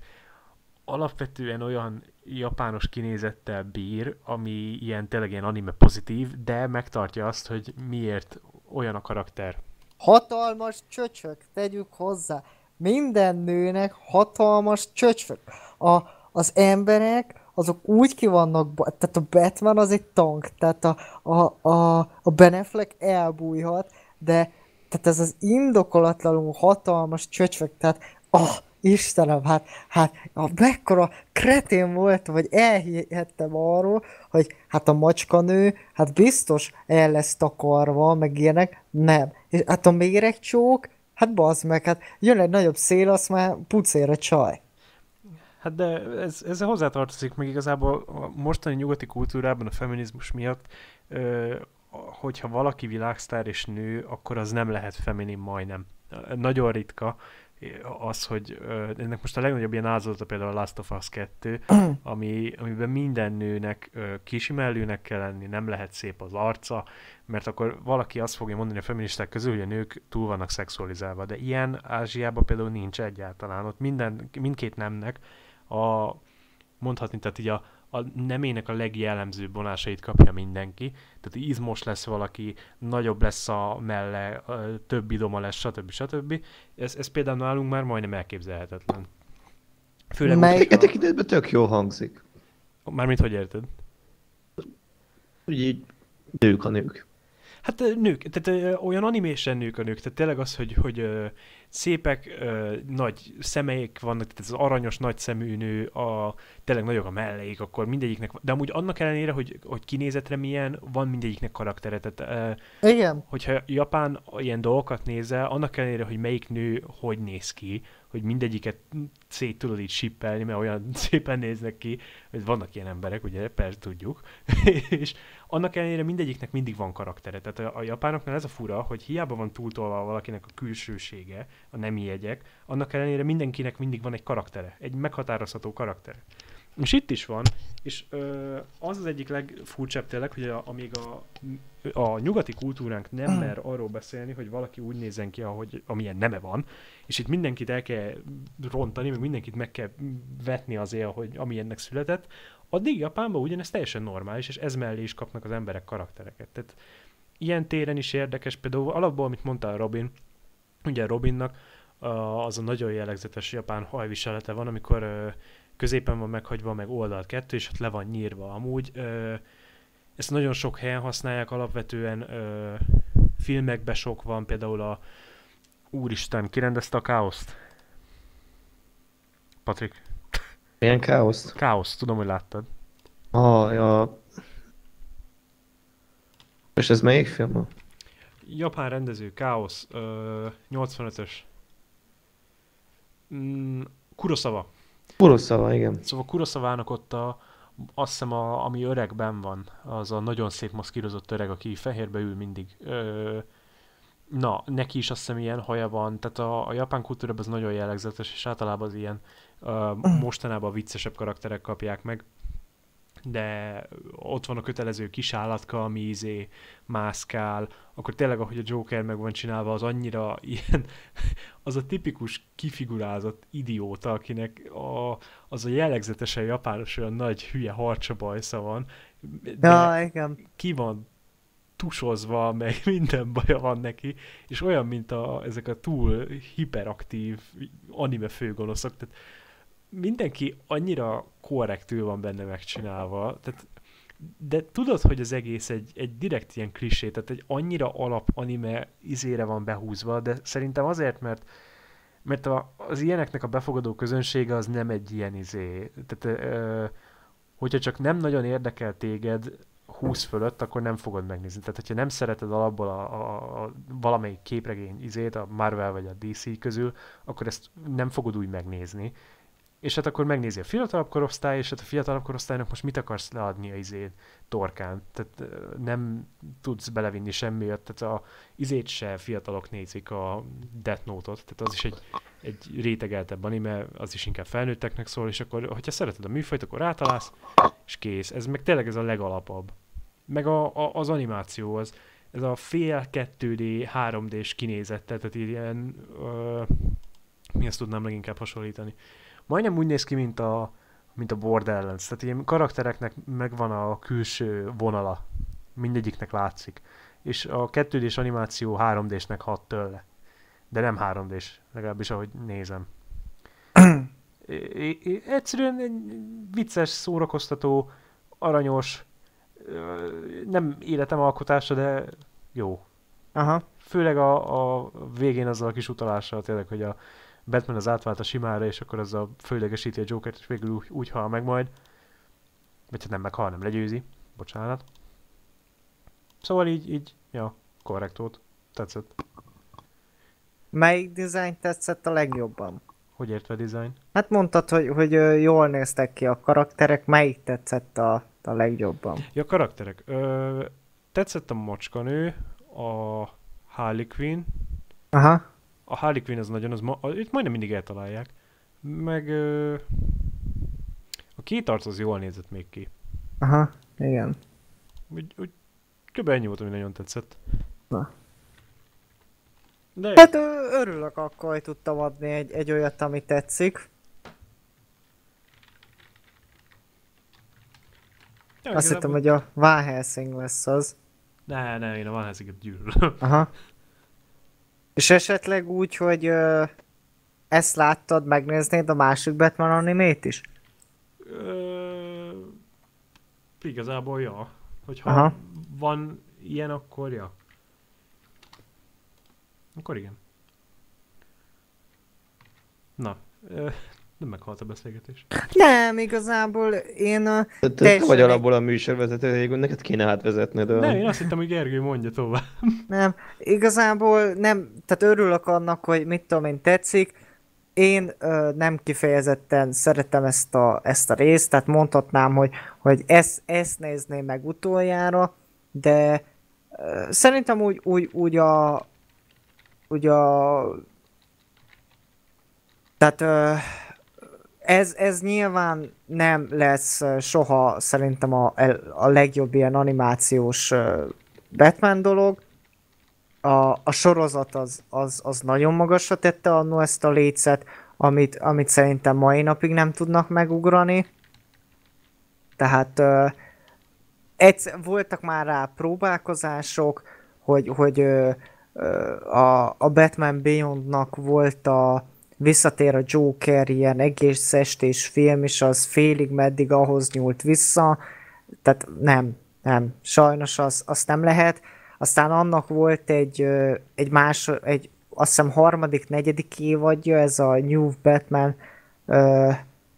alapvetően olyan japános kinézettel bír, ami ilyen tényleg ilyen anime pozitív, de megtartja azt, hogy miért olyan a karakter. Hatalmas csöcsök, tegyük hozzá. Minden nőnek hatalmas csöcsök. A, az emberek azok úgy ki vannak, tehát a Batman az egy tank, tehát a, a, a, a Ben Affleck elbújhat, de tehát ez az indokolatlanul hatalmas csöcsök, tehát ah, Istenem, hát, hát mekkora kretén voltam, vagy elhihettem arról, hogy hát a macskanő, hát biztos el lesz takarva, meg ilyenek, nem. És hát a méregcsók, hát bazd meg, hát jön egy nagyobb szél, azt már pucér a csaj. Hát de ez, ez hozzátartozik, meg igazából a mostani nyugati kultúrában a feminizmus miatt, hogyha valaki világsztár és nő, akkor az nem lehet feminin majdnem. Nagyon ritka az, hogy ennek most a legnagyobb ilyen áldozata például a Last of Us kettő, ami, amiben minden nőnek kisimellőnek kell lenni, nem lehet szép az arca, mert akkor valaki azt fogja mondani a feministák közül, hogy a nők túl vannak szexualizálva, de ilyen Ázsiában például nincs egyáltalán, ott minden, mindkét nemnek a, mondhatni, tehát így a, a nemének a legjellemzőbb vonásait kapja mindenki, tehát izmos lesz valaki, nagyobb lesz a melle, több idoma lesz, stb. stb. Ez, ez például nálunk már majdnem elképzelhetetlen. Főleg melyik a tekintetben tök jól hangzik. Mármint hogy érted? Úgy így nők a nők. Hát nők, tehát olyan animésen nők a nők, tehát tényleg az, hogy, hogy szépek, nagy szemeik vannak, tehát az aranyos nagy szemű nő, a, tényleg nagyok a melleik, akkor mindegyiknek, de amúgy annak ellenére, hogy, hogy kinézetre milyen, van mindegyiknek karaktere, tehát igen. Hogyha Japán ilyen dolgokat nézel, annak ellenére, hogy melyik nő hogy néz ki, hogy mindegyiket szét tudod így sippelni, mert olyan szépen néznek ki, hogy vannak ilyen emberek, ugye, persze tudjuk, és annak ellenére mindegyiknek mindig van karaktere. Tehát a, a japánoknál ez a fura, hogy hiába van túltolva valakinek a külsősége, a nemi jegyek, annak ellenére mindenkinek mindig van egy karaktere, egy meghatározható karaktere. És itt is van, és ö, az az egyik legfurcsább tényleg, hogy a, amíg a, a nyugati kultúránk nem mer arról beszélni, hogy valaki úgy nézzen ki, ahogy, amilyen neme van, és itt mindenkit el kell rontani, meg mindenkit meg kell vetni azért, ahogy, amilyennek született, addig Japánban ugyanez teljesen normális, és ez mellé is kapnak az emberek karaktereket. Tehát ilyen téren is érdekes, például alapból, amit mondtál Robin, ugye Robinnak az a nagyon jellegzetes japán hajviselete van, amikor ö, középen van meghagyva, meg oldal kettő, és ott le van nyírva amúgy. Ö, ezt nagyon sok helyen használják, alapvetően ö, filmekben sok van, például a... Úristen, ki rendezte a Káoszt? Patrik? Milyen Káoszt? Káoszt, tudom, hogy láttad. Ah, ja. És ez melyik film? Japán rendező, Káosz, ö, nyolcvanötös. Mm, Kurosawa. Kurosawa, igen. Szóval Kurosawa-nak ott a, azt hiszem, a, ami öregben van, az a nagyon szép maszkírozott öreg, aki fehérbe ül mindig. Ö, na, neki is azt hiszem ilyen haja van, tehát a, a japán kultúrában az nagyon jellegzetes, és általában az ilyen ö, mostanában viccesebb karakterek kapják meg. De ott van a kötelező kis állatka, ami izé mászkál, akkor tényleg, ahogy a Joker meg van csinálva, az annyira ilyen, az a tipikus kifigurázott idióta, akinek a, az a jellegzetesen japános olyan nagy hülye harcsabajsza van, de ja, igen. Ki van tusozva, meg minden baja van neki, és olyan, mint a, ezek a túl hiperaktív anime főgonoszok, tehát mindenki annyira korrektül van benne megcsinálva, tehát, de tudod, hogy az egész egy, egy direkt ilyen klisé, tehát egy annyira alap anime izére van behúzva, de szerintem azért, mert, mert a, az ilyeneknek a befogadó közönsége az nem egy ilyen izé, tehát ö, hogyha csak nem nagyon érdekel téged húsz fölött, akkor nem fogod megnézni. Tehát, hogyha nem szereted alapból a, a, a valamelyik képregény izét, a Marvel vagy a dé cé közül, akkor ezt nem fogod úgy megnézni. És hát akkor megnézi a fiatalabb korosztály, és hát a fiatalabb korosztálynak most mit akarsz leadni a izét torkán? Tehát nem tudsz belevinni semmiért, tehát a izét se fiatalok nézik a Death Note-ot, tehát az is egy, egy rétegeltebb anime, az is inkább felnőtteknek szól, és akkor, hogyha szereted a műfajt, akkor rátalálsz, és kész. Ez meg tényleg ez a legalapabb. Meg a, a, az animáció, az ez a fél kettő dé, három dés kinézettel, tehát ilyen, ö, mi azt tudnám leginkább hasonlítani. Majdnem úgy néz ki, mint a, mint a Borderlands, tehát ilyen karaktereknek megvan a külső vonala, mindegyiknek látszik. És a kettő dés animáció három désnek hat tőle. De nem három dés, legalábbis ahogy nézem. é, é, egyszerűen egy vicces, szórakoztató, aranyos, nem életem alkotása, de jó. Aha. Főleg a, a végén azzal a kis utalással tényleg, hogy a Batman az átvált a simára, és akkor azzal földlegesíti a Jokert, és végül úgy, úgy hal meg majd. Vagy hát nem meghal, nem legyőzi. Bocsánat. Szóval így, így, ja, korrekt volt. Tetszett. Melyik dizájn tetszett a legjobban? Hogy értve a dizájn? Hát mondtad, hogy, hogy jól néztek ki a karakterek, melyik tetszett a, a legjobban? Ja, karakterek. Ö, tetszett a mocskanő, a Harley Quinn. Aha. A Harley Quinn az nagyon, az ma, itt majdnem mindig eltalálják. Meg ö, a két arc az jól nézett még ki. Aha, igen. Úgy, úgy kb. Ennyi volt, ami nagyon tetszett. Na. De hát örülök akkor, hogy tudtam adni egy, egy olyat, ami tetszik. Ja, azt hittem, hogy a Van Helsing lesz az. Ne, ne, én a Van Helsinget gyűlölöm. Aha. És esetleg úgy, hogy ö, ezt láttad, megnéznéd a másik Batman animét is? Ö, igazából ja. Hogyha aha. Van ilyen, akkor ja. Akkor igen. Na, ö, nem meghalt a beszélgetés. Nem, igazából én a... Te, te vagy alapból a műsorvezető, neked kéne átvezetned. Nem, én azt hittem, hogy Gergő mondja tovább. Nem, igazából nem, tehát örülök annak, hogy mit tudom én tetszik. Én ö, nem kifejezetten szeretem ezt a, ezt a részt, tehát mondhatnám, hogy, hogy ezt, ezt nézném meg utoljára, de ö, szerintem úgy, úgy, úgy a... Ugye a... Tehát ez, ez nyilván nem lesz soha szerintem a, a legjobb ilyen animációs Batman dolog. A, a sorozat az, az, az nagyon magasra tette annó ezt a lécet, amit, amit szerintem mai napig nem tudnak megugrani. Tehát egyszer, voltak már rá próbálkozások, hogy... hogy A, a Batman Beyondnak volt a Visszatér a Joker, ilyen egész estés film, és az félig meddig ahhoz nyúlt vissza, tehát nem, nem, sajnos az, az nem lehet. Aztán annak volt egy, egy más, egy, azt hiszem harmadik, negyedik évadja, ez a New Batman ö,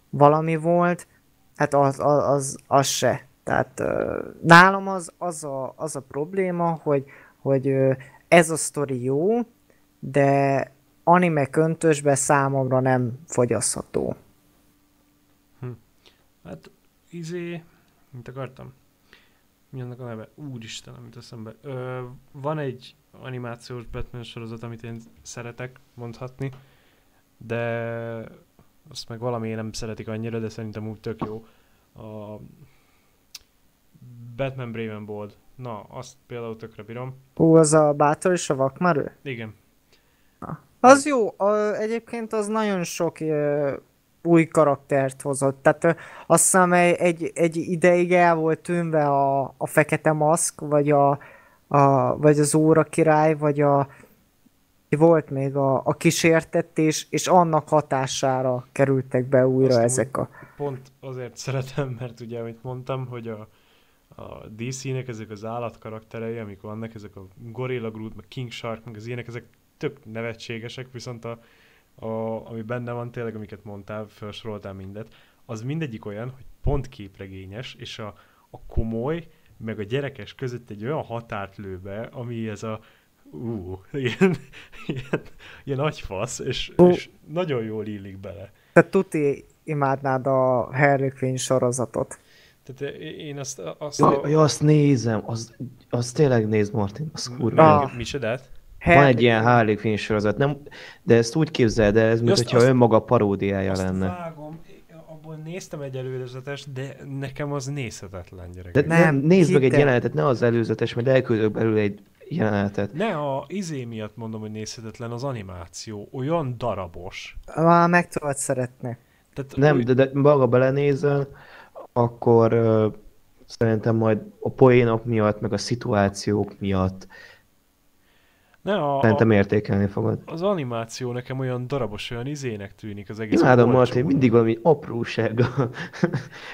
valami volt, hát az, az, az, az se. Tehát ö, nálam az, az, a, az a probléma, hogy, hogy ö, ez a sztori jó, de anime köntösbe számomra nem fogyasztható. Hm. Hát, izé... Mint akartam? Mi annak a neve? Úristen, amit eszembe... Ö, van egy animációs Batman sorozat, amit én szeretek mondhatni, de azt meg valami nem szeretik annyira, de szerintem úgy tök jó. A Batman Brave and Bold. Na, azt például tökre bírom. Hú, az a bátor és a vakmerő? Igen. Na. Az jó, a, egyébként az nagyon sok ö, új karaktert hozott. Tehát ö, azt hiszem egy, egy ideig el volt tűnve a, a fekete maszk, vagy, a, a, vagy az óra király, vagy a volt még a, a kísértett, és, és annak hatására kerültek be újra azt ezek a... Pont azért szeretem, mert ugye, amit mondtam, hogy a a dé cének ezek az állatkarakterei, amik vannak, ezek a Gorilla Groot, meg King Shark, meg az ilyenek, ezek tök nevetségesek, viszont a, a, ami benne van tényleg, amiket mondtál, felsoroltál mindet, az mindegyik olyan, hogy pont képregényes, és a, a komoly, meg a gyerekes között egy olyan határt lő be, ami ez a ú, ilyen, ilyen, ilyen agyfasz, és, uh. és nagyon jól illik bele. Te tuti imádnád a Harley Quinn sorozatot. Tehát én azt... azt jaj, a... jaj, azt nézem, azt, azt tényleg nézd, Martin, az kurva. Micsodát? Van egy ilyen Harley Quinn sorozat, nem, de ezt úgy képzeld el, ez, mintha azt... önmaga paródiája azt lenne. Azt vágom, abból néztem egy előzetes, de nekem az nézhetetlen, gyerekek. De nem, nézd meg egy jelenetet, ne az előzetes, mert elküldök belőle egy jelenetet. Ne a izé miatt mondom, hogy nézhetetlen az animáció. Olyan darabos. Már megtudod szeretni. Tehát, nem, úgy... de, de maga belenézel, akkor uh, szerintem majd a poénok miatt, meg a szituációk miatt ne a, szerintem értékelni fogod. Az animáció nekem olyan darabos, olyan izének tűnik az egész. Imádom, Martin, mindig valami apróság,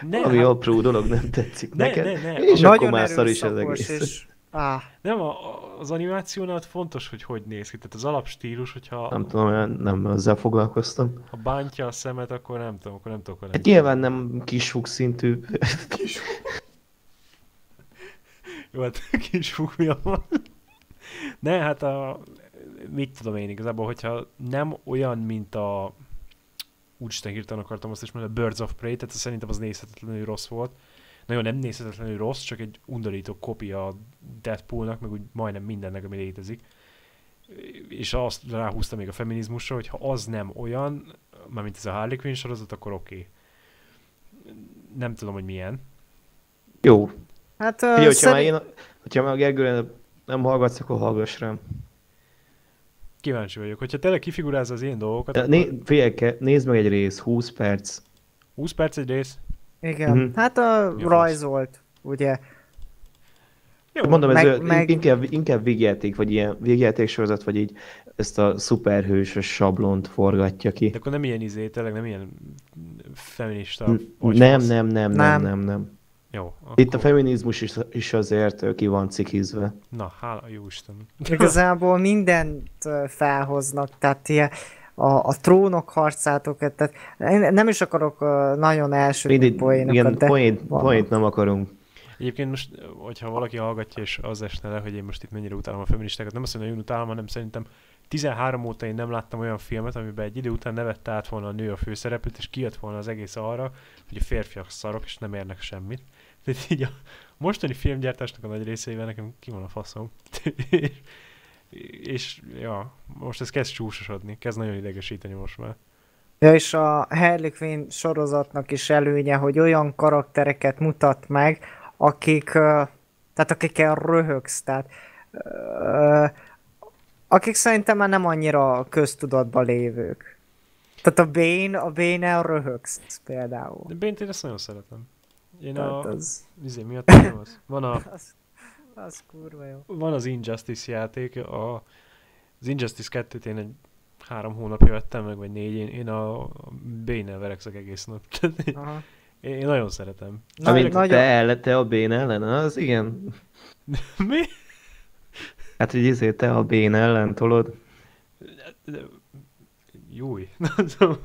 valami hát... apró dolog nem tetszik ne, neked, ne, ne. És nagyon akkor már szar is az egész. És... Ah. Nem, a, az animációnál fontos, hogy hogy néz ki, tehát az alapstílus, hogyha... Nem tudom, nem ezzel foglalkoztam. Ha bántja a szemet, akkor nem tudom, akkor nem tudok vele. Hát nyilván nem kisfúg szintű... Kisfúg... Jó, hát kisfúg mi a van? Ne, hát a... Mit tudom én igazából, hogyha nem olyan, mint a... Úgyisten hirtelen akartam azt is mondani, a Birds of Prey, tehát szerintem az nézhetetlenül rossz volt. Nagyon nem nézhetetlenül rossz, csak egy undorító kopia a Deadpoolnak, meg úgy majdnem mindennek, ami létezik. És azt ráhúzta még a feminizmusra, hogy ha az nem olyan, mármint ez a Harley Quinn sorozat, akkor oké. Okay. Nem tudom, hogy milyen. Jó. Hát, uh, Figyelj, hogyha, szerint... már én, hogyha már a Gergőre nem hallgatsz, akkor hallgass rám. Kíváncsi vagyok. Hogyha tele kifigurálsz az én dolgokat... De, akkor... né, figyelj, nézd meg egy rész, húsz perc. húsz perc egy rész? Igen, mm-hmm. Hát a jó, rajzolt, ugye. Jó, mondom, meg, ez meg... inkább, inkább végjáték, vagy ilyen végjáték sorozat, vagy így ezt a szuperhősös sablont forgatja ki. De akkor nem ilyen izé, tényleg nem ilyen feminista... Nem, nem, nem, nem, nem, nem, nem. Jó, akkor... Itt a feminizmus is, is azért ki van cikizve. Na, hála, jó Isten. Igazából mindent felhoznak, tehát ilyen... A, a trónok harcátokat, tehát én nem is akarok nagyon elsőtni poénokat, de... Poént, poént nem akarunk. Egyébként most, hogyha valaki hallgatja, és az esne le, hogy én most itt mennyire utálom a feministákat, nem azt mondom, hogy utálom, hanem szerintem tizenhárom óta én nem láttam olyan filmet, amiben egy idő után ne vette át volna a nő a főszereplőt, és kijött volna az egész arra, hogy a férfiak szarok, és nem érnek semmit. Tehát így a mostani filmgyártásnak a nagy részeivel nekem ki van a faszom. És, ja, most ez kezd csúsosodni, kezd nagyon idegesíteni most már. Ja, és a Harley Quinn sorozatnak is előnye, hogy olyan karaktereket mutat meg, akik, tehát akikkel röhögsz, tehát akik szerintem már nem annyira köztudatban lévők. Tehát a Bane, a Bane-el röhögsz például. De Bane-t én ezt nagyon szeretem. Én tehát a... Az... Izé, mi a tárgyalsz? Van a... Az kurva jó. Van az Injustice játék, a, az Injustice kettőt én egy három hónapja vettem meg, vagy négy, én, én a Bane-nel verekszek egész nap. Aha. Én, én nagyon szeretem. Na, amint nagyon... te ellete a Bane ellen, az igen. Mi? Hát, hogy izé, te a Bane ellen tolod. Júj. uh,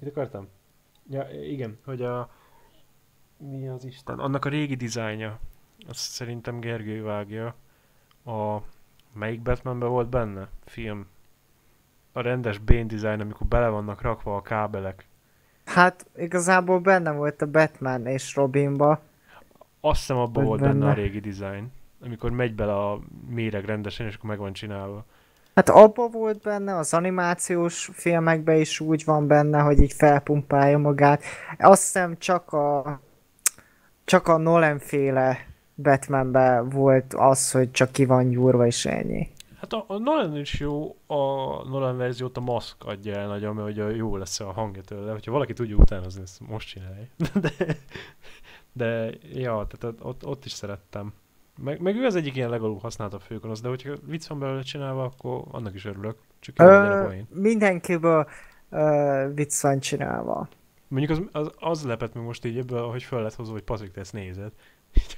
mit akartam? Ja, igen, hogy a... Mi az Isten? Annak a régi dizájnja. Azt szerintem Gergő vágja. A... Melyik Batmanben volt benne? Film. A rendes Bane design, amikor bele vannak rakva a kábelek. Hát igazából benne volt a Batman és Robinba. Azt hiszem abban volt benne. benne a régi design. Amikor megy bele a méreg rendesen, és akkor meg van csinálva. Hát abban volt benne, az animációs filmekben is úgy van benne, hogy így felpumpálja magát. Azt hiszem csak a... Csak a Nolan-féle Batmanben volt az, hogy csak ki van gyúrva és ennyi. Hát a, a Nolan is jó, a Nolan verziót a maszk adja el nagyon, mert ugye jó lesz a hangja tőle, hogyha valaki tudja utánozni, ezt most csinálj. De, de ja, tehát ott, ott is szerettem. Meg, meg ő az egyik ilyen legalul használtabb főgonosz, de hogyha vicc van belőle csinálva, akkor annak is örülök. Csak Ö, mindenkiből uh, vicc van csinálva. Mondjuk az, az, az lepett meg most így ebből, hogy föl lett hozva, hogy Patrik, te ezt nézed.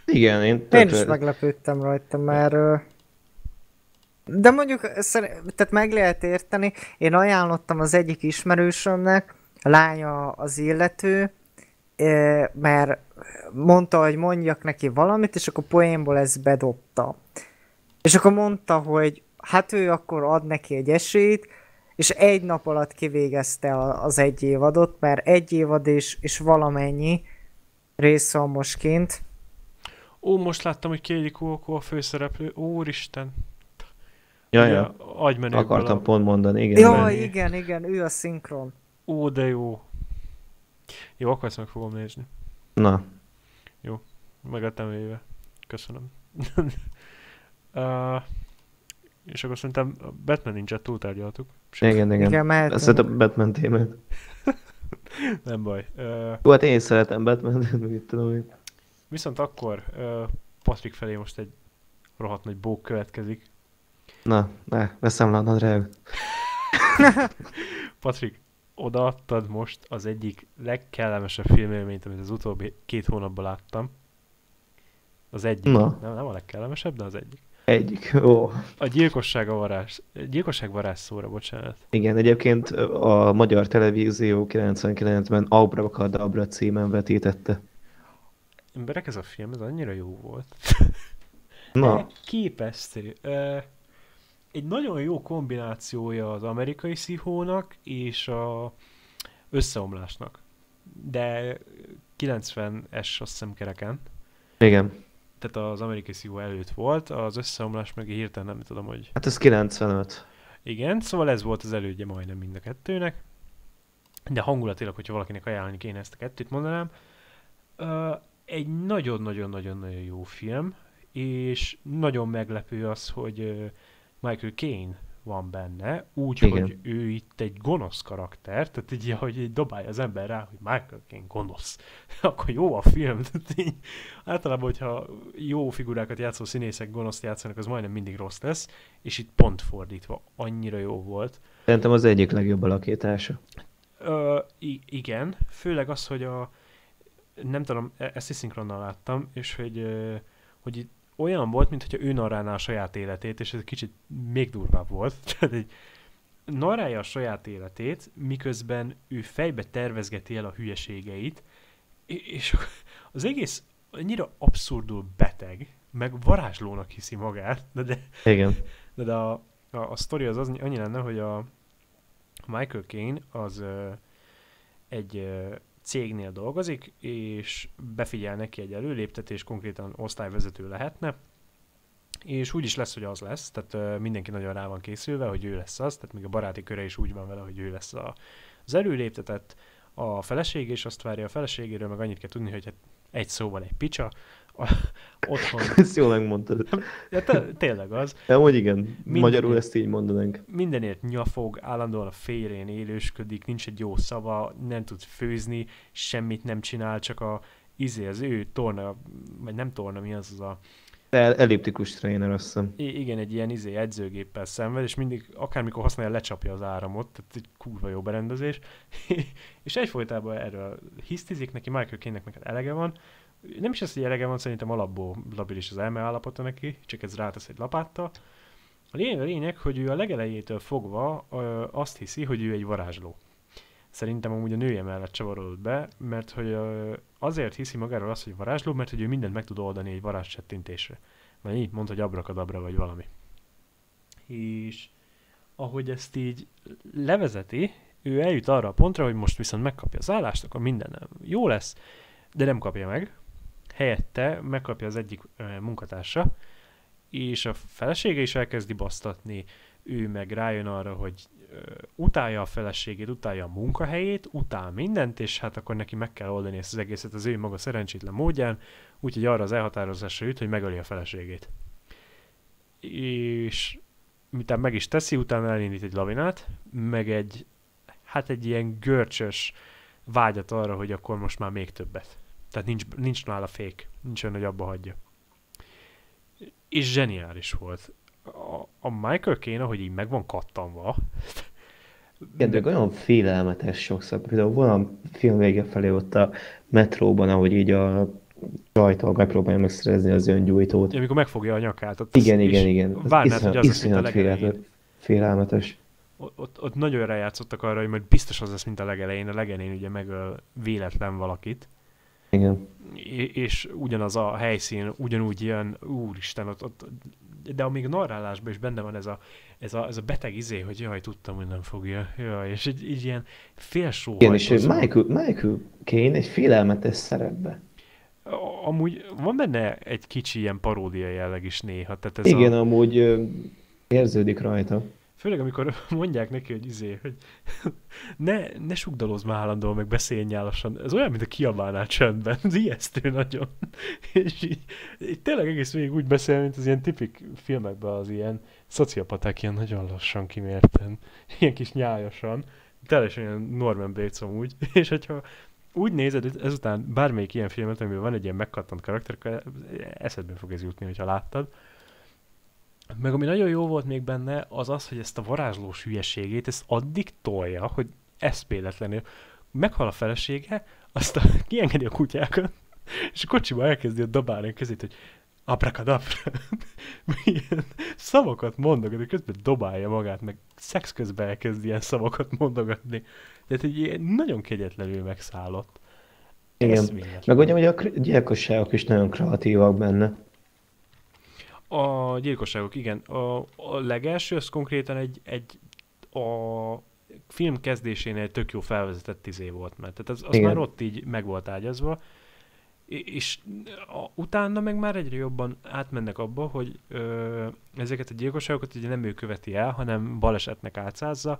Igen, én... Én is meglepődtem rajta, mert... De mondjuk, tehát meg lehet érteni, én ajánlottam az egyik ismerősömnek, a lánya az illető, mert mondta, hogy mondjak neki valamit, és akkor poénból ezt bedobta. És akkor mondta, hogy hát ő akkor ad neki egy esélyt, és egy nap alatt kivégezte az egy évadot, mert egy évad és, és valamennyi rész van most kint. Ó, most láttam, hogy Kéli Kókó a főszereplő. Úristen! Jaj, ja, akartam valam. Pont mondani, igen. Ja, menni. igen, igen, ő a szinkron. Ó, de jó. Jó, akkor ezt meg fogom nézni. Na. Jó, meg lettem éve. Köszönöm. Uh, és akkor szerintem a Batman nincs-et túltárgyaltuk. Igen, igen. igen ez a Batman témát. Nem baj. Uh, Jó, hát én is szeretem Batman-t, meg itt tudom én. Viszont akkor uh, Patrik felé most egy rohadt nagy bók következik. Na, ne, veszem le a nadrágot. Patrik, odaadtad most az egyik legkellemesebb filmélményt, amit az utóbbi két hónapban láttam. Az egyik. Na. Nem, nem a legkellemesebb, de az egyik. Egyik, ó. A gyilkosság a varázs, gyilkosság varázsszóra, bocsánat. Igen, egyébként a Magyar Televízió kilencvenkilencben Abra Kadabra címen vetítette. Emberek, ez a film, ez annyira jó volt. Na. Képesztő. Egy nagyon jó kombinációja az amerikai szívónak és a összeomlásnak. De kilencvenes, azt hiszem, kereken. Igen. Tehát az amerikai szívó előtt volt, az összeomlás meg hirtelen nem tudom, hogy... Hát ez kilencvenöt. Igen, szóval ez volt az elődje majdnem mind a kettőnek. De hangulatilag, hogyha valakinek ajánlani kéne ezt a kettőt, mondanám. Egy nagyon-nagyon-nagyon-nagyon jó film, és nagyon meglepő az, hogy Michael Caine van benne, úgyhogy ő itt egy gonosz karakter, tehát így, hogy dobálja az ember rá, hogy Michael Caine gonosz. Akkor jó a film. Így, általában, hogyha jó figurákat játszó színészek gonoszt játszanak, az majdnem mindig rossz lesz, és itt pont fordítva, annyira jó volt. Szerintem az egyik legjobb alakítása. Ö, igen, főleg az, hogy a nem tudom, ezt is szinkronnal láttam, és hogy, hogy itt olyan volt, mintha ő narrálná a saját életét, és ez egy kicsit még durvább volt. Tehát egy narrálja a saját életét, miközben ő fejbe tervezgeti el a hülyeségeit, és az egész annyira abszurdul beteg, meg varázslónak hiszi magát, de, de, igen. de, de a, a, a sztori az, az annyi lenne, hogy a Michael Caine az ö, egy... Ö, cégnél dolgozik, és befigyel neki egy előléptetés, konkrétan osztályvezető lehetne, és úgy is lesz, hogy az lesz, tehát mindenki nagyon rá van készülve, hogy ő lesz az, tehát még a baráti köre is úgy van vele, hogy ő lesz az előléptetett, a feleség, és azt várja a feleségéről, meg annyit kell tudni, hogy hát egy szóval egy picsa, a, otthon... Ezt jól megmondtad. Ja, te, tényleg az. De hogy igen, minden, magyarul ezt így mondanánk. Mindenért nyafog, állandóan a férjén élősködik, nincs egy jó szava, nem tud főzni, semmit nem csinál, csak a, izé, az ő torna, vagy nem torna, mi az az a... El, elliptikus tréner, azt hiszem. Igen, egy ilyen izé edzőgéppel szenved, és mindig, akármikor használja, lecsapja az áramot, tehát egy kurva jó berendezés. És egyfolytában erről hisztizik neki, Michael Caine-nek meg elege van. Nem is az, hogy elege van, szerintem alapból labilis az elme állapota neki, csak ez rátesz egy lapáttal. A lényeg, a lényeg, hogy ő a legelejétől fogva ö, azt hiszi, hogy ő egy varázsló. Szerintem amúgy a nője mellett csavarodott be, mert hogy ö, azért hiszi magáról azt, hogy varázsló, mert hogy ő mindent meg tud oldani egy varázscsettintésre. Mert így mondta, hogy abrakadabra vagy valami. És ahogy ezt így levezeti, ő eljut arra a pontra, hogy most viszont megkapja az állást, akkor minden jó lesz, de nem kapja meg. Helyette megkapja az egyik munkatársa, és a felesége is elkezdi basztatni, ő meg rájön arra, hogy utálja a feleségét, utálja a munkahelyét, utál mindent, és hát akkor neki meg kell oldani ezt az egészet az ő maga szerencsétlen módján, úgyhogy arra az elhatározásra jut, hogy megöli a feleségét. És miután meg is teszi, utána elindít egy lavinát, meg egy, hát egy ilyen görcsös vágyat arra, hogy akkor most már még többet. Tehát nincs, nincs nála fék, nincs olyan, hogy abba hagyja. És zseniális volt. A, a Michael Caine, ahogy így meg van kattanva. Igen, de olyan félelmetes sokszor. Például van a film vége felé ott a metróban, ahogy így a rajta megpróbálja megszerezni az öngyújtót. Amikor megfogja a nyakát. Ott igen, igen, igen. Várnád, hogy az lesz, mint a legelején. Félelmetes. Ott, ott, ott nagyon rájátszottak arra, hogy majd biztos az lesz, mint a legelején. A legelején ugye megöl véletlen valakit. Igen. És ugyanaz a helyszín, ugyanúgy jön, úristen, ott, ott, de amíg narrálásban is benne van ez a, ez a, ez a beteg izé, hogy jaj, tudtam, hogy nem fogja, jaj, és így, így ilyen félsóhajtozó. Igen, és Michael, Michael Caine egy félelmetes szerepbe. Amúgy van benne egy kicsi ilyen paródia jelleg is néha. Tehát ez igen, a... amúgy érződik rajta. Főleg, amikor mondják neki, hogy izé, hogy ne, ne sugdalozz már állandóan, meg beszéljél lassan. Ez olyan, mint a kiabálnál csöndben. Ez ijesztő nagyon. És így, így tényleg egész végig úgy beszél, mint az ilyen tipik filmekben az ilyen szociopaták ilyen nagyon lassan kimérten. Ilyen kis nyájasan. Teljesen ilyen Norman Bates amúgy. És hogyha úgy nézed, hogy ezután bármelyik ilyen filmet, amiben van egy ilyen megkattant karakter, akkor eszedben fog ez jutni, hogyha láttad. Meg ami nagyon jó volt még benne, az az, hogy ezt a varázslós hülyeségét, ezt addig tolja, hogy eszméletlenül meghal a felesége, aztán kiengedi a kutyákat, és a kocsiba elkezdi a dobálni a kezét, hogy abrakadabra. Ilyen szavakat mondogatni, közben dobálja magát, meg szex közben elkezdi ilyen szavakat mondogatni. Tehát egy nagyon kegyetlenül megszállott. Igen, meg ugye, hogy a gyilkosságok is nagyon kreatívak benne. A gyilkosságok, igen. A, a legelső, az konkrétan egy, egy a film kezdésénél tök jó felvezetett izé volt, mert tehát az, az már ott így meg volt ágyazva, és a, utána meg már egyre jobban átmennek abba, hogy ö, ezeket a gyilkosságokat ugye nem ő követi el, hanem balesetnek átszázza,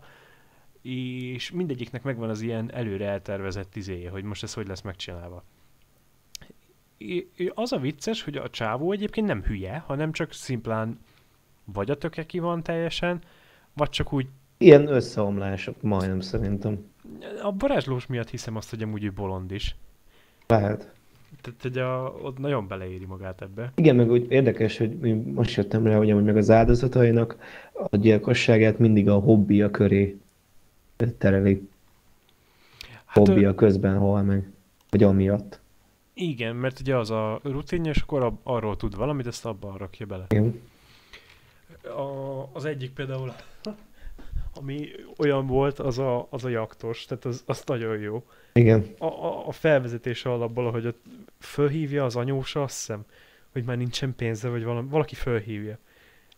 és mindegyiknek megvan az ilyen előre eltervezett izéje, hogy most ez hogy lesz megcsinálva. Az a vicces, hogy a csávó egyébként nem hülye, hanem csak szimplán vagy a töke ki van teljesen, vagy csak úgy... Ilyen összeomlások majdnem szerintem. A varázslós miatt hiszem azt, hogy amúgy ő bolond is. Lehet. Tehát, hogy a, ott nagyon beleéri magát ebbe. Igen, meg úgy érdekes, hogy most jöttem rá, hogy amúgy meg az áldozatainak a gyilkosságát mindig a hobbija köré tereli. Hát hobbija ő... közben hol meg, vagy amiatt. Igen, mert ugye az a rutinja, és akkor ab, arról tud valamit, ezt abban rakja bele. A, az egyik például, ami olyan volt, az a, az a jaktos, tehát az, az nagyon jó. Igen. A, a, a felvezetése alapból, ahogy ott fölhívja az anyósa, azt hiszem, hogy már nincsen pénze, vagy valami, valaki fölhívja.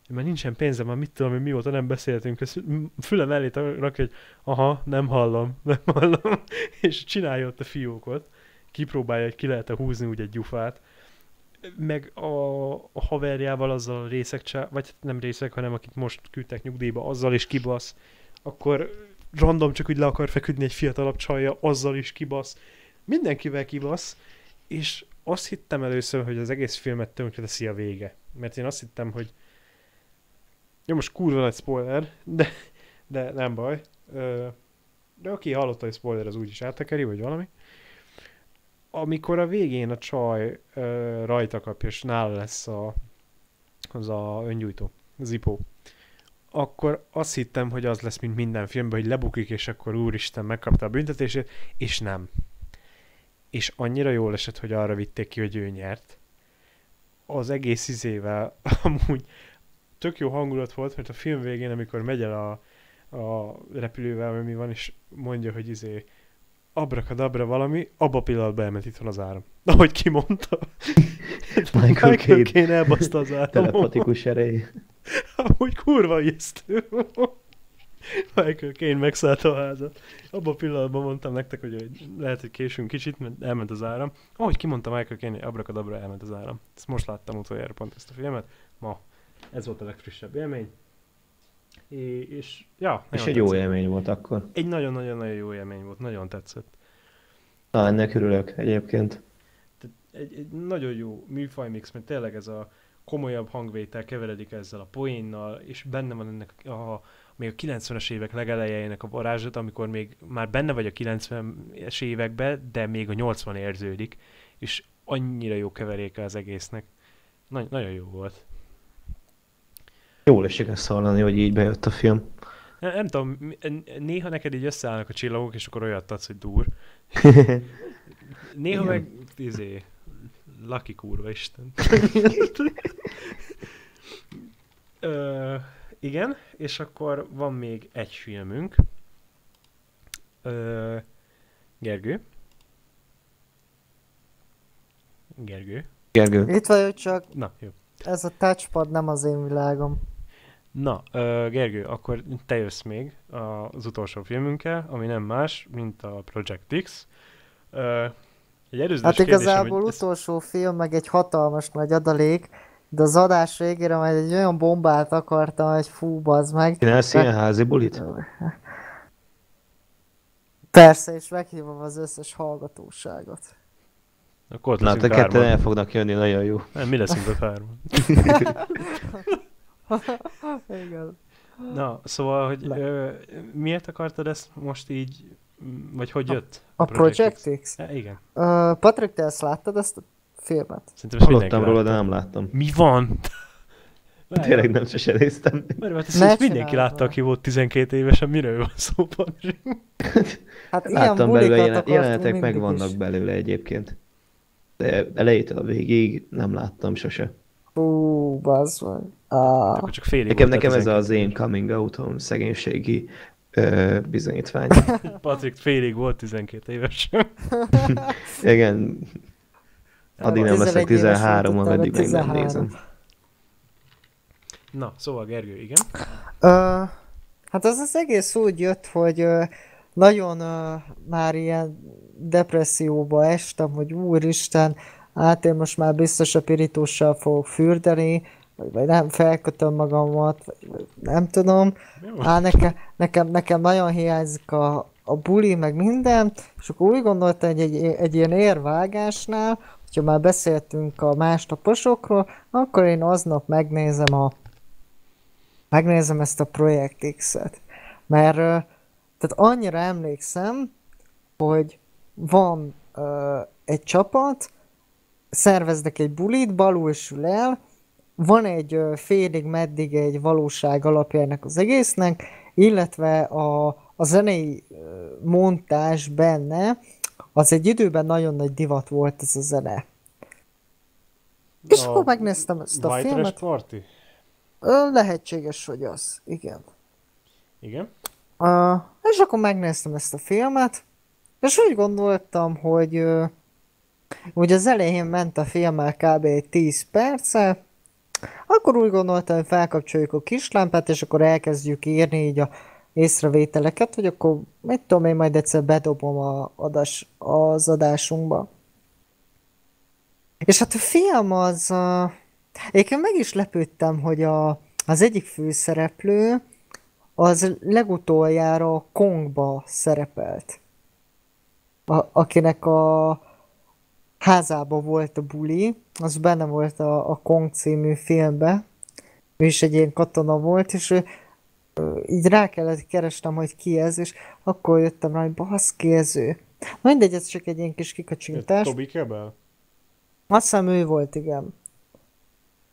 Már nincsen pénze, már mit tudom, hogy mióta nem beszéltünk, ezt fülem elé rakja, hogy aha, nem hallom, nem hallom, és csinálja ott a fiókot. Kipróbálja, hogy ki lehet-e húzni úgy egy gyufát, meg a, a haverjával azzal részek, vagy nem részek, hanem akik most küldtek nyugdíjba, azzal is kibasz, akkor random csak úgy le akar feküdni egy fiatalabb csajja, azzal is kibasz, mindenkivel kibasz, és azt hittem először, hogy az egész filmet tönkreteszi a vége, mert én azt hittem, hogy jó, most kurva nagy spoiler, de, de nem baj, de aki hallotta, hogy spoiler, az úgyis áttekeri, vagy valami. Amikor a végén a csaj ö, rajta kap, és nála lesz a, az a öngyújtó, zipó, akkor azt hittem, hogy az lesz, mint minden filmben, hogy lebukik, és akkor úristen, megkapta a büntetését, és nem. És annyira jól esett, hogy arra vitték ki, hogy ő nyert. Az egész izével amúgy tök jó hangulat volt, mert a film végén, amikor megy el a, a repülővel, mi van, és mondja, hogy izé, abrakadabra valami, abba a pillanatban elment itthon az áram. Ahogy kimondta. Michael Caine elbaszta az áramot. Telepatikus erejé. Amúgy kurva ijesztő. Michael Caine megszállta a házat. Abba a pillanatban mondtam nektek, hogy lehet, hogy késünk kicsit, mert elment az áram. Ahogy kimondta Michael Caine, hogy abrakadabra elment az áram. Ezt most láttam utoljára pont ezt a filmet. Ma. Ez volt a legfrissebb élmény. É, és ja, és egy tetszett. Jó élmény volt akkor. Egy nagyon-nagyon-nagyon jó élmény volt, nagyon tetszett. Na, ennek örülök egyébként. Egy, egy nagyon jó műfajmix, mert tényleg ez a komolyabb hangvétel keveredik ezzel a poénnal, és benne van ennek a, még a kilencvenes évek legelejének a varázslat, amikor még már benne vagy a kilencvenes években, de még a nyolcvan érződik, és annyira jó keveréke az egésznek. Nagy, nagyon jó volt. Jól esik ezt hallani, hogy így bejött a film. Nem, nem tudom, néha neked így összeállnak a csillagok, és akkor olyat adsz, hogy dur. Néha igen. Meg, izé, laki kurva isten. Ö, igen, és akkor van még egy filmünk. Ö, Gergő. Gergő. Gergő. Itt vagyok csak. Na, jó. Ez a touchpad nem az én világom. Na, Gergő, akkor te jössz még az utolsó filmünkkel, ami nem más, mint a Project X. Egy előzős hát igazából kérdésem, utolsó ez... film, meg egy hatalmas nagy adalék, de az adás végére majd egy olyan bombát akartam, hogy fú, bazd meg. Csinálsz ilyen házi bulit? Persze, és meghívom az összes hallgatóságot. Akkor na, te ketten el fognak jönni, nagyon jó. Nem, mi leszünk be párban. Igen. Na, szóval, hogy ö, miért akartad ezt most így, vagy hogy jött? A, a Project X? X? E, igen. Ö, Patrik, te ezt láttad, ezt a filmet? Hallottam róla, de nem láttam. Mi van? Tényleg nem se se néztem. Mert hát ezt mindenki látta, aki volt tizenkét évesen, miről van szó, Patrik? Hát láttam belőle, jelenetek meg vannak belőle egyébként. De elejétől a végig nem láttam sose. Hú, bassz vagy. Ah. Akkor csak fél nekem, nekem ez az én coming out-om szegénységi ö, bizonyítvány. Patrik félig volt tizenkét éves. Igen. Addig nem leszek tizenhárom, ameddig még nem nézem. Na, szóval Gergő, igen. Uh, hát az az egész úgy jött, hogy uh, nagyon uh, már ilyen depresszióba estem, hogy úristen, hát én most már biztos a pirítóssal fogok fürdeni, vagy nem, felkötöm magamat, nem tudom. Hát nekem, nekem, nekem nagyon hiányzik a, a buli, meg minden, és akkor úgy gondoltam, hogy egy, egy, egy ilyen érvágásnál, hogyha már beszéltünk a másnaposokról, akkor én aznap megnézem a megnézem ezt a Project X-et. Mert tehát annyira emlékszem, hogy van uh, egy csapat, szerveznek egy bulit, balul sül el, van egy uh, félig meddig egy valóság alapjának az egésznek, illetve a, a zenei uh, montázs benne, az egy időben nagyon nagy divat volt ez a zene. És a akkor megnéztem ezt a White filmet. Party? Lehetséges, hogy az. Igen. Igen? Uh, és akkor megnéztem ezt a filmet, és úgy gondoltam, hogy uh, ugye az elején ment a filmmel kb. tíz perce, akkor úgy gondoltam, hogy felkapcsoljuk a kislámpát, és akkor elkezdjük írni így a észrevételeket, hogy akkor mit tudom én, majd egyszer bedobom a adás, az adásunkba. És hát a film az... Uh, Én meg is lepődtem, hogy a, az egyik főszereplő az legutoljára Kongba szerepelt. A, akinek a házában volt a buli, az benne volt a, a Kong című filmben. Ő is egy ilyen katona volt, és ő, így rá kellett keresnem, hogy ki ez, és akkor jöttem rá, hogy baszki ez ő. Mindegy, ez csak egy ilyen kis kikacsintás. Tobi Kebel? Azt hiszem ő volt, igen.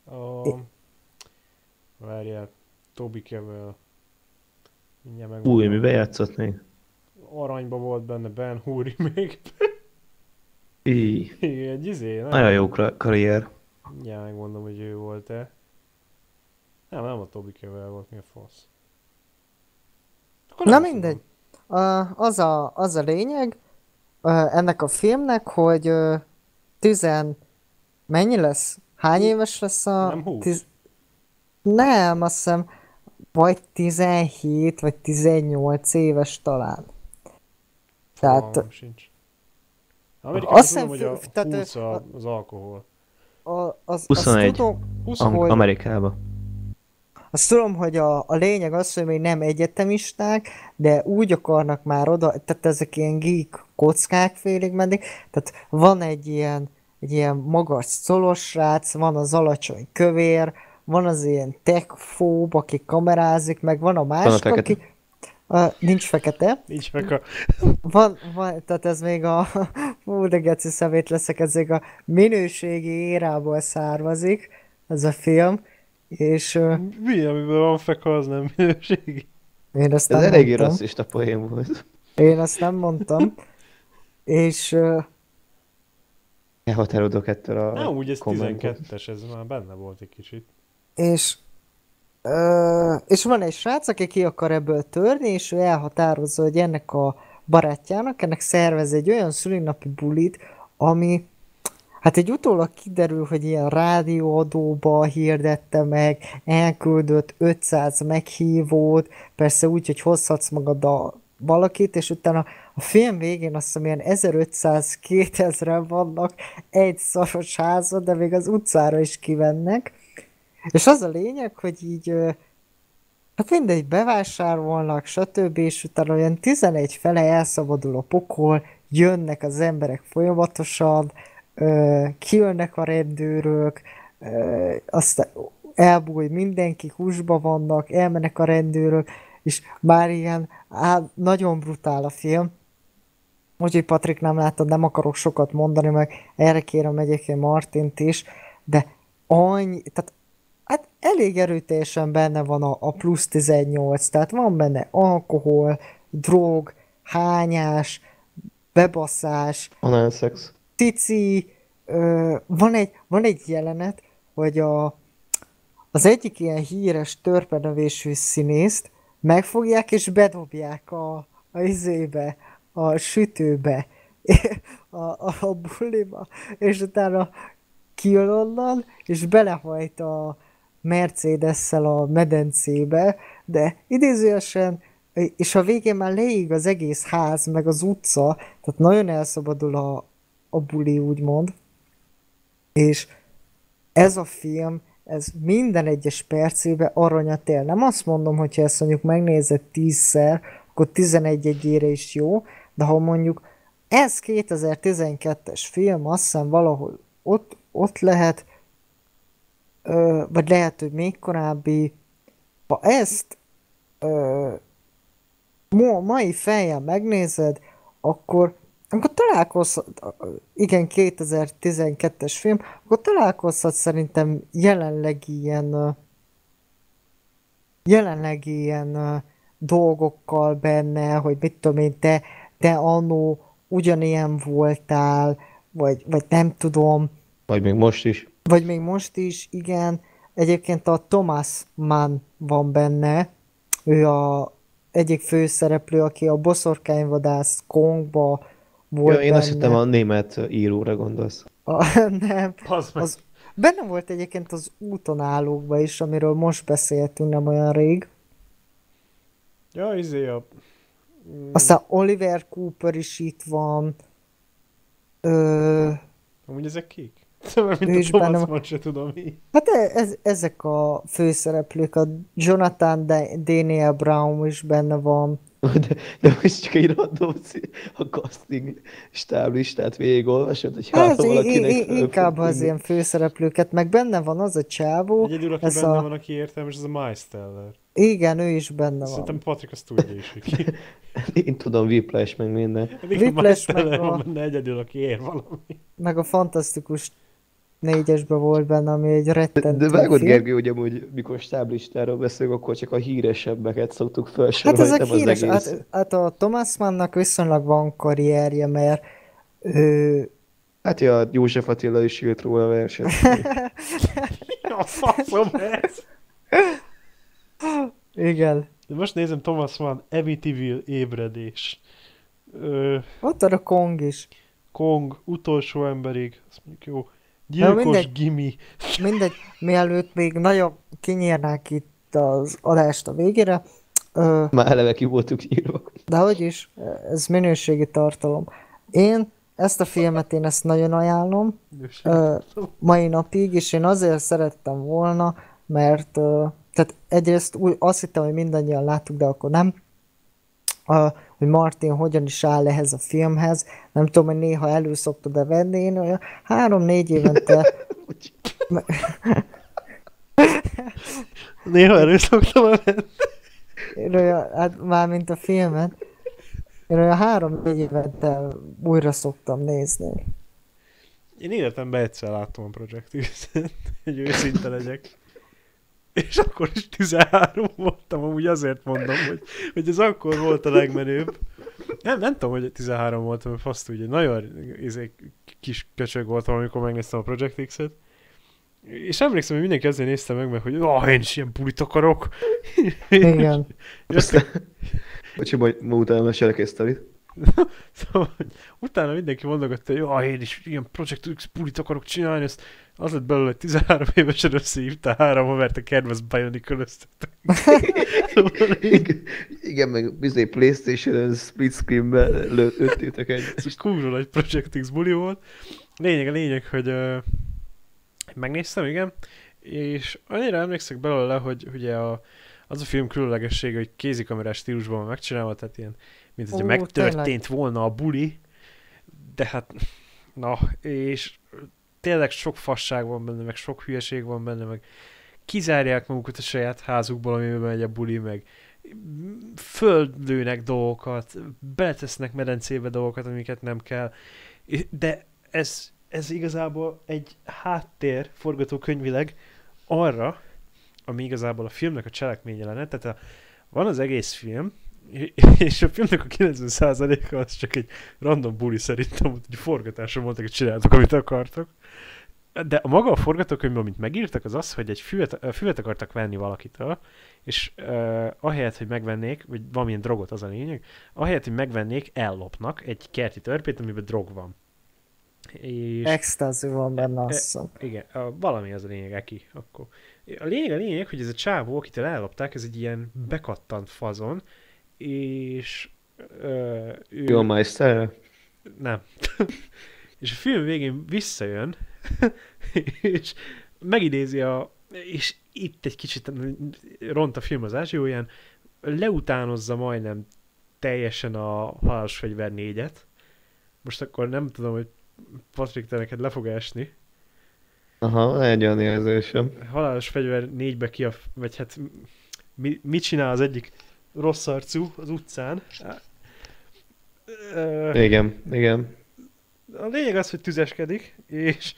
A... Várjál, Toby Kevel. Új, miben játszott még? Aranyba volt benne Ben Huri még. Íj. Egy izé, nem? Nagyon jó karrier. Mindjárt megmondom, hogy ő volt-e. Nem, nem a Toby Kevel volt, mi a fasz. Na mindegy. Az a, az a lényeg ennek a filmnek, hogy tizen... Mennyi lesz? Hány éves lesz a... Nem húsz? Tiz... Nem, azt hiszem, vagy tizenhét, vagy tizennyolc éves talán. Tehát... Nem sincs. Amerikában tudom, hogy a húsz a, az alkohol. A, az, huszonegy. Tudom, hogy... Amerikában. Azt tudom, hogy a, a lényeg az, hogy még nem egyetemisták, de úgy akarnak már oda... Tehát ezek ilyen geek kockák félig meddig. Tehát van egy ilyen... egy ilyen magas szolos srác, van az alacsony kövér, van az ilyen techfób, aki kamerázik, meg van a másik, van a aki... Uh, nincs fekete. Nincs fekete. Van, van, tehát ez még a... Hú, de geci szemét leszek, ez még a minőségi érából származik, ez a film, és... Uh, Mi, amiben van feka, az nem minőségi. Én ezt nem ez mondtam. Elég rasszista poén volt. Én azt nem mondtam. És... Uh, Ne határolódok ettől a kommentból. Úgy ez tizenkettes, ez már benne volt egy kicsit. És, ö, és van egy srác, aki ki akar ebből törni, és ő elhatározza, hogy ennek a barátjának, ennek szervez egy olyan szülinapi bulit, ami, hát egy utólag kiderül, hogy ilyen rádióadóba hirdette meg, elküldött ötszáz meghívót, persze úgy, hogy hozhatsz magad a valakit, és utána a film végén azt hiszem ilyen ezerötszáz-kétezren vannak egy szaros házban, de még az utcára is kivennek, És az a lényeg, hogy így hát mindegy, bevásárolnak, stb. És utána olyan tizenegy fele elszabadul a pokol, jönnek az emberek folyamatosan, kijönnek a rendőrök, aztán elbúj mindenki, húsba vannak, elmennek a rendőrök, és már ilyen, á, nagyon brutál a film. Most, hogy Patrik nem láttad, nem akarok sokat mondani, meg erre kérem egyébként Martint is, de annyi, tehát hát elég erőteljesen benne van a, a plusz tizennyolc, tehát van benne alkohol, drog, hányás, bebaszás, analszex, tici, ö, van, egy, van egy jelenet, hogy a, az egyik ilyen híres törpenövésű színészt megfogják és bedobják a, a izébe, a sütőbe, a, a, a buliba, és utána kijön onnan, és belehajt a Mercedes-szel a medencébe, de idézőesen, és a végén már leég az egész ház, meg az utca, tehát nagyon elszabadul a, a buli, úgymond, és ez a film, ez minden egyes percébe aranyatél. Nem azt mondom, hogyha ezt mondjuk megnézed tízszer, akkor tizenegyére is jó, de ha mondjuk ez kétezer-tizenkettes film, azt hiszem valahol ott, ott lehet, ö, vagy lehet, hogy még korábbi, ha ezt ö, ma, mai fejjel megnézed, akkor, akkor találkozhat, igen, kétezer-tizenkettes film, akkor találkozhat szerintem jelenleg ilyen, jelenleg ilyen dolgokkal benne, hogy mit tudom én, te, te annó ugyanilyen voltál, vagy, vagy nem tudom. Vagy még most is. Vagy még most is, igen. Egyébként a Thomas Mann van benne, ő a egyik főszereplő, aki a boszorkányvadász Kongba volt. Ja, én benne. Azt hittem a német íróra gondolsz. A, nem. Az, benne volt egyébként az Útonállókban is, amiről most beszéltünk nem olyan rég. Ja, izé a... Mm. Aztán Oliver Cooper is itt van. Ö... Amúgy ezek kik? Mint a Thomas Mann se tudom így. Hát ez, ezek a főszereplők, a Jonathan Daniel Brown is benne van. De, de most csak egy random a casting stáblistát végigolvasod, hogy hát valakinek... Í- inkább fog, az ilyen főszereplőket, meg benne van az a csávó. Egyedül, aki benne a... van, aki értelmes, az a Miles Teller. Igen, ő is benne van. Szerintem Patrik azt tudja is, hogy én tudom, Whiplash meg minden. Whiplash meg van benne egyedül, aki ér valami. Meg a fantasztikus négyesben volt benne, ami egy rettentő. De, de vágod, Gergő, hogy amúgy mikor stáblistáról beszélünk, akkor csak a híresebbeket szoktuk felsorolni. Hát ezek híres, hát, hát a Thomas Mannnak viszonylag van karrierje, mert ő... Hát ja, József Attila is írt róla a verset. Mi a faszom ez? Igen. De most nézem, Thomas Mann, Amityville ébredés. Ö... Ott ad a Kong is. Kong, utolsó emberig, azt mondjuk jó. Gyilkos mindegy, gimi. Mindegy, mielőtt még nagyon kinyírnák itt az adást a végére. Ö... Már eleve ki voltuk nyírva. De hogy is, ez minőségi tartalom. Én ezt a filmet, én ezt nagyon ajánlom. Ö, mai napig, és én azért szerettem volna, mert... Ö... Tehát egyrészt úgy, azt hittem, hogy mindannyian láttuk, de akkor nem, uh, hogy Martin hogyan is áll ehhez a filmhez. Nem tudom, hogy néha elő szoktad-e venni, én olyan három-négy évente... néha elő szoktam-e venni? Olyan, hát mármint a filmet. Én olyan három-négy évente újra szoktam nézni. Én életemben egyszer láttam a Projective-t, hogy őszinte legyek. És akkor is tizenhárom voltam, amúgy azért mondom, hogy, hogy ez akkor volt a legmenőbb. Nem, nem tudom, hogy tizenhárom voltam, mert azt ugye nagyon kis köcsög voltam, amikor megnéztem a Project X-et. És emlékszem, hogy mindenki ezzel nézte meg, mert hogy ah, én is ilyen bulit akarok. Igen. Bocsi, majd ma utána mesélek egy sztorit. Szóval, utána mindenki mondogatta, hogy ah, én is ilyen Project X bulit akarok csinálni, ezt az lett belőle, hogy tizenhárom évesen összehívta három havert a kedves Bionicölöztetek. igen, igen, meg bizony PlayStation-en split screen-ben lőttétek egymást. Kúrva nagy Project X buli volt. Lényeg a lényeg, hogy uh, megnéztem, igen, és annyira emlékszek belőle, hogy ugye a, az a film különlegessége, hogy kézikamerás stílusban van megcsinálva, tehát ilyen, mint hogyha megtörtént tényleg. Volna a buli, de hát, na, és tényleg sok fasság van benne, meg sok hülyeség van benne, meg kizárják magukat a saját házukból, amiben megy a buli, meg földlőnek dolgokat, beletesznek medencébe dolgokat, amiket nem kell, de ez, ez igazából egy háttér forgatókönyvileg arra, ami igazából a filmnek a cselekménye lenne, tehát a, van az egész film, és a filmnek a kilencven százaléka az csak egy random buli szerintem, hogy forgatáson mondták, hogy csináltok, amit akartok. De a maga a forgatókönyv, amit megírtak, az az, hogy egy füvet, füvet akartak venni valakitől, és uh, ahelyett, hogy megvennék, vagy valamilyen drogot, az a lényeg, ahelyett, hogy megvennék, ellopnak egy kerti törpét, amiben drog van. És... Extazi van benne, azt hiszem. Igen, a, valami az a lényeg, aki akkor. A lényeg a lényeg, hogy ez a csávó, akitől ellopták, ez egy ilyen bekattant fazon, és... Uh, ő... Jó, Meister? Nem. És a film végén visszajön, és megidézi a... És itt egy kicsit ront a film az ázsióján, leutánozza majdnem teljesen a Halálos Fegyver négyet. Most akkor nem tudom, hogy Patrik, te neked le fog esni. Aha, egy olyan érzésem. Halálos Fegyver négybe ki a... Vagy hát mi, mit csinál az egyik rossz arcú az utcán? Igen, igen. A lényeg az, hogy tüzeskedik, és,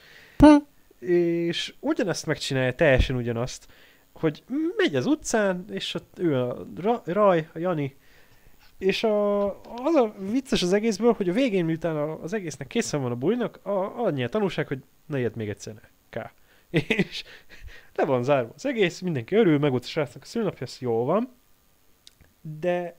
és ugyanezt megcsinálja, teljesen ugyanazt, hogy megy az utcán, és ott ő a Raj, a Jani, és a, az a vicces az egészből, hogy a végén, miután az egésznek készen van a bulinak, annyi a tanulság, hogy ne ilyet még egyszer ne, ká. És le van zárva az egész, mindenki örül, meg ott a srácnak a szülnapja, ez jól van, de...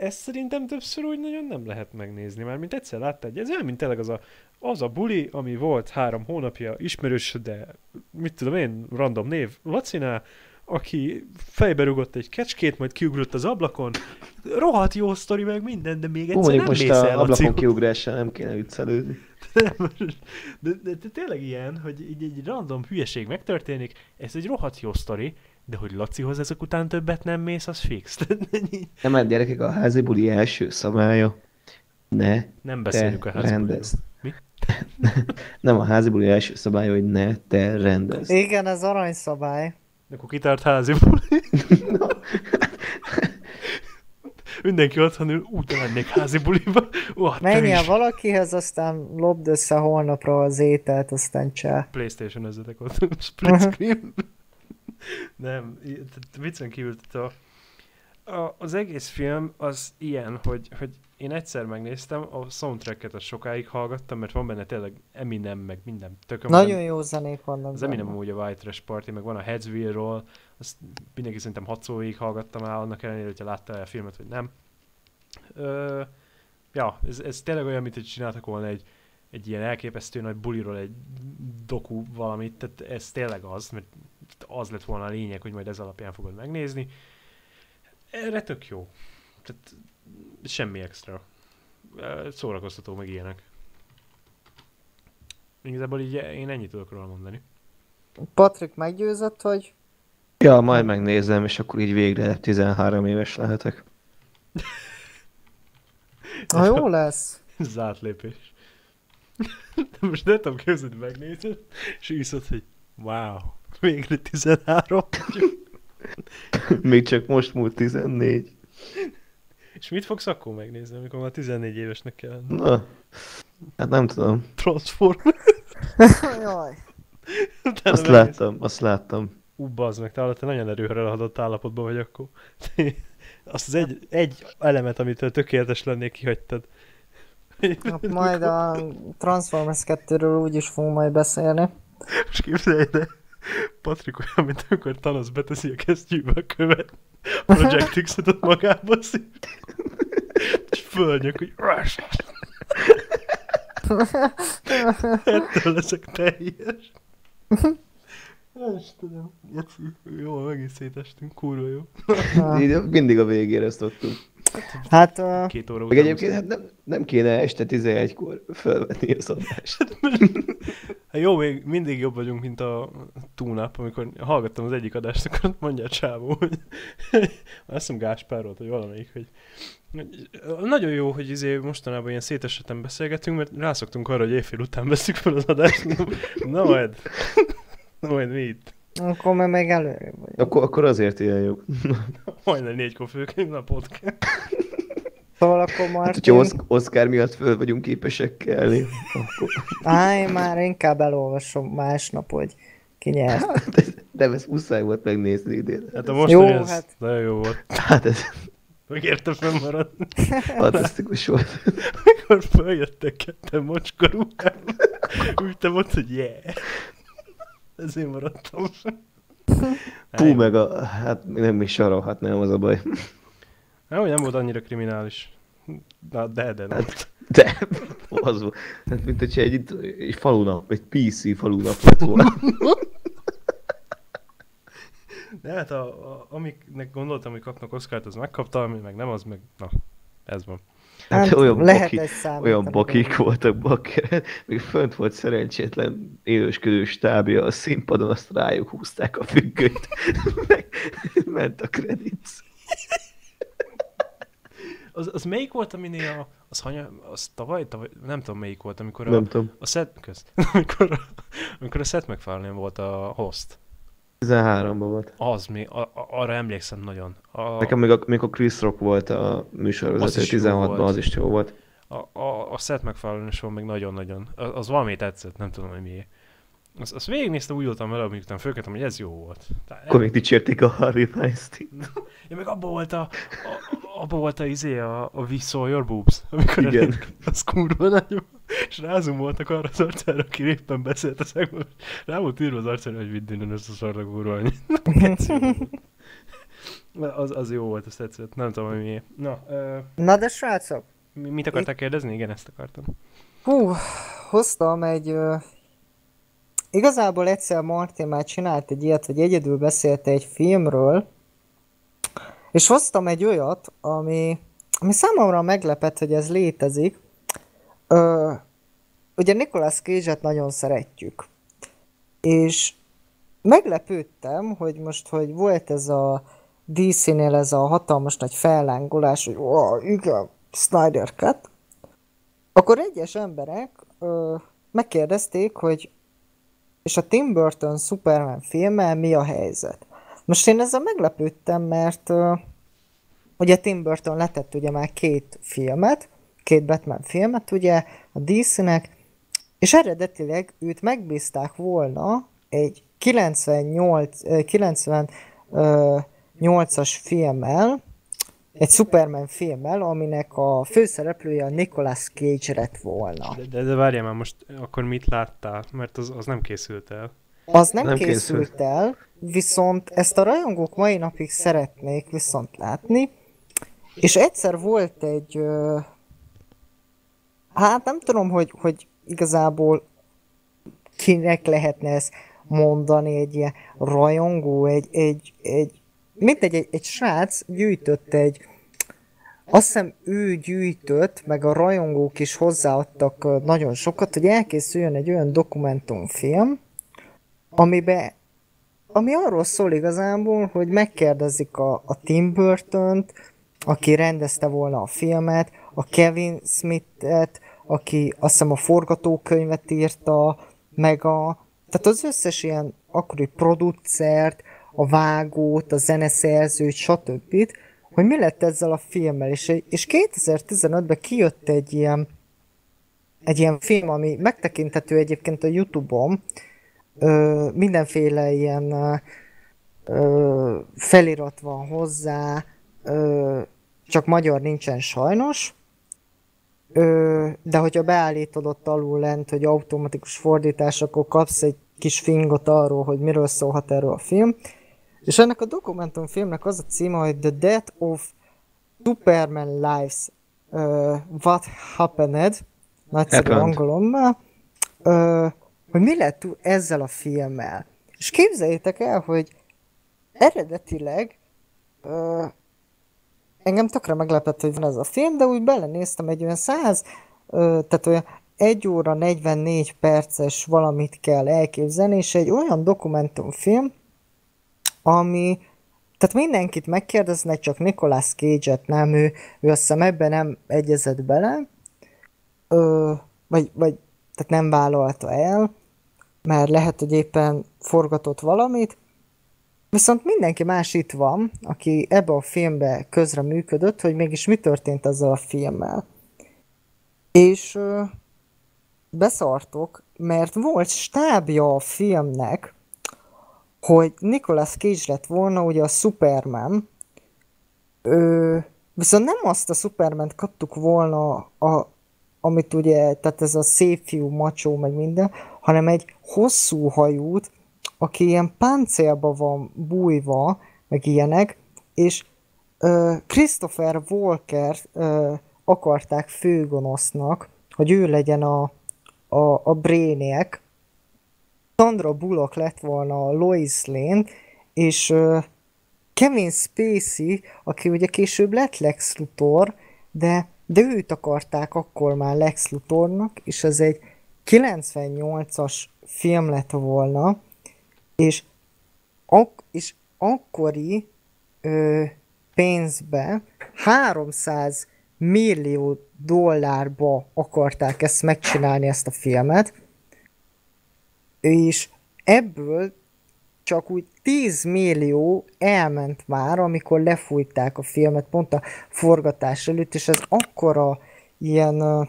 Ezt szerintem többször úgy nagyon nem lehet megnézni, már mint egyszer láttad, ez olyan, mint tényleg az a, az a buli, ami volt három hónapja, ismerős, de mit tudom én, random név, Lacinál, aki fejbe rúgott egy kecskét, majd kiugrott az ablakon, rohadt jó sztori meg minden, de még egyszer nem mész el, Laci. Most a ablakon kiugrással nem kéne viccelődni. De, de, de, de tényleg ilyen, hogy egy, egy random hülyeség megtörténik, ez egy rohadt jó sztori, de hogy Lacihoz ezek után többet nem mész, az fix. Nem, hát gyerekek, a házi buli első szabálya. Ne. Nem beszélünk a házi buliról. Mi? Nem, a házi buli első szabálya, hogy ne, te rendezd. Igen, ez aranyszabály. De akkor kitart házi buli. No. Mindenki otthon ül, úgy lennék házi buliba. Oh, menjél valakihez, aztán lopd össze holnapra az ételt, aztán csá. PlayStation ezzetek ott. Split screen. Nem, viccen kívül, tehát a, a, az egész film az ilyen, hogy, hogy én egyszer megnéztem, a soundtracket azt sokáig hallgattam, mert van benne tényleg Eminem, meg minden tököm. Nagyon van, jó zenék vannak. Az Eminem amúgy a White Trash Party, meg van a Headsville-ról, azt mindenki szerintem hat szóig hallgattam el, annak ellenére, hogyha látta el a filmet, vagy nem. Ö, ja, ez, ez tényleg olyan, mint hogy csináltak volna egy, egy ilyen elképesztő nagy buliról egy doku valamit, tehát ez tényleg az, mert az lett volna a lényeg, hogy majd ez alapján fogod megnézni. Erre tök jó. Tehát semmi extra. Szórakoztató meg ilyenek. Igazából így én ennyit tudok róla mondani. Patrik, meggyőzött, hogy? Ja, majd megnézem, és akkor így végre tizenhárom éves lehetek. Na jó lesz. Zárt lépés. De most nem tudom, képzeld, megnézed, és iszod, hogy wow. Végre tizenhárom. Még csak most múlt tizennégy. És mit fogsz akkor megnézni, amikor már tizennégy évesnek kell? Na, hát nem tudom. Transformer. Jaj. Azt láttam, azt láttam. Ú, bazd meg, te nagyon erőre lehatott állapotban vagy akkor. Azt az egy, egy elemet, amitől tökéletes lennék, kihagytad. Hát majd a Transformers kettőről úgy is fogunk majd beszélni. Most képzelj ide. Patrik olyan, mint amikor Thanos beteszi a kesztyűbe a követ, Project X-et ott magába szív, és fölnyök, hogy ettől leszek teljes. Istenem, jól megint szétestünk, kurva jó. Így mindig a végére szoktunk. Hát, uh, két óra meg egyébként hát nem, nem kéne este tizenegykor felvenni az adást. Hát jó, még mindig jobb vagyunk, mint a túlnap, amikor hallgattam az egyik adást, akkor mondja a csávó, hogy azt hiszem Gáspár volt, vagy valamelyik, hogy nagyon jó, hogy izé mostanában ilyen széteseten beszélgetünk, mert rászoktunk arra, hogy éjfél után veszük fel az adást. Na majd, na majd mi itt? Akkor már meg előre vagyok. Akkor, akkor azért ilyen jó. Majdnem négykor főként a podcast. Szóval akkor Martin... Hát, hogyha Osz- Oszkár miatt föl vagyunk képesek kelni, akkor... Áj, már inkább elolvasom másnap, hogy ki nyert. Hát, de, de ez muszáj volt megnézni idén. Hát a mostani ez hát... nagyon jó volt. Hát ez... Megérte fennmaradni. Fantasztikus volt. Mikor feljöttek ketten mocskorúkában, úgy te mondtad, hogy yeah. Ezért maradtam. Pú, meg a... Hát nem is sarolhatnám, az a baj. Nem, nem volt annyira kriminális. Na, de, de nem. Hát, de, az volt. Hát, mint hogyha egy, egy falunap, egy pé cé falunap lett volna. De hát, a, a, amiknek gondoltam, hogy kapnak Oscart, az megkapta, ami meg nem, az meg... Na, ez van. Hát, hát olyan, baki, olyan bakik voltak bakker, még fönt volt szerencsétlen élősködő stábja a színpadon, azt rájuk húzták a függönyt, meg ment a credits. Az, az melyik volt, aminél a... Az, hanya, az tavaly, tavaly, nem tudom melyik volt, amikor a... Nem tudom. A Seth, köz, amikor, a, amikor a Seth MacFarlane volt a host. tizenháromban volt. Az mi, a, a, arra emlékszem nagyon. A... Nekem még a, még a Chris Rock volt a műsorvezető tizenhatban, az is jó volt. A, a, a Seth MacFarlane show még nagyon-nagyon, az, az valami tetszett, nem tudom, hogy miért. Azt, azt végignéztem, úgy voltam vele, amikor fölkeltem, hogy ez jó volt. Tehát, akkor még dicsérték a Harvey Weinstein-t. Ja, meg abban volt a, a, abba volt a izé, a, a We Saw Your Boobs, amikor igen. Az kurva nagyon, és rázumoltak arra az arcára, aki éppen beszélt a szegben, rá volt írva az arcára, hogy vidd innen ezt a szarra kurva annyit. az, az jó volt, az tetszett, nem tudom, hogy miért. Na, uh, Na de srácok! Mit akartál Itt... kérdezni? Igen, ezt akartam. Hú, hoztam egy... Uh... Igazából egyszer Martin már csinált egy ilyet, hogy egyedül beszélt egy filmről, és hoztam egy olyat, ami, ami számomra meglepett, hogy ez létezik. Ö, ugye Nicolas Cage-et nagyon szeretjük. És meglepődtem, hogy most, hogy volt ez a dé cé-nél ez a hatalmas nagy fellángolás, hogy ó, igen, Snyder Cut, akkor egyes emberek ö, megkérdezték, hogy és a Tim Burton Superman filmmel mi a helyzet? Most én ezzel meglepődtem, mert uh, ugye Tim Burton letett ugye már két filmet, két Batman filmet ugye a dé cé-nek, és eredetileg őt megbízták volna egy kilencvennyolcas filmmel, egy Superman filmmel, aminek a főszereplője a Nicolas Cage lett volna. De, de várjál már most, akkor mit láttál? Mert az, az nem készült el. Az nem, nem készült, készült el, viszont ezt a rajongók mai napig szeretnék viszont látni. És egyszer volt egy... Hát nem tudom, hogy, hogy igazából kinek lehetne ezt mondani, egy ilyen rajongó, egy... egy, egy mindegy, egy, egy srác gyűjtött egy... Azt hiszem ő gyűjtött, meg a rajongók is hozzáadtak nagyon sokat, hogy elkészüljön egy olyan dokumentumfilm, amiben, ami arról szól igazából, hogy megkérdezik a, a Tim Burtont, aki rendezte volna a filmet, a Kevin Smith-et, aki azt hiszem a forgatókönyvet írta, meg a... Tehát az összes ilyen akkori producert, a vágót, a zeneszerzőt, stb. Hogy mi lett ezzel a filmmel. És, és kétezer-tizenötben kijött egy ilyen, egy ilyen film, ami megtekinthető egyébként a YouTube-on, ö, mindenféle ilyen ö, felirat van hozzá, ö, csak magyar nincsen sajnos, ö, de hogyha beállítod ott alul lent, hogy automatikus fordítás, akkor kapsz egy kis fingot arról, hogy miről szólhat erről a film. És ennek a dokumentumfilmnek az a címe, hogy The Death of Superman Lives, uh, What Happened, nagyszerű angolommal, uh, hogy mi lett ezzel a filmmel. És képzeljétek el, hogy eredetileg uh, engem tökre meglepett, hogy ez a film, de úgy belenéztem egy olyan száz, tehát olyan egy óra negyvennégy perces valamit kell elképzelni, és egy olyan dokumentumfilm, ami, tehát mindenkit megkérdeznek, csak Nicolas Cage-et nem, ő, ő azt hiszem ebben nem egyezett bele, ö, vagy, vagy tehát nem vállalta el, mert lehet, hogy éppen forgatott valamit, viszont mindenki más itt van, aki ebbe a filmbe közreműködött, hogy mégis mi történt azzal a filmmel. És ö, beszartok, mert volt stábja a filmnek, hogy Nicolas Cage lett volna ugye a Superman, ö, viszont nem azt a Supermant kaptuk volna, a, amit ugye, tehát ez a szép fiú, macsó, meg minden, hanem egy hosszú hajút, aki ilyen páncélba van bújva, meg ilyenek, és ö, Christopher Walker ö, akarták főgonosznak, hogy ő legyen a, a, a Brainiac. Sandra Bullock lett volna a Lois Lane, és ö, Kevin Spacey, aki ugye később lett Lex Luthor, de, de őt akarták akkor már Lex Luthornak, és ez egy kilencvennyolcas film lett volna, és, ak- és akkori ö, pénzbe háromszáz millió dollárba akarták ezt megcsinálni, ezt a filmet, és ebből csak úgy tíz millió elment már, amikor lefújták a filmet pont a forgatás előtt, és ez akkora ilyen uh,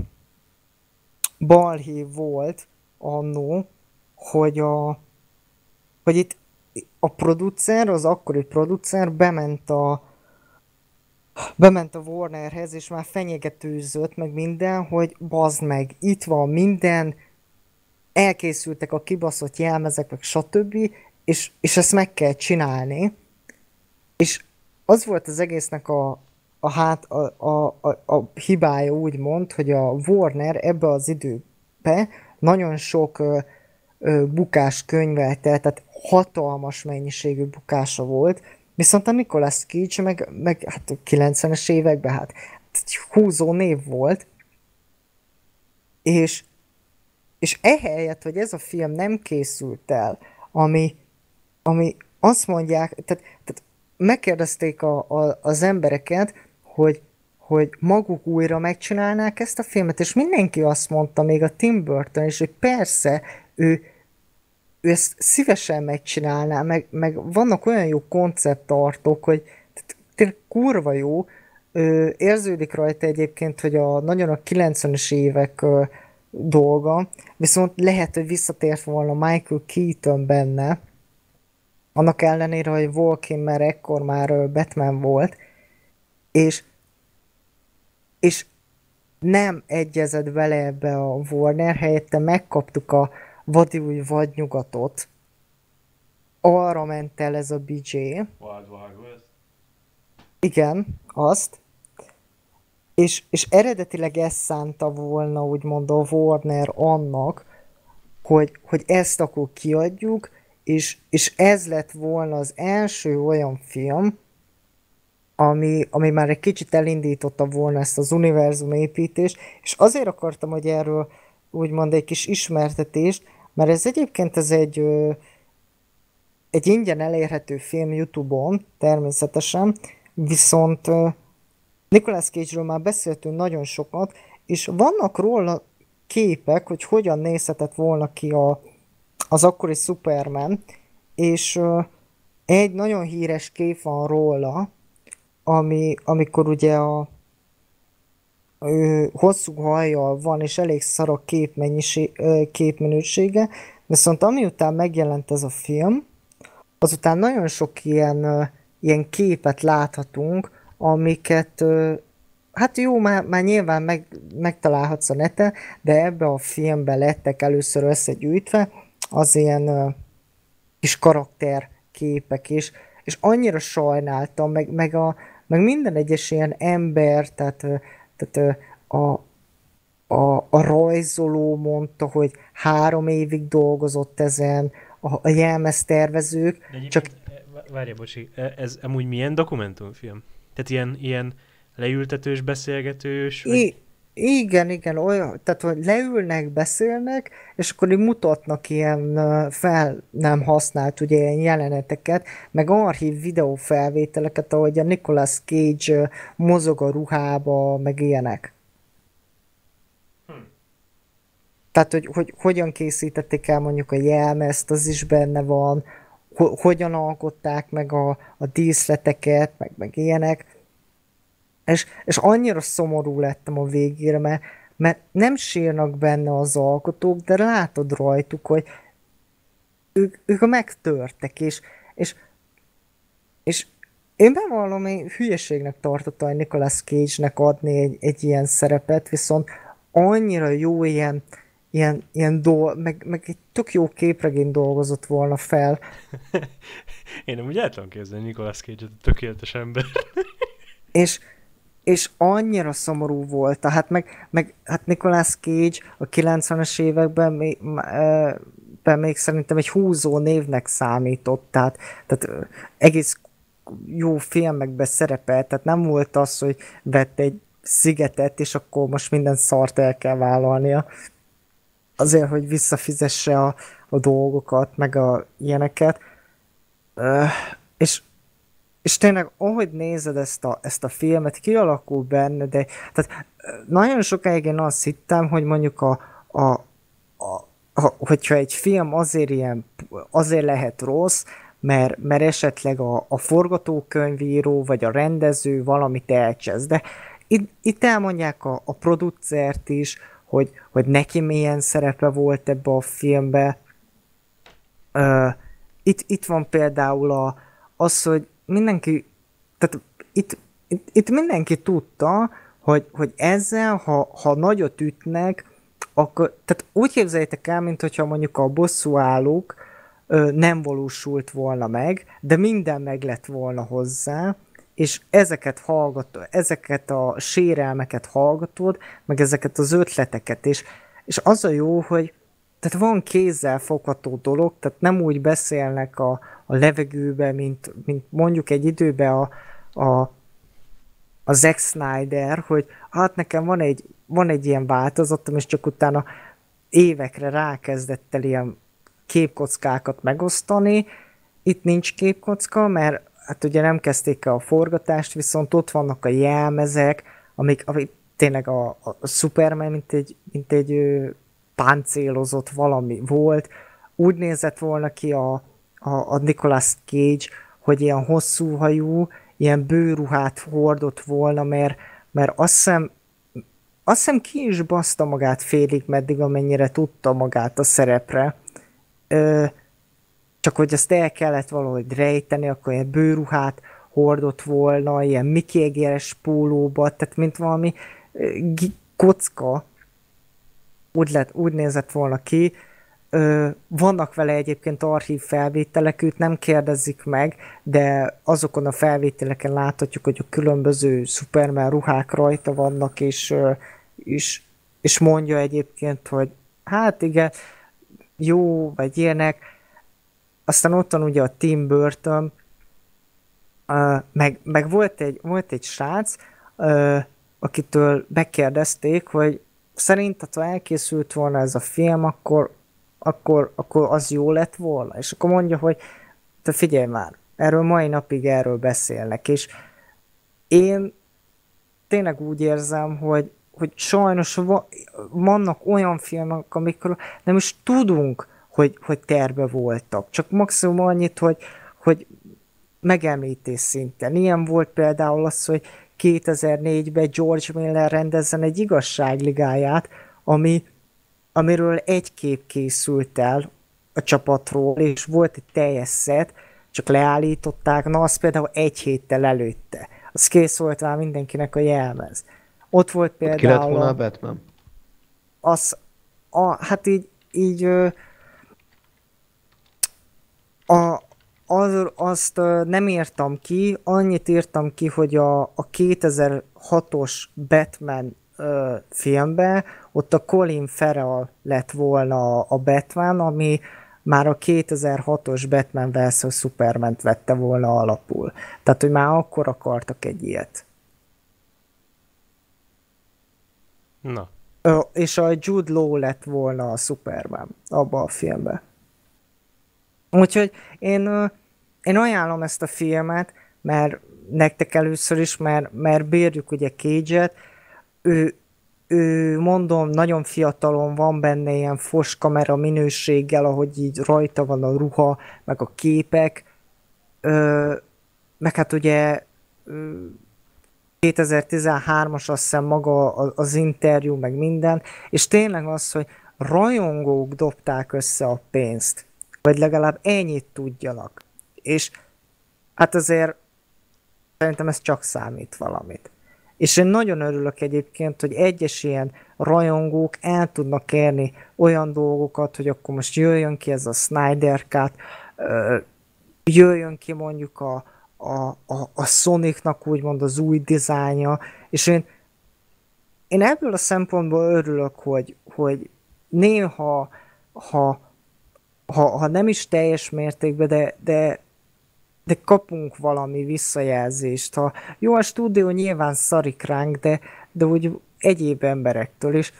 balhé volt annó, hogy a hogy itt a producer, az akkori producer bement a bement a Warnerhez, és már fenyegetőzött meg minden, hogy bazd meg, itt van minden, elkészültek a kibaszott jelmezek, meg stb., és, és ezt meg kell csinálni. És az volt az egésznek a, a, hát, a, a, a, a hibája, úgymond, hogy a Warner ebbe az időbe nagyon sok ö, ö, bukás könyvelte, tehát hatalmas mennyiségű bukása volt, viszont a Nicolas Cage meg, meg hát kilencvenes években hát húzó név volt, és És ehelyett, hogy ez a film nem készült el, ami, ami azt mondják, tehát, tehát megkérdezték a, a, az embereket, hogy, hogy maguk újra megcsinálnák ezt a filmet, és mindenki azt mondta, még a Tim Burton is, hogy persze, ő, ő ezt szívesen megcsinálná, meg, meg vannak olyan jó konceptartok, hogy tényleg kurva jó, érződik rajta egyébként, hogy a, nagyon a kilencvenes évek dolga, viszont lehet, hogy visszatért volna Michael Keaton benne, annak ellenére, hogy Volkin, mert ekkor már Batman volt, és, és nem egyezett vele ebbe a Warner, helyette megkaptuk a vadi új vadnyugatot. Arra ment el ez a bé jé. Wild Wild West. Igen, azt. És, és eredetileg ezt szánta volna, úgymond a Warner annak, hogy, hogy ezt akkor kiadjuk, és, és ez lett volna az első olyan film, ami, ami már egy kicsit elindította volna ezt az univerzum építést, és azért akartam, hogy erről úgymond egy kis ismertetést, mert ez egyébként ez egy, egy ingyen elérhető film YouTube-on, természetesen, viszont Nicolas Cage-ről már beszéltünk nagyon sokat, és vannak róla képek, hogy hogyan nézhetett volna ki a, az akkori Superman, és uh, egy nagyon híres kép van róla, ami, amikor ugye a ő, hosszú hajjal van, és elég szar a képminősége, viszont amiután megjelent ez a film, azután nagyon sok ilyen, uh, ilyen képet láthatunk, amiket, hát jó, már, már nyilván meg, megtalálhatsz a neten, de ebbe a filmbe lettek először összegyűjtve az ilyen uh, kis karakterképek is, és annyira sajnáltam, meg, meg, a, meg minden egyes ilyen ember, tehát, tehát a, a, a rajzoló mondta, hogy három évig dolgozott ezen, a, a jelmeztervezők, csak... Várja, bocsi, ez amúgy milyen dokumentumfilm? Tehát ilyen, ilyen leültetős, beszélgetős? Vagy... I- igen, igen, olyan, tehát hogy leülnek, beszélnek, és akkor így mutatnak ilyen fel nem használt, ugye ilyen jeleneteket, meg archív videófelvételeket, ahogy a Nicolas Cage mozog a ruhába, meg ilyenek. Tehát, hogy, hogy hogyan készítették el mondjuk a jelmezt, az is benne van, ho- hogyan alkották meg a, a díszleteket, meg, meg ilyenek. És, és annyira szomorú lettem a végére, mert, mert nem sírnak benne az alkotók, de látod rajtuk, hogy ők, ők megtörtek, és, és, és én bevallom, én hülyeségnek tartottam, hogy Nicolas Cage-nek adni egy, egy ilyen szerepet, viszont annyira jó ilyen, ilyen, ilyen dolg, meg, meg egy tök jó képregény dolgozott volna fel. Én nem úgy el tudom képzelni Nicolas Cage-et, a tökéletes ember. és, és annyira szomorú volt, hát meg, meg hát Nicolas Cage a kilencvenes években még, még szerintem egy húzó névnek számított, tehát, tehát egész jó filmekben szerepelt, tehát nem volt az, hogy vett egy szigetet, és akkor most minden szart el kell vállalnia. Azért, hogy visszafizesse a, a dolgokat, meg a ilyeneket. Öh, és, és tényleg, ahogy nézed ezt a, ezt a filmet, kialakul benne, de tehát nagyon sokáig én azt hittem, hogy mondjuk a, a, a, a hogyha egy film azért ilyen, azért lehet rossz, mert, mert esetleg a, a forgatókönyvíró, vagy a rendező valamit elcsesz, de Itt, itt elmondják a, a producert is, hogy, hogy neki milyen szerepe volt ebbe a filmbe. Uh, itt, itt van például a, az, hogy mindenki, tehát itt, itt, itt mindenki tudta, hogy, hogy ezzel, ha, ha nagyot ütnek, akkor, tehát úgy képzeljétek el, mintha mondjuk a bosszúállók uh, nem valósult volna meg, de minden meg lett volna hozzá, és ezeket hallgatod, ezeket a sérelmeket hallgatod, meg ezeket az ötleteket, és, és az a jó, hogy tehát van kézzel fogható dolog, tehát nem úgy beszélnek a, a levegőbe, mint, mint mondjuk egy időben a, a, a Zack Snyder, hogy hát nekem van egy, van egy ilyen változatom, és csak utána évekre rákezdett el ilyen képkockákat megosztani, itt nincs képkocka, mert hát ugye nem kezdték el a forgatást, viszont ott vannak a jelmezek, amik, amik tényleg a, a Superman, mint egy, mint egy ő, páncélozott valami volt. Úgy nézett volna ki a, a, a Nicolas Cage, hogy ilyen hosszú hajú, ilyen bőruhát hordott volna, mert, mert azt hiszem, azt hiszem ki is baszta magát félig, meddig amennyire tudta magát a szerepre. Ö, Csak hogy ezt el kellett valahogy rejteni, akkor ilyen bőruhát hordott volna, ilyen Mickey Eigeres pólóba, tehát mint valami kocka. Úgy, lett, úgy nézett volna ki. Vannak vele egyébként archív felvételek, őt nem kérdezik meg, de azokon a felvételeken láthatjuk, hogy a különböző Superman ruhák rajta vannak, és, és, és mondja egyébként, hogy hát igen, jó, vagy ilyenek. Aztán ott van ugye a Tim Burton, uh, meg, meg volt, egy, volt egy srác, uh, akitől megkérdezték, hogy szerinted, ha elkészült volna ez a film, akkor, akkor, akkor az jó lett volna. És akkor mondja, hogy te figyelj már, erről mai napig erről beszélnek. És én tényleg úgy érzem, hogy, hogy sajnos va, vannak olyan filmek, amikről nem is tudunk, Hogy, hogy terve voltak. Csak maximum annyit, hogy, hogy megemlítés szinten. Ilyen volt például az, hogy kétezer-négyben George Miller rendezzen egy igazságligáját, ami, amiről egy kép készült el a csapatról, és volt egy teljes szett, csak leállították, na az például egy héttel előtte. Az kész volt már mindenkinek a jelmez. Ott volt például... Ott ki lett volna a Batman? Az, a, hát így... így A, az, azt nem írtam ki, annyit írtam ki, hogy a, a kétezer-hatos Batman ö, filmben ott a Colin Farrell lett volna a Batman, ami, már a kétezer-hatos Batman versus. Superman-t vette volna alapul. Tehát, hogy már akkor akartak egy ilyet. Na. Ö, és a Jude Law lett volna a Superman abban a filmben. Úgyhogy én, én ajánlom ezt a filmet, mert nektek először is, mert, mert bírjuk ugye Cage-et, ő, ő mondom, nagyon fiatalon van benne ilyen fos kamera minőséggel, ahogy így rajta van a ruha, meg a képek, ö, meg hát ugye kétezer-tizenhármas azt hiszem maga az interjú, meg minden, és tényleg az, hogy rajongók dobták össze a pénzt, vagy legalább ennyit tudjanak, és hát azért szerintem ez csak számít valamit. És én nagyon örülök egyébként, hogy egyes ilyen rajongók el tudnak érni olyan dolgokat, hogy akkor most jöjjön ki ez a Snyder Cut, jöjjön ki mondjuk a, a, a, a Sonicnak úgymond az új dizájnja, és én, én ebből a szempontból örülök, hogy, hogy néha, ha, ha, ha nem is teljes mértékben, de, de de kapunk valami visszajelzést. Ha jó, a stúdió nyilván szarik ránk, de, de úgy egyéb emberektől is.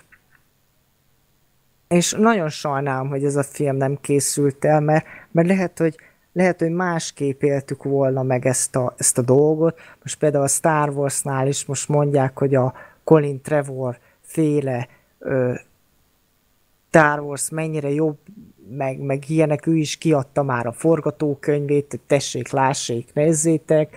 És nagyon sajnálom, hogy ez a film nem készült el, mert, mert lehet, hogy, lehet, hogy másképp éltük volna meg ezt a, ezt a dolgot. Most például a Star Warsnál is most mondják, hogy a Colin Trevor féle ö, Star Wars mennyire jobb, Meg, meg ilyenek, ő is kiadta már a forgatókönyvét, hogy tessék, lássék, nézzétek.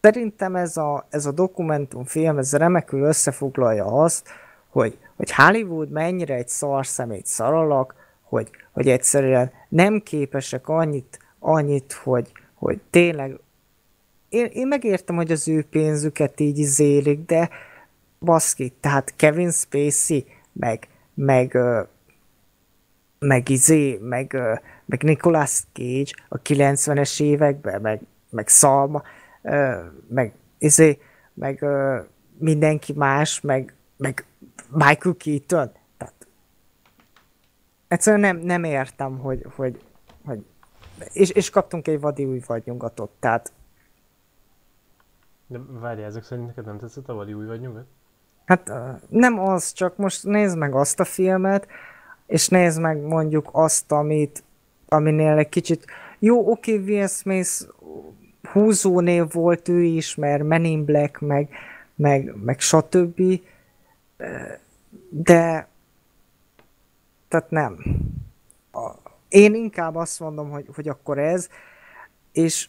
Szerintem ez a, ez a dokumentumfilm, ez remekül összefoglalja azt, hogy, hogy Hollywood mennyire egy szar szemét szaralak, hogy, hogy egyszerűen nem képesek annyit, annyit hogy, hogy tényleg... Én, én megértem, hogy az ő pénzüket így izélik, de baszki, tehát Kevin Spacey, meg... meg meg izé, meg, meg Nicolas Cage a kilencvenes években, meg, meg Salma, meg izé, meg mindenki más, meg, meg Michael Keaton. Tehát egyszerűen nem, nem értem, hogy, hogy, hogy és, és kaptunk egy vadi új vadnyugatot, tehát. De várjál, ezek szerint neked nem tetszett a vadi új vadnyugat? Hát nem az, csak most nézd meg azt a filmet, és nézd meg mondjuk azt, amit, aminél egy kicsit... Jó, oké, Will Smith húzónév volt ő is, mert Men in Black, meg, meg, meg stb. De... Tehát nem. Én inkább azt mondom, hogy, hogy akkor ez. És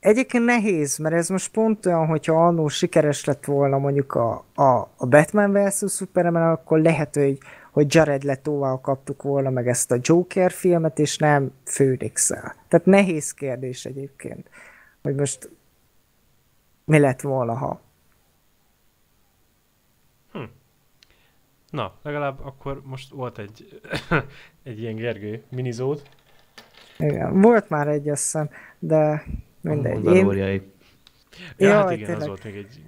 egyébként nehéz, mert ez most pont olyan, hogyha annó sikeres lett volna mondjuk a, a, a Batman versus. Superman, akkor lehet, hogy hogy Jared Leto-val kaptuk volna meg ezt a Joker filmet, és nem Phoenix-el. Tehát nehéz kérdés egyébként, hogy most mi lett volna, ha. Hm. Na, legalább akkor most volt egy, egy ilyen Gergő minizód. Igen, volt már egy, azt hiszem, de mindegy. Én... Ja, jaj, hát igen, tényleg. Az volt még egy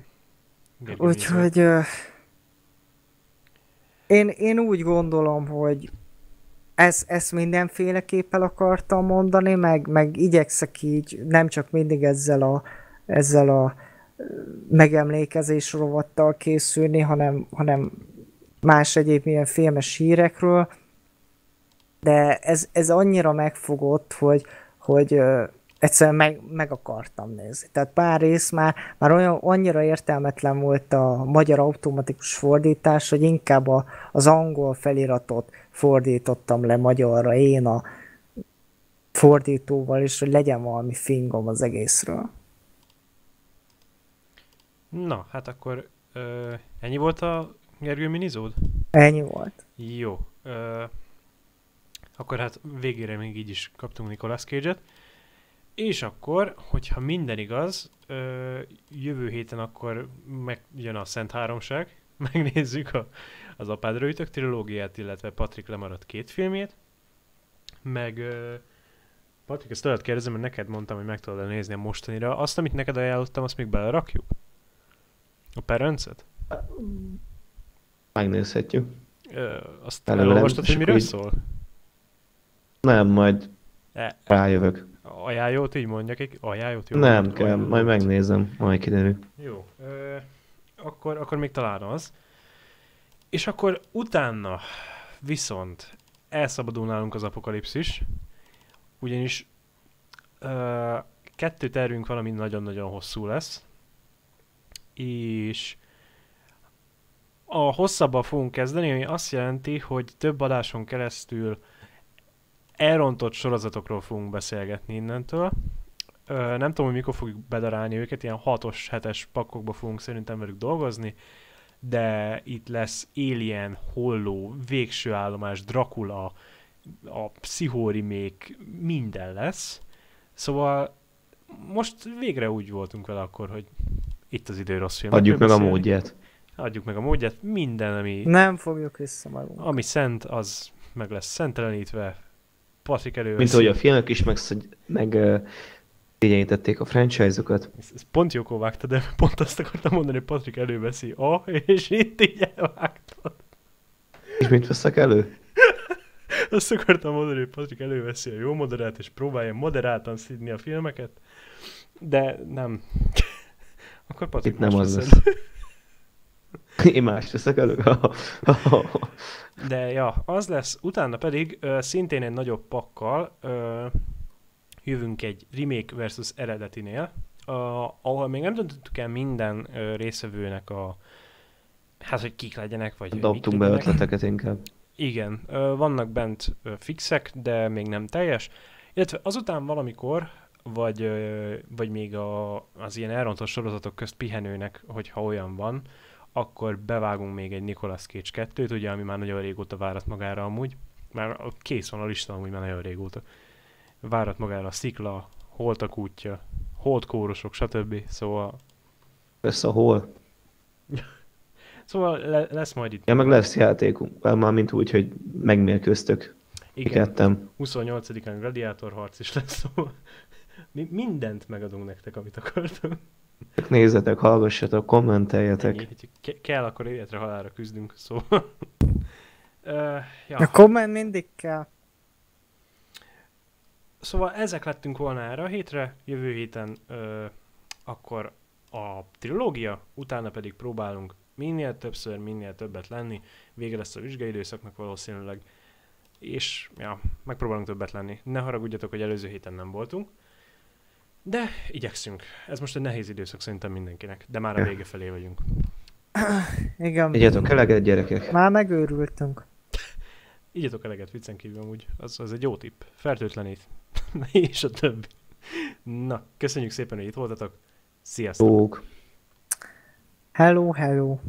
Gergő. Úgyhogy... Én, én úgy gondolom, hogy ez, ezt mindenféleképpen akartam mondani, meg, meg igyekszek így, nem csak mindig ezzel a, ezzel a megemlékezés rovattal készülni, hanem, hanem más egyéb ilyen filmes hírekről, de ez, ez annyira megfogott, hogy, hogy egyszerűen meg, meg akartam nézni. Tehát pár rész már, már olyan, annyira értelmetlen volt a magyar automatikus fordítás, hogy inkább a, az angol feliratot fordítottam le magyarra én a fordítóval, és hogy legyen valami fingom az egészről. Na, hát akkor ö, ennyi volt a Gergő minizód? Ennyi volt. Jó. Ö, akkor hát végére még így is kaptunk Nicolas Cage-et. És akkor, hogyha minden igaz, jövő héten akkor megjön a Szent Háromság, megnézzük a, az Apádra ütök trilógiát, illetve Patrik lemaradt két filmjét, meg Patrik, ezt tőled kérdezem, mert neked mondtam, hogy meg tudod nézni a mostanira. Azt, amit neked ajánlottam, azt még belerakjuk? A Parents-et? Megnézhetjük. Azt elolvastad, hogy miről szól? Nem, majd e, rájövök. Ajánlót így mondjak? Ajánlót? Jó, nem kell, ajánlót. Majd megnézem, majd kiderül. Jó, ö, akkor, akkor még talán az. És akkor utána viszont elszabadul nálunk az apokalipszis, ugyanis ö, kettő tervünk valami nagyon-nagyon hosszú lesz, és a hosszabban fogunk kezdeni, ami azt jelenti, hogy több adáson keresztül elrontott sorozatokról fogunk beszélgetni innentől. Ö, nem tudom, hogy mikor fogjuk bedarálni őket, ilyen hatos, hetes pakkokba fogunk szerintem velük dolgozni, de itt lesz Alien, Holló, Végső állomás, Dracula, a pszichórimék, minden lesz. Szóval most végre úgy voltunk vele akkor, hogy itt az idő rossz filmet. Adjuk meg beszélni. A módját. Adjuk meg a módját, minden, ami... Nem fogjuk vissza magunk. Ami szent, az meg lesz szentelenítve. Patrik először. Mint ahogy a filmek is megszégyenítették meg, uh, a franchise-okat. Ez pont jókor vágtad, de pont azt akartam mondani, hogy Patrik előveszi a, és itt így elvágtad. És mit veszek elő? Azt akartam mondani, hogy Patrik előveszi a jó moderát, és próbálja moderáltan szidni a filmeket, de nem. Akkor Patrik itt nem az lesz. Én más teszek elő. De ja, az lesz. Utána pedig ö, szintén egy nagyobb pakkal ö, jövünk egy remake versus eredetinél, a, ahol még nem döntöttük el minden ö, részvevőnek a... Hát, hogy kik legyenek, vagy... Dobtunk be ötleteket inkább. Igen. Ö, vannak bent ö, fixek, de még nem teljes. Illetve azután valamikor... Vagy, ö, vagy még a, az ilyen elrontott sorozatok közt pihenőnek, hogyha olyan van, akkor bevágunk még egy Nicolas Cage kettőt, ugye, ami már nagyon régóta várat magára amúgy. Már kész van a lista amúgy már nagyon régóta. Várat magára a Szikla, Holtak útja, Holdkórosok, stb. Szóval... Lesz a hol. Szóval le, lesz majd itt... Ja, meg lesz játékunk, már mint úgy, hogy megmérkőztök. Igen, Kettem. huszonnyolcadikán gladiátorharc is lesz, szóval... Mi mindent megadunk nektek, amit akartam. Nézzetek, hallgassatok, kommenteljetek. Ennyi, kell, akkor életre halálra küzdünk, szóval. uh, ja. A komment mindig kell. Szóval ezek lettünk volna erre a hétre, jövő héten uh, akkor a trilógia, utána pedig próbálunk minél többször, minél többet lenni. Vége lesz a vizsgai időszaknak valószínűleg, és ja, megpróbálunk többet lenni. Ne haragudjatok, hogy előző héten nem voltunk. De igyekszünk. Ez most egy nehéz időszak szerintem mindenkinek, de már a vége felé vagyunk. Igen. Igyatok eleget, gyerekek. Már megőrültünk. Igyatok eleget, viccen kívül amúgy. Az, az egy jó tipp. Fertőtlenít. És a többi. Na, köszönjük szépen, hogy itt voltatok. Sziasztok. Jók. Hello, hello.